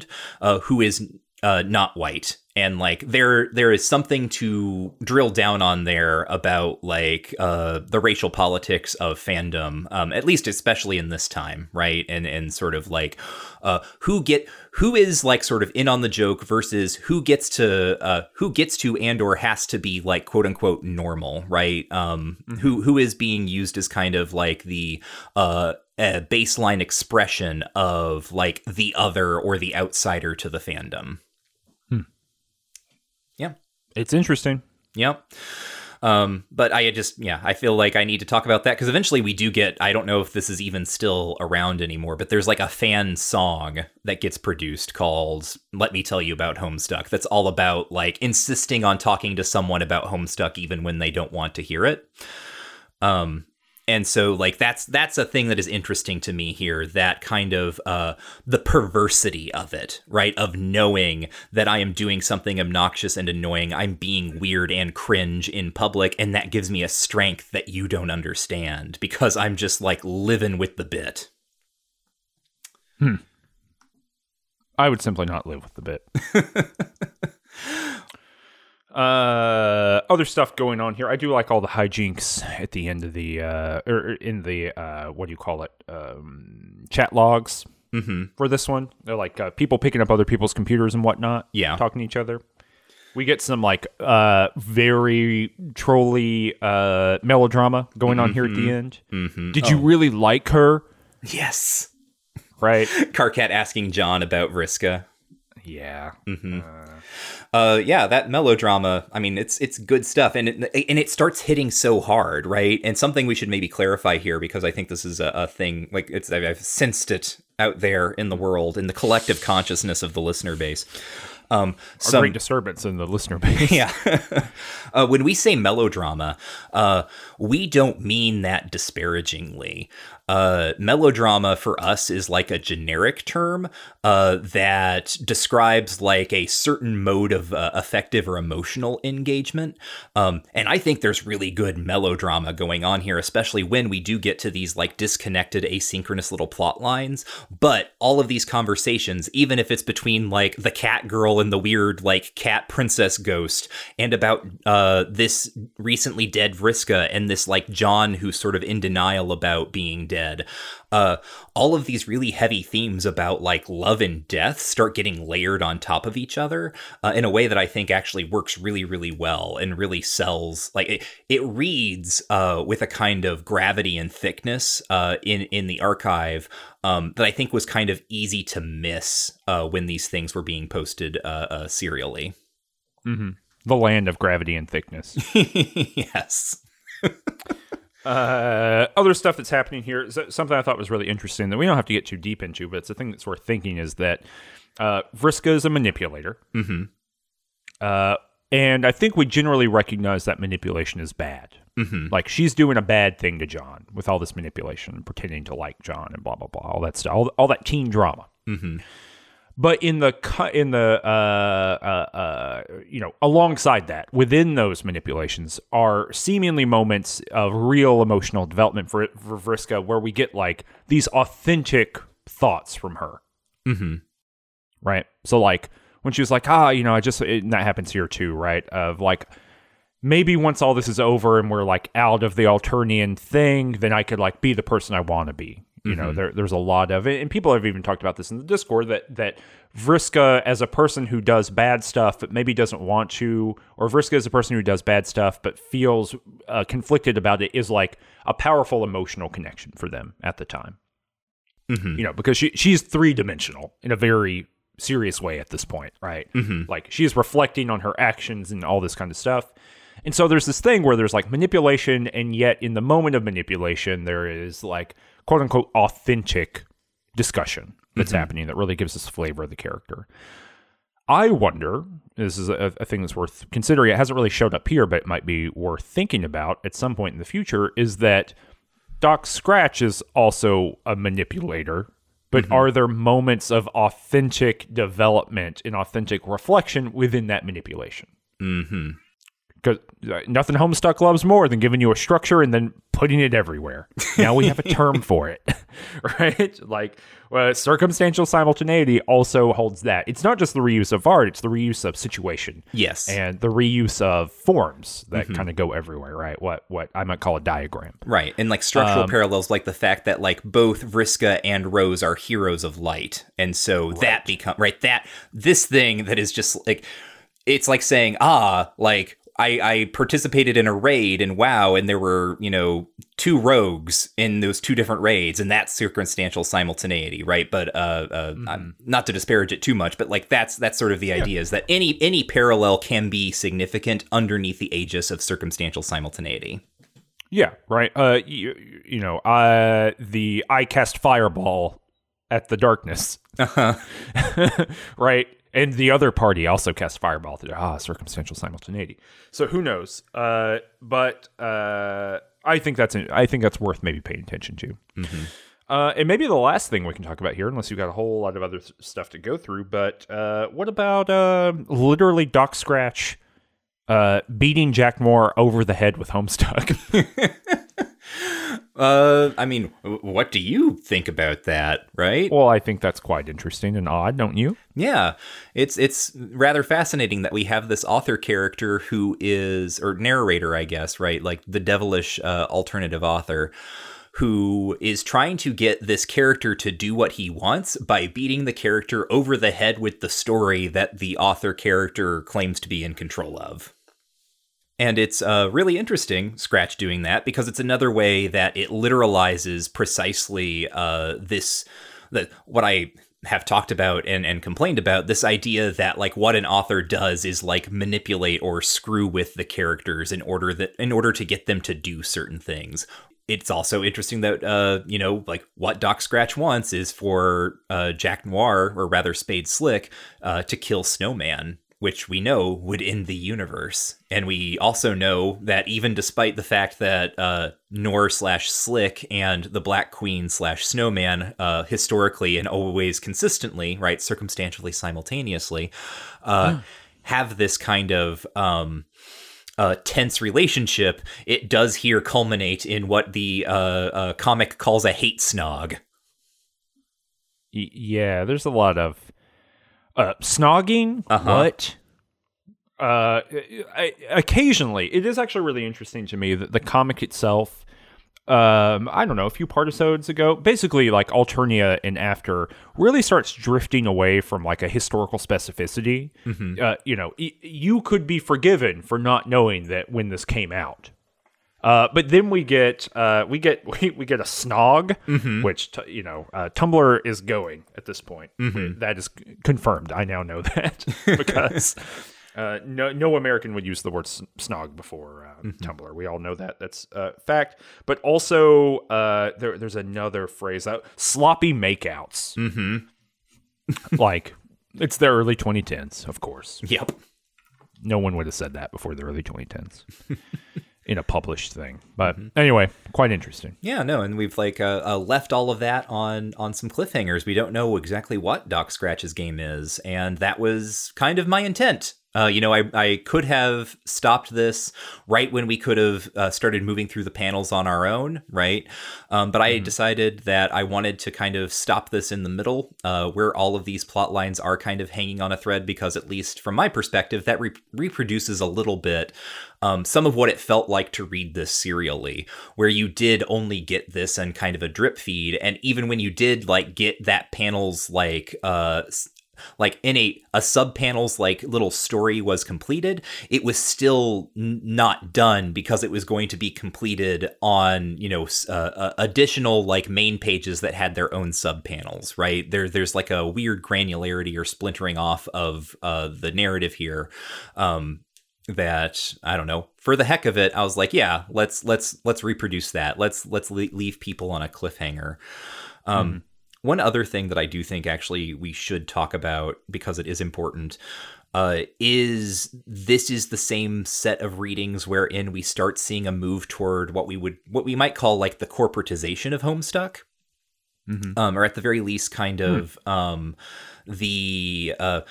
Uh, who is uh, not white, and like there there is something to drill down on there about like uh, the racial politics of fandom, um, at least especially in this time, right? And and sort of like uh, who get who is like sort of in on the joke versus who gets to uh, who gets to and or has to be like quote unquote normal, right? Um, who who is being used as kind of like the uh, a baseline expression of like the other or the outsider to the fandom. Hmm. Yeah. It's interesting. Yeah. Um, but I just, yeah, I feel like I need to talk about that because eventually we do get, I don't know if this is even still around anymore, but there's like a fan song that gets produced called Let Me Tell You About Homestuck. That's all about like insisting on talking to someone about Homestuck, even when they don't want to hear it. Um, And so, like, that's that's a thing that is interesting to me here, that kind of uh, the perversity of it, right? Of knowing that I am doing something obnoxious and annoying. I'm being weird and cringe in public. And that gives me a strength that you don't understand because I'm just, like, living with the bit. Hmm. I would simply not live with the bit. Uh, other stuff going on here. I do like all the hijinks at the end of the, uh, or in the, uh, what do you call it? Um, chat logs mm-hmm. for this one. They're like, uh, people picking up other people's computers and whatnot. Yeah. Talking to each other. We get some like, uh, very trolly, uh, melodrama going mm-hmm. on here at the end. Mm-hmm. Did oh. you really like her? Yes. Right. Carcat asking John about Vriska. Yeah. Mm-hmm. Uh, uh, yeah, that melodrama, I mean, it's it's good stuff. And it, and it starts hitting so hard, right? And something we should maybe clarify here, because I think this is a, a thing, like, it's I've sensed it out there in the world, in the collective consciousness of the listener base. Um, some, a great disturbance in the listener base. Yeah. uh, when we say melodrama, uh, we don't mean that disparagingly. Uh, melodrama for us is like a generic term uh, that describes like a certain mode of uh, affective or emotional engagement. Um, and I think there's really good melodrama going on here, especially when we do get to these like disconnected, asynchronous little plot lines. But all of these conversations, even if it's between like the cat girl and the weird like cat princess ghost and about uh, this recently dead Vriska and this like John who's sort of in denial about being dead. Uh, all of these really heavy themes about like love and death start getting layered on top of each other uh, in a way that I think actually works really, really well and really sells. Like it, it reads uh, with a kind of gravity and thickness uh, in in the archive um, that I think was kind of easy to miss uh, when these things were being posted uh, uh, serially. Mm-hmm. The land of gravity and thickness. Yes. Uh, other stuff that's happening here, something I thought was really interesting that we don't have to get too deep into, but it's a thing that's worth thinking is that uh, Vriska is a manipulator. Mm-hmm. Uh, and I think we generally recognize that manipulation is bad. Mm-hmm. Like she's doing a bad thing to John with all this manipulation, pretending to like John and blah, blah, blah, all that stuff, all, all that teen drama. Mm-hmm. But in the in the uh, uh, uh, you know, alongside that, within those manipulations are seemingly moments of real emotional development for for Vriska, where we get like these authentic thoughts from her, mm-hmm. right? So like when she was like, ah, you know, I just it, and that happens here too, right? Of like maybe once all this is over and we're like out of the Alternian thing, then I could like be the person I want to be. You know, mm-hmm. there, there's a lot of it. And people have even talked about this in the Discord that, that Vriska as a person who does bad stuff but maybe doesn't want to, or Vriska as a person who does bad stuff but feels uh, conflicted about it is like a powerful emotional connection for them at the time. Mm-hmm. You know, because she she's three-dimensional in a very serious way at this point, right? Mm-hmm. Like, she's reflecting on her actions and all this kind of stuff. And so there's this thing where there's like manipulation, and yet in the moment of manipulation, there is like quote-unquote authentic discussion that's mm-hmm. happening that really gives us the flavor of the character. I wonder, this is a, a thing that's worth considering. It hasn't really showed up here, but it might be worth thinking about at some point in the future, is that Doc Scratch is also a manipulator, but mm-hmm. are there moments of authentic development and authentic reflection within that manipulation? Mm-hmm. Because nothing Homestuck loves more than giving you a structure and then putting it everywhere. Now we have a term for it, right? Like, well, circumstantial simultaneity also holds that. It's not just the reuse of art, it's the reuse of situation. Yes. And the reuse of forms that mm-hmm. kind of go everywhere, right? What what I might call a diagram. Right. And like structural um, parallels, like the fact that like both Vriska and Rose are heroes of light. And so right. that become right, that this thing that is just like, it's like saying, ah, like, I, I participated in a raid and WoW, and there were, you know, two rogues in those two different raids, and that's circumstantial simultaneity, right? But uh, uh, mm-hmm. I'm, not to disparage it too much, but like that's that's sort of the yeah. idea, is that any any parallel can be significant underneath the aegis of circumstantial simultaneity. Yeah, right. Uh, you, you know, uh, the I cast fireball at the darkness, uh-huh. right? And the other party also casts fireball through ah circumstantial simultaneity. So who knows? Uh, but uh, I think that's I think that's worth maybe paying attention to. Mm-hmm. Uh, and maybe the last thing we can talk about here, unless you've got a whole lot of other stuff to go through. But uh, what about uh, literally Doc Scratch uh, beating Jack Moore over the head with Homestuck? Uh, I mean, what do you think about that, right? Well, I think that's quite interesting and odd, don't you? Yeah, it's it's rather fascinating that we have this author character who is, or narrator, I guess, right? Like the devilish uh, alternative author who is trying to get this character to do what he wants by beating the character over the head with the story that the author character claims to be in control of. And it's uh, really interesting, Scratch doing that, because it's another way that it literalizes precisely uh, this, the, what I have talked about and, and complained about, this idea that like what an author does is like manipulate or screw with the characters in order that in order to get them to do certain things. It's also interesting that, uh, you know, like what Doc Scratch wants is for uh, Jack Noir, or rather Spade Slick, uh, to kill Snowman, which we know would end the universe. And we also know that even despite the fact that uh, Noir slash Slick and the Black Queen slash Snowman uh, historically and always consistently, right, circumstantially simultaneously, uh, mm. have this kind of um, uh, tense relationship, it does here culminate in what the uh, uh, comic calls a hate snog. Y- yeah, there's a lot of... Uh, snogging, uh-huh. what? Uh, I, occasionally, it is actually really interesting to me that the comic itself, um, I don't know, a few partisodes ago, basically like Alternia and after, really starts drifting away from like a historical specificity. Mm-hmm. Uh, you know, y- you could be forgiven for not knowing that when this came out. Uh, but then we get uh, we get we, we get a snog, mm-hmm. which t- you know uh, Tumblr is going at this point. Mm-hmm. That is c- confirmed. I now know that because uh, no no American would use the word snog before uh, mm-hmm. Tumblr. We all know that that's a uh, fact. But also uh, there there's another phrase uh, sloppy makeouts. Mm-hmm. Like it's the early twenty tens, of course. Yep. No one would have said that before the early twenty tens. In a published thing. But anyway, quite interesting. Yeah, no, and we've like uh, uh, left all of that on on some cliffhangers. We don't know exactly what Doc Scratch's game is, and that was kind of my intent. Uh, you know, I, I could have stopped this right when we could have uh, started moving through the panels on our own, right? Um, but I mm-hmm. decided that I wanted to kind of stop this in the middle, uh, where all of these plot lines are kind of hanging on a thread, because at least from my perspective, that re- reproduces a little bit um, some of what it felt like to read this serially, where you did only get this and kind of a drip feed. And even when you did like get that panel's like... Uh, Like in a, a sub panel's like little story was completed, it was still n- not done because it was going to be completed on, you know, uh, uh, additional like main pages that had their own sub panels, right? There, there's like a weird granularity or splintering off of uh, the narrative here. Um, that, I don't know, for the heck of it, I was like, yeah, let's let's let's reproduce that. Let's let's leave people on a cliffhanger. Um, mm-hmm. One other thing that I do think actually we should talk about, because it is important, uh, is this is the same set of readings wherein we start seeing a move toward what we would what we might call like the corporatization of Homestuck. Mm-hmm. Um, or at the very least, kind of mm-hmm. um, the uh,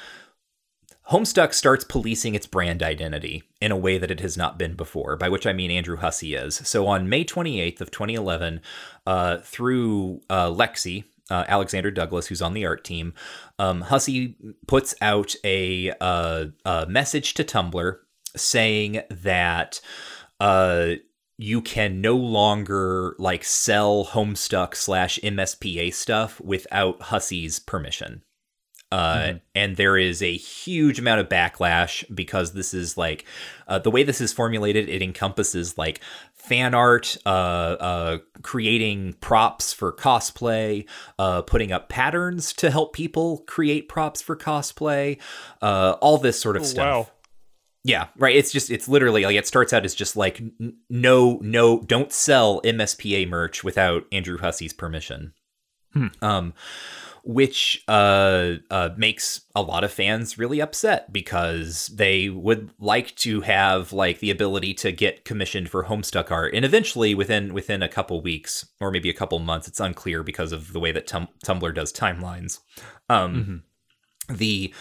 Homestuck starts policing its brand identity in a way that it has not been before, by which I mean Andrew Hussie is. So on May twenty-eighth of twenty eleven, uh, through uh, Lexi, uh, Alexander Douglas, who's on the art team, um, Hussie puts out a, uh, a message to Tumblr saying that uh, you can no longer like sell Homestuck slash M S P A stuff without Hussie's permission. Uh, mm-hmm. And there is a huge amount of backlash because this is like uh, the way this is formulated. It encompasses like fan art, uh, uh, creating props for cosplay, uh, putting up patterns to help people create props for cosplay, uh, all this sort of oh, stuff. Wow. Yeah, right. It's just it's literally like it starts out as just like n- no, no, don't sell M S P A merch without Andrew Hussie's permission. Hmm. Um. Which uh, uh, makes a lot of fans really upset because they would like to have like the ability to get commissioned for Homestuck art. And eventually within within a couple weeks or maybe a couple months, it's unclear because of the way that tum- Tumblr does timelines. Um, mm-hmm. The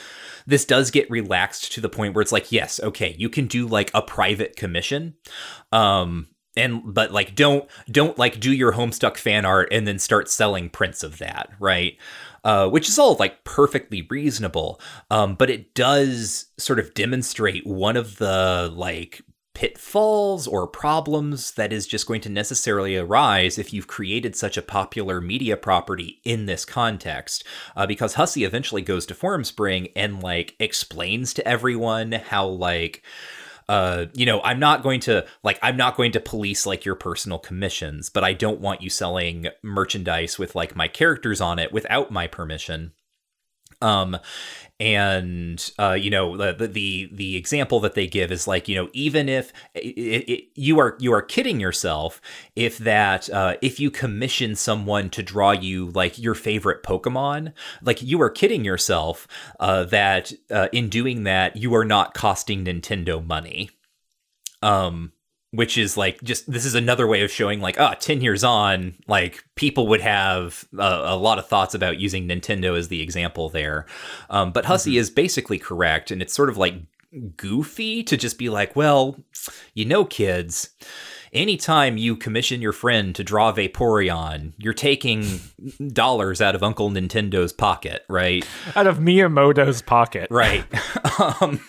this does get relaxed to the point where it's like, yes, OK, you can do like a private commission. Um, And but like don't don't like do your Homestuck fan art and then start selling prints of that, right? Uh, which is all like perfectly reasonable, um, but it does sort of demonstrate one of the like pitfalls or problems that is just going to necessarily arise if you've created such a popular media property in this context, uh, because Hussie eventually goes to Formspring and like explains to everyone how like. Uh, you know, I'm not going to like I'm not going to police like your personal commissions, but I don't want you selling merchandise with like my characters on it without my permission. Um, and, uh, you know, the, the, the example that they give is like, you know, even if it, it, it, you are, you are kidding yourself, if that, uh, if you commission someone to draw you like your favorite Pokemon, like you are kidding yourself, uh, that, uh, in doing that, you are not costing Nintendo money. Um, Which is like just this is another way of showing like, ah, oh, ten years on, like people would have uh, a lot of thoughts about using Nintendo as the example there. Um, but Hussie mm-hmm. is basically correct. And it's sort of like goofy to just be like, well, you know, kids, anytime you commission your friend to draw Vaporeon, you're taking dollars out of Uncle Nintendo's pocket, right? Out of Miyamoto's pocket. Right. um,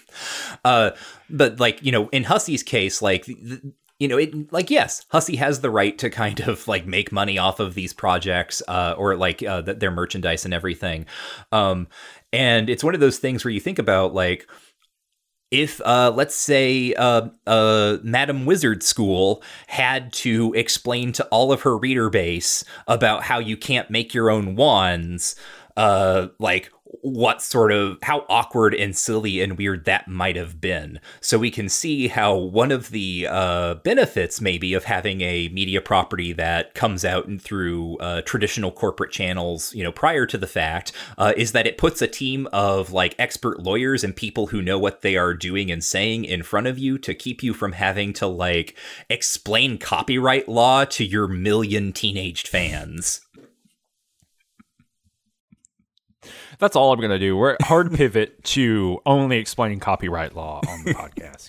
uh, but like, you know, in Hussie's case, like, th- you know, it like, yes, Hussie has the right to kind of like make money off of these projects uh, or like uh, th- their merchandise and everything. Um, and it's one of those things where you think about like, If, uh, let's say, uh, uh, Madam Wizard School had to explain to all of her reader base about how you can't make your own wands, uh, like what sort of how awkward and silly and weird that might have been. So we can see how one of the uh, benefits maybe of having a media property that comes out and through uh, traditional corporate channels, you know, prior to the fact uh, is that it puts a team of like expert lawyers and people who know what they are doing and saying in front of you to keep you from having to like explain copyright law to your million teenaged fans. That's all I'm going to do. We're hard pivot to only explaining copyright law on the podcast.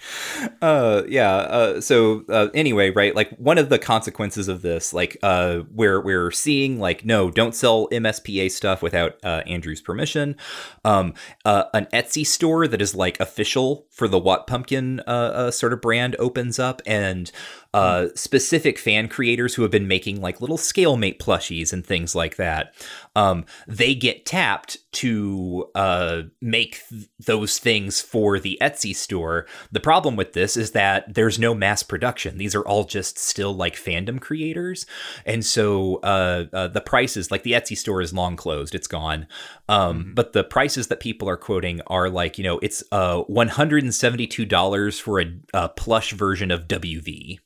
uh, yeah. Uh, so uh, anyway, right. Like one of the consequences of this, like uh, where we're seeing like, no, don't sell M S P A stuff without uh, Andrew's permission. Um, uh, an Etsy store that is like official for the What Pumpkin uh, uh, sort of brand opens up and uh, specific fan creators who have been making like little Scalemate plushies and things like that. Um, they get tapped to uh, make th- those things for the Etsy store. The problem with this is that there's no mass production. These are all just still like fandom creators. And so uh, uh, the prices, like the Etsy store is long closed. It's gone. Um, mm-hmm. But the prices that people are quoting are like, you know, it's uh, one hundred seventy-two dollars for a, a plush version of W V.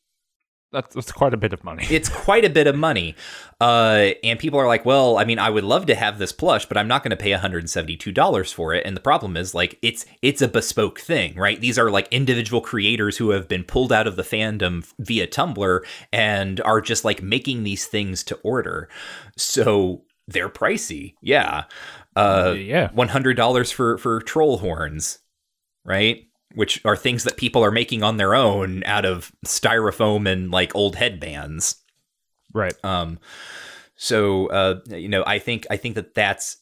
That's, that's quite a bit of money. It's quite a bit of money. Uh, and people are like, well, I mean, I would love to have this plush, but I'm not going to pay one hundred seventy-two dollars for it. And the problem is, like, it's it's a bespoke thing, right? These are, like, individual creators who have been pulled out of the fandom via Tumblr and are just, like, making these things to order. So they're pricey. Yeah. Uh, yeah. one hundred dollars for, for troll horns, right? Which are things that people are making on their own out of styrofoam and like old headbands. Right. Um, so, uh, you know, I think, I think that that's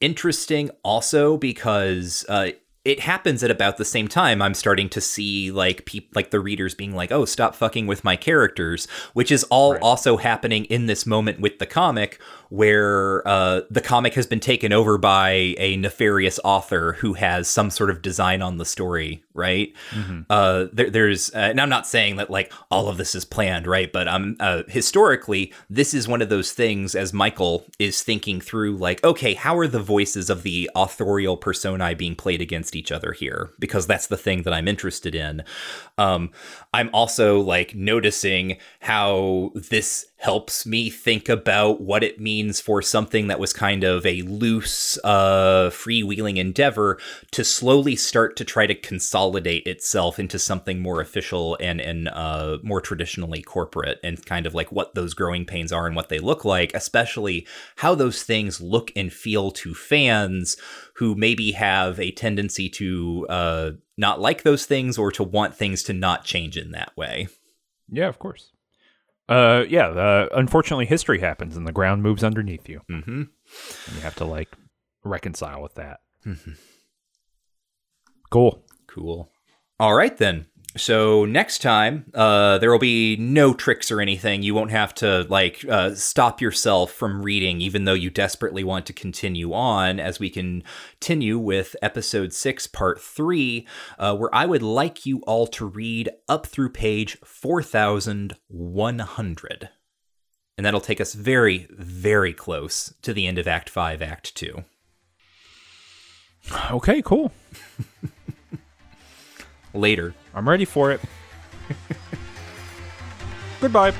interesting also because, uh, it happens at about the same time I'm starting to see like people, like the readers being like, oh, stop fucking with my characters, which is all right. Also happening in this moment with the comic where uh, the comic has been taken over by a nefarious author who has some sort of design on the story. Right. Mm-hmm. Uh, there, there's uh, and I'm not saying that like all of this is planned. Right. But um, uh, historically, this is one of those things as Michael is thinking through like, OK, how are the voices of the authorial personae being played against each other here, because that's the thing that I'm interested in. Um, I'm also like noticing how this helps me think about what it means for something that was kind of a loose, uh, freewheeling endeavor to slowly start to try to consolidate itself into something more official and, and uh, more traditionally corporate, and kind of like what those growing pains are and what they look like, especially how those things look and feel to fans who maybe have a tendency to uh, not like those things or to want things to not change in that way. Yeah, of course. Uh, yeah, uh, unfortunately, history happens and the ground moves underneath you. Mm-hmm. And you have to, like, reconcile with that. Mm-hmm. Cool. Cool. All right, then. So next time, uh, there will be no tricks or anything. You won't have to, like, uh, stop yourself from reading, even though you desperately want to continue on, as we can continue with episode six, part three, uh, where I would like you all to read up through page four thousand one hundred. And that'll take us very, very close to the end of Act Five, Act Two. Okay, cool. Later. I'm ready for it. Goodbye.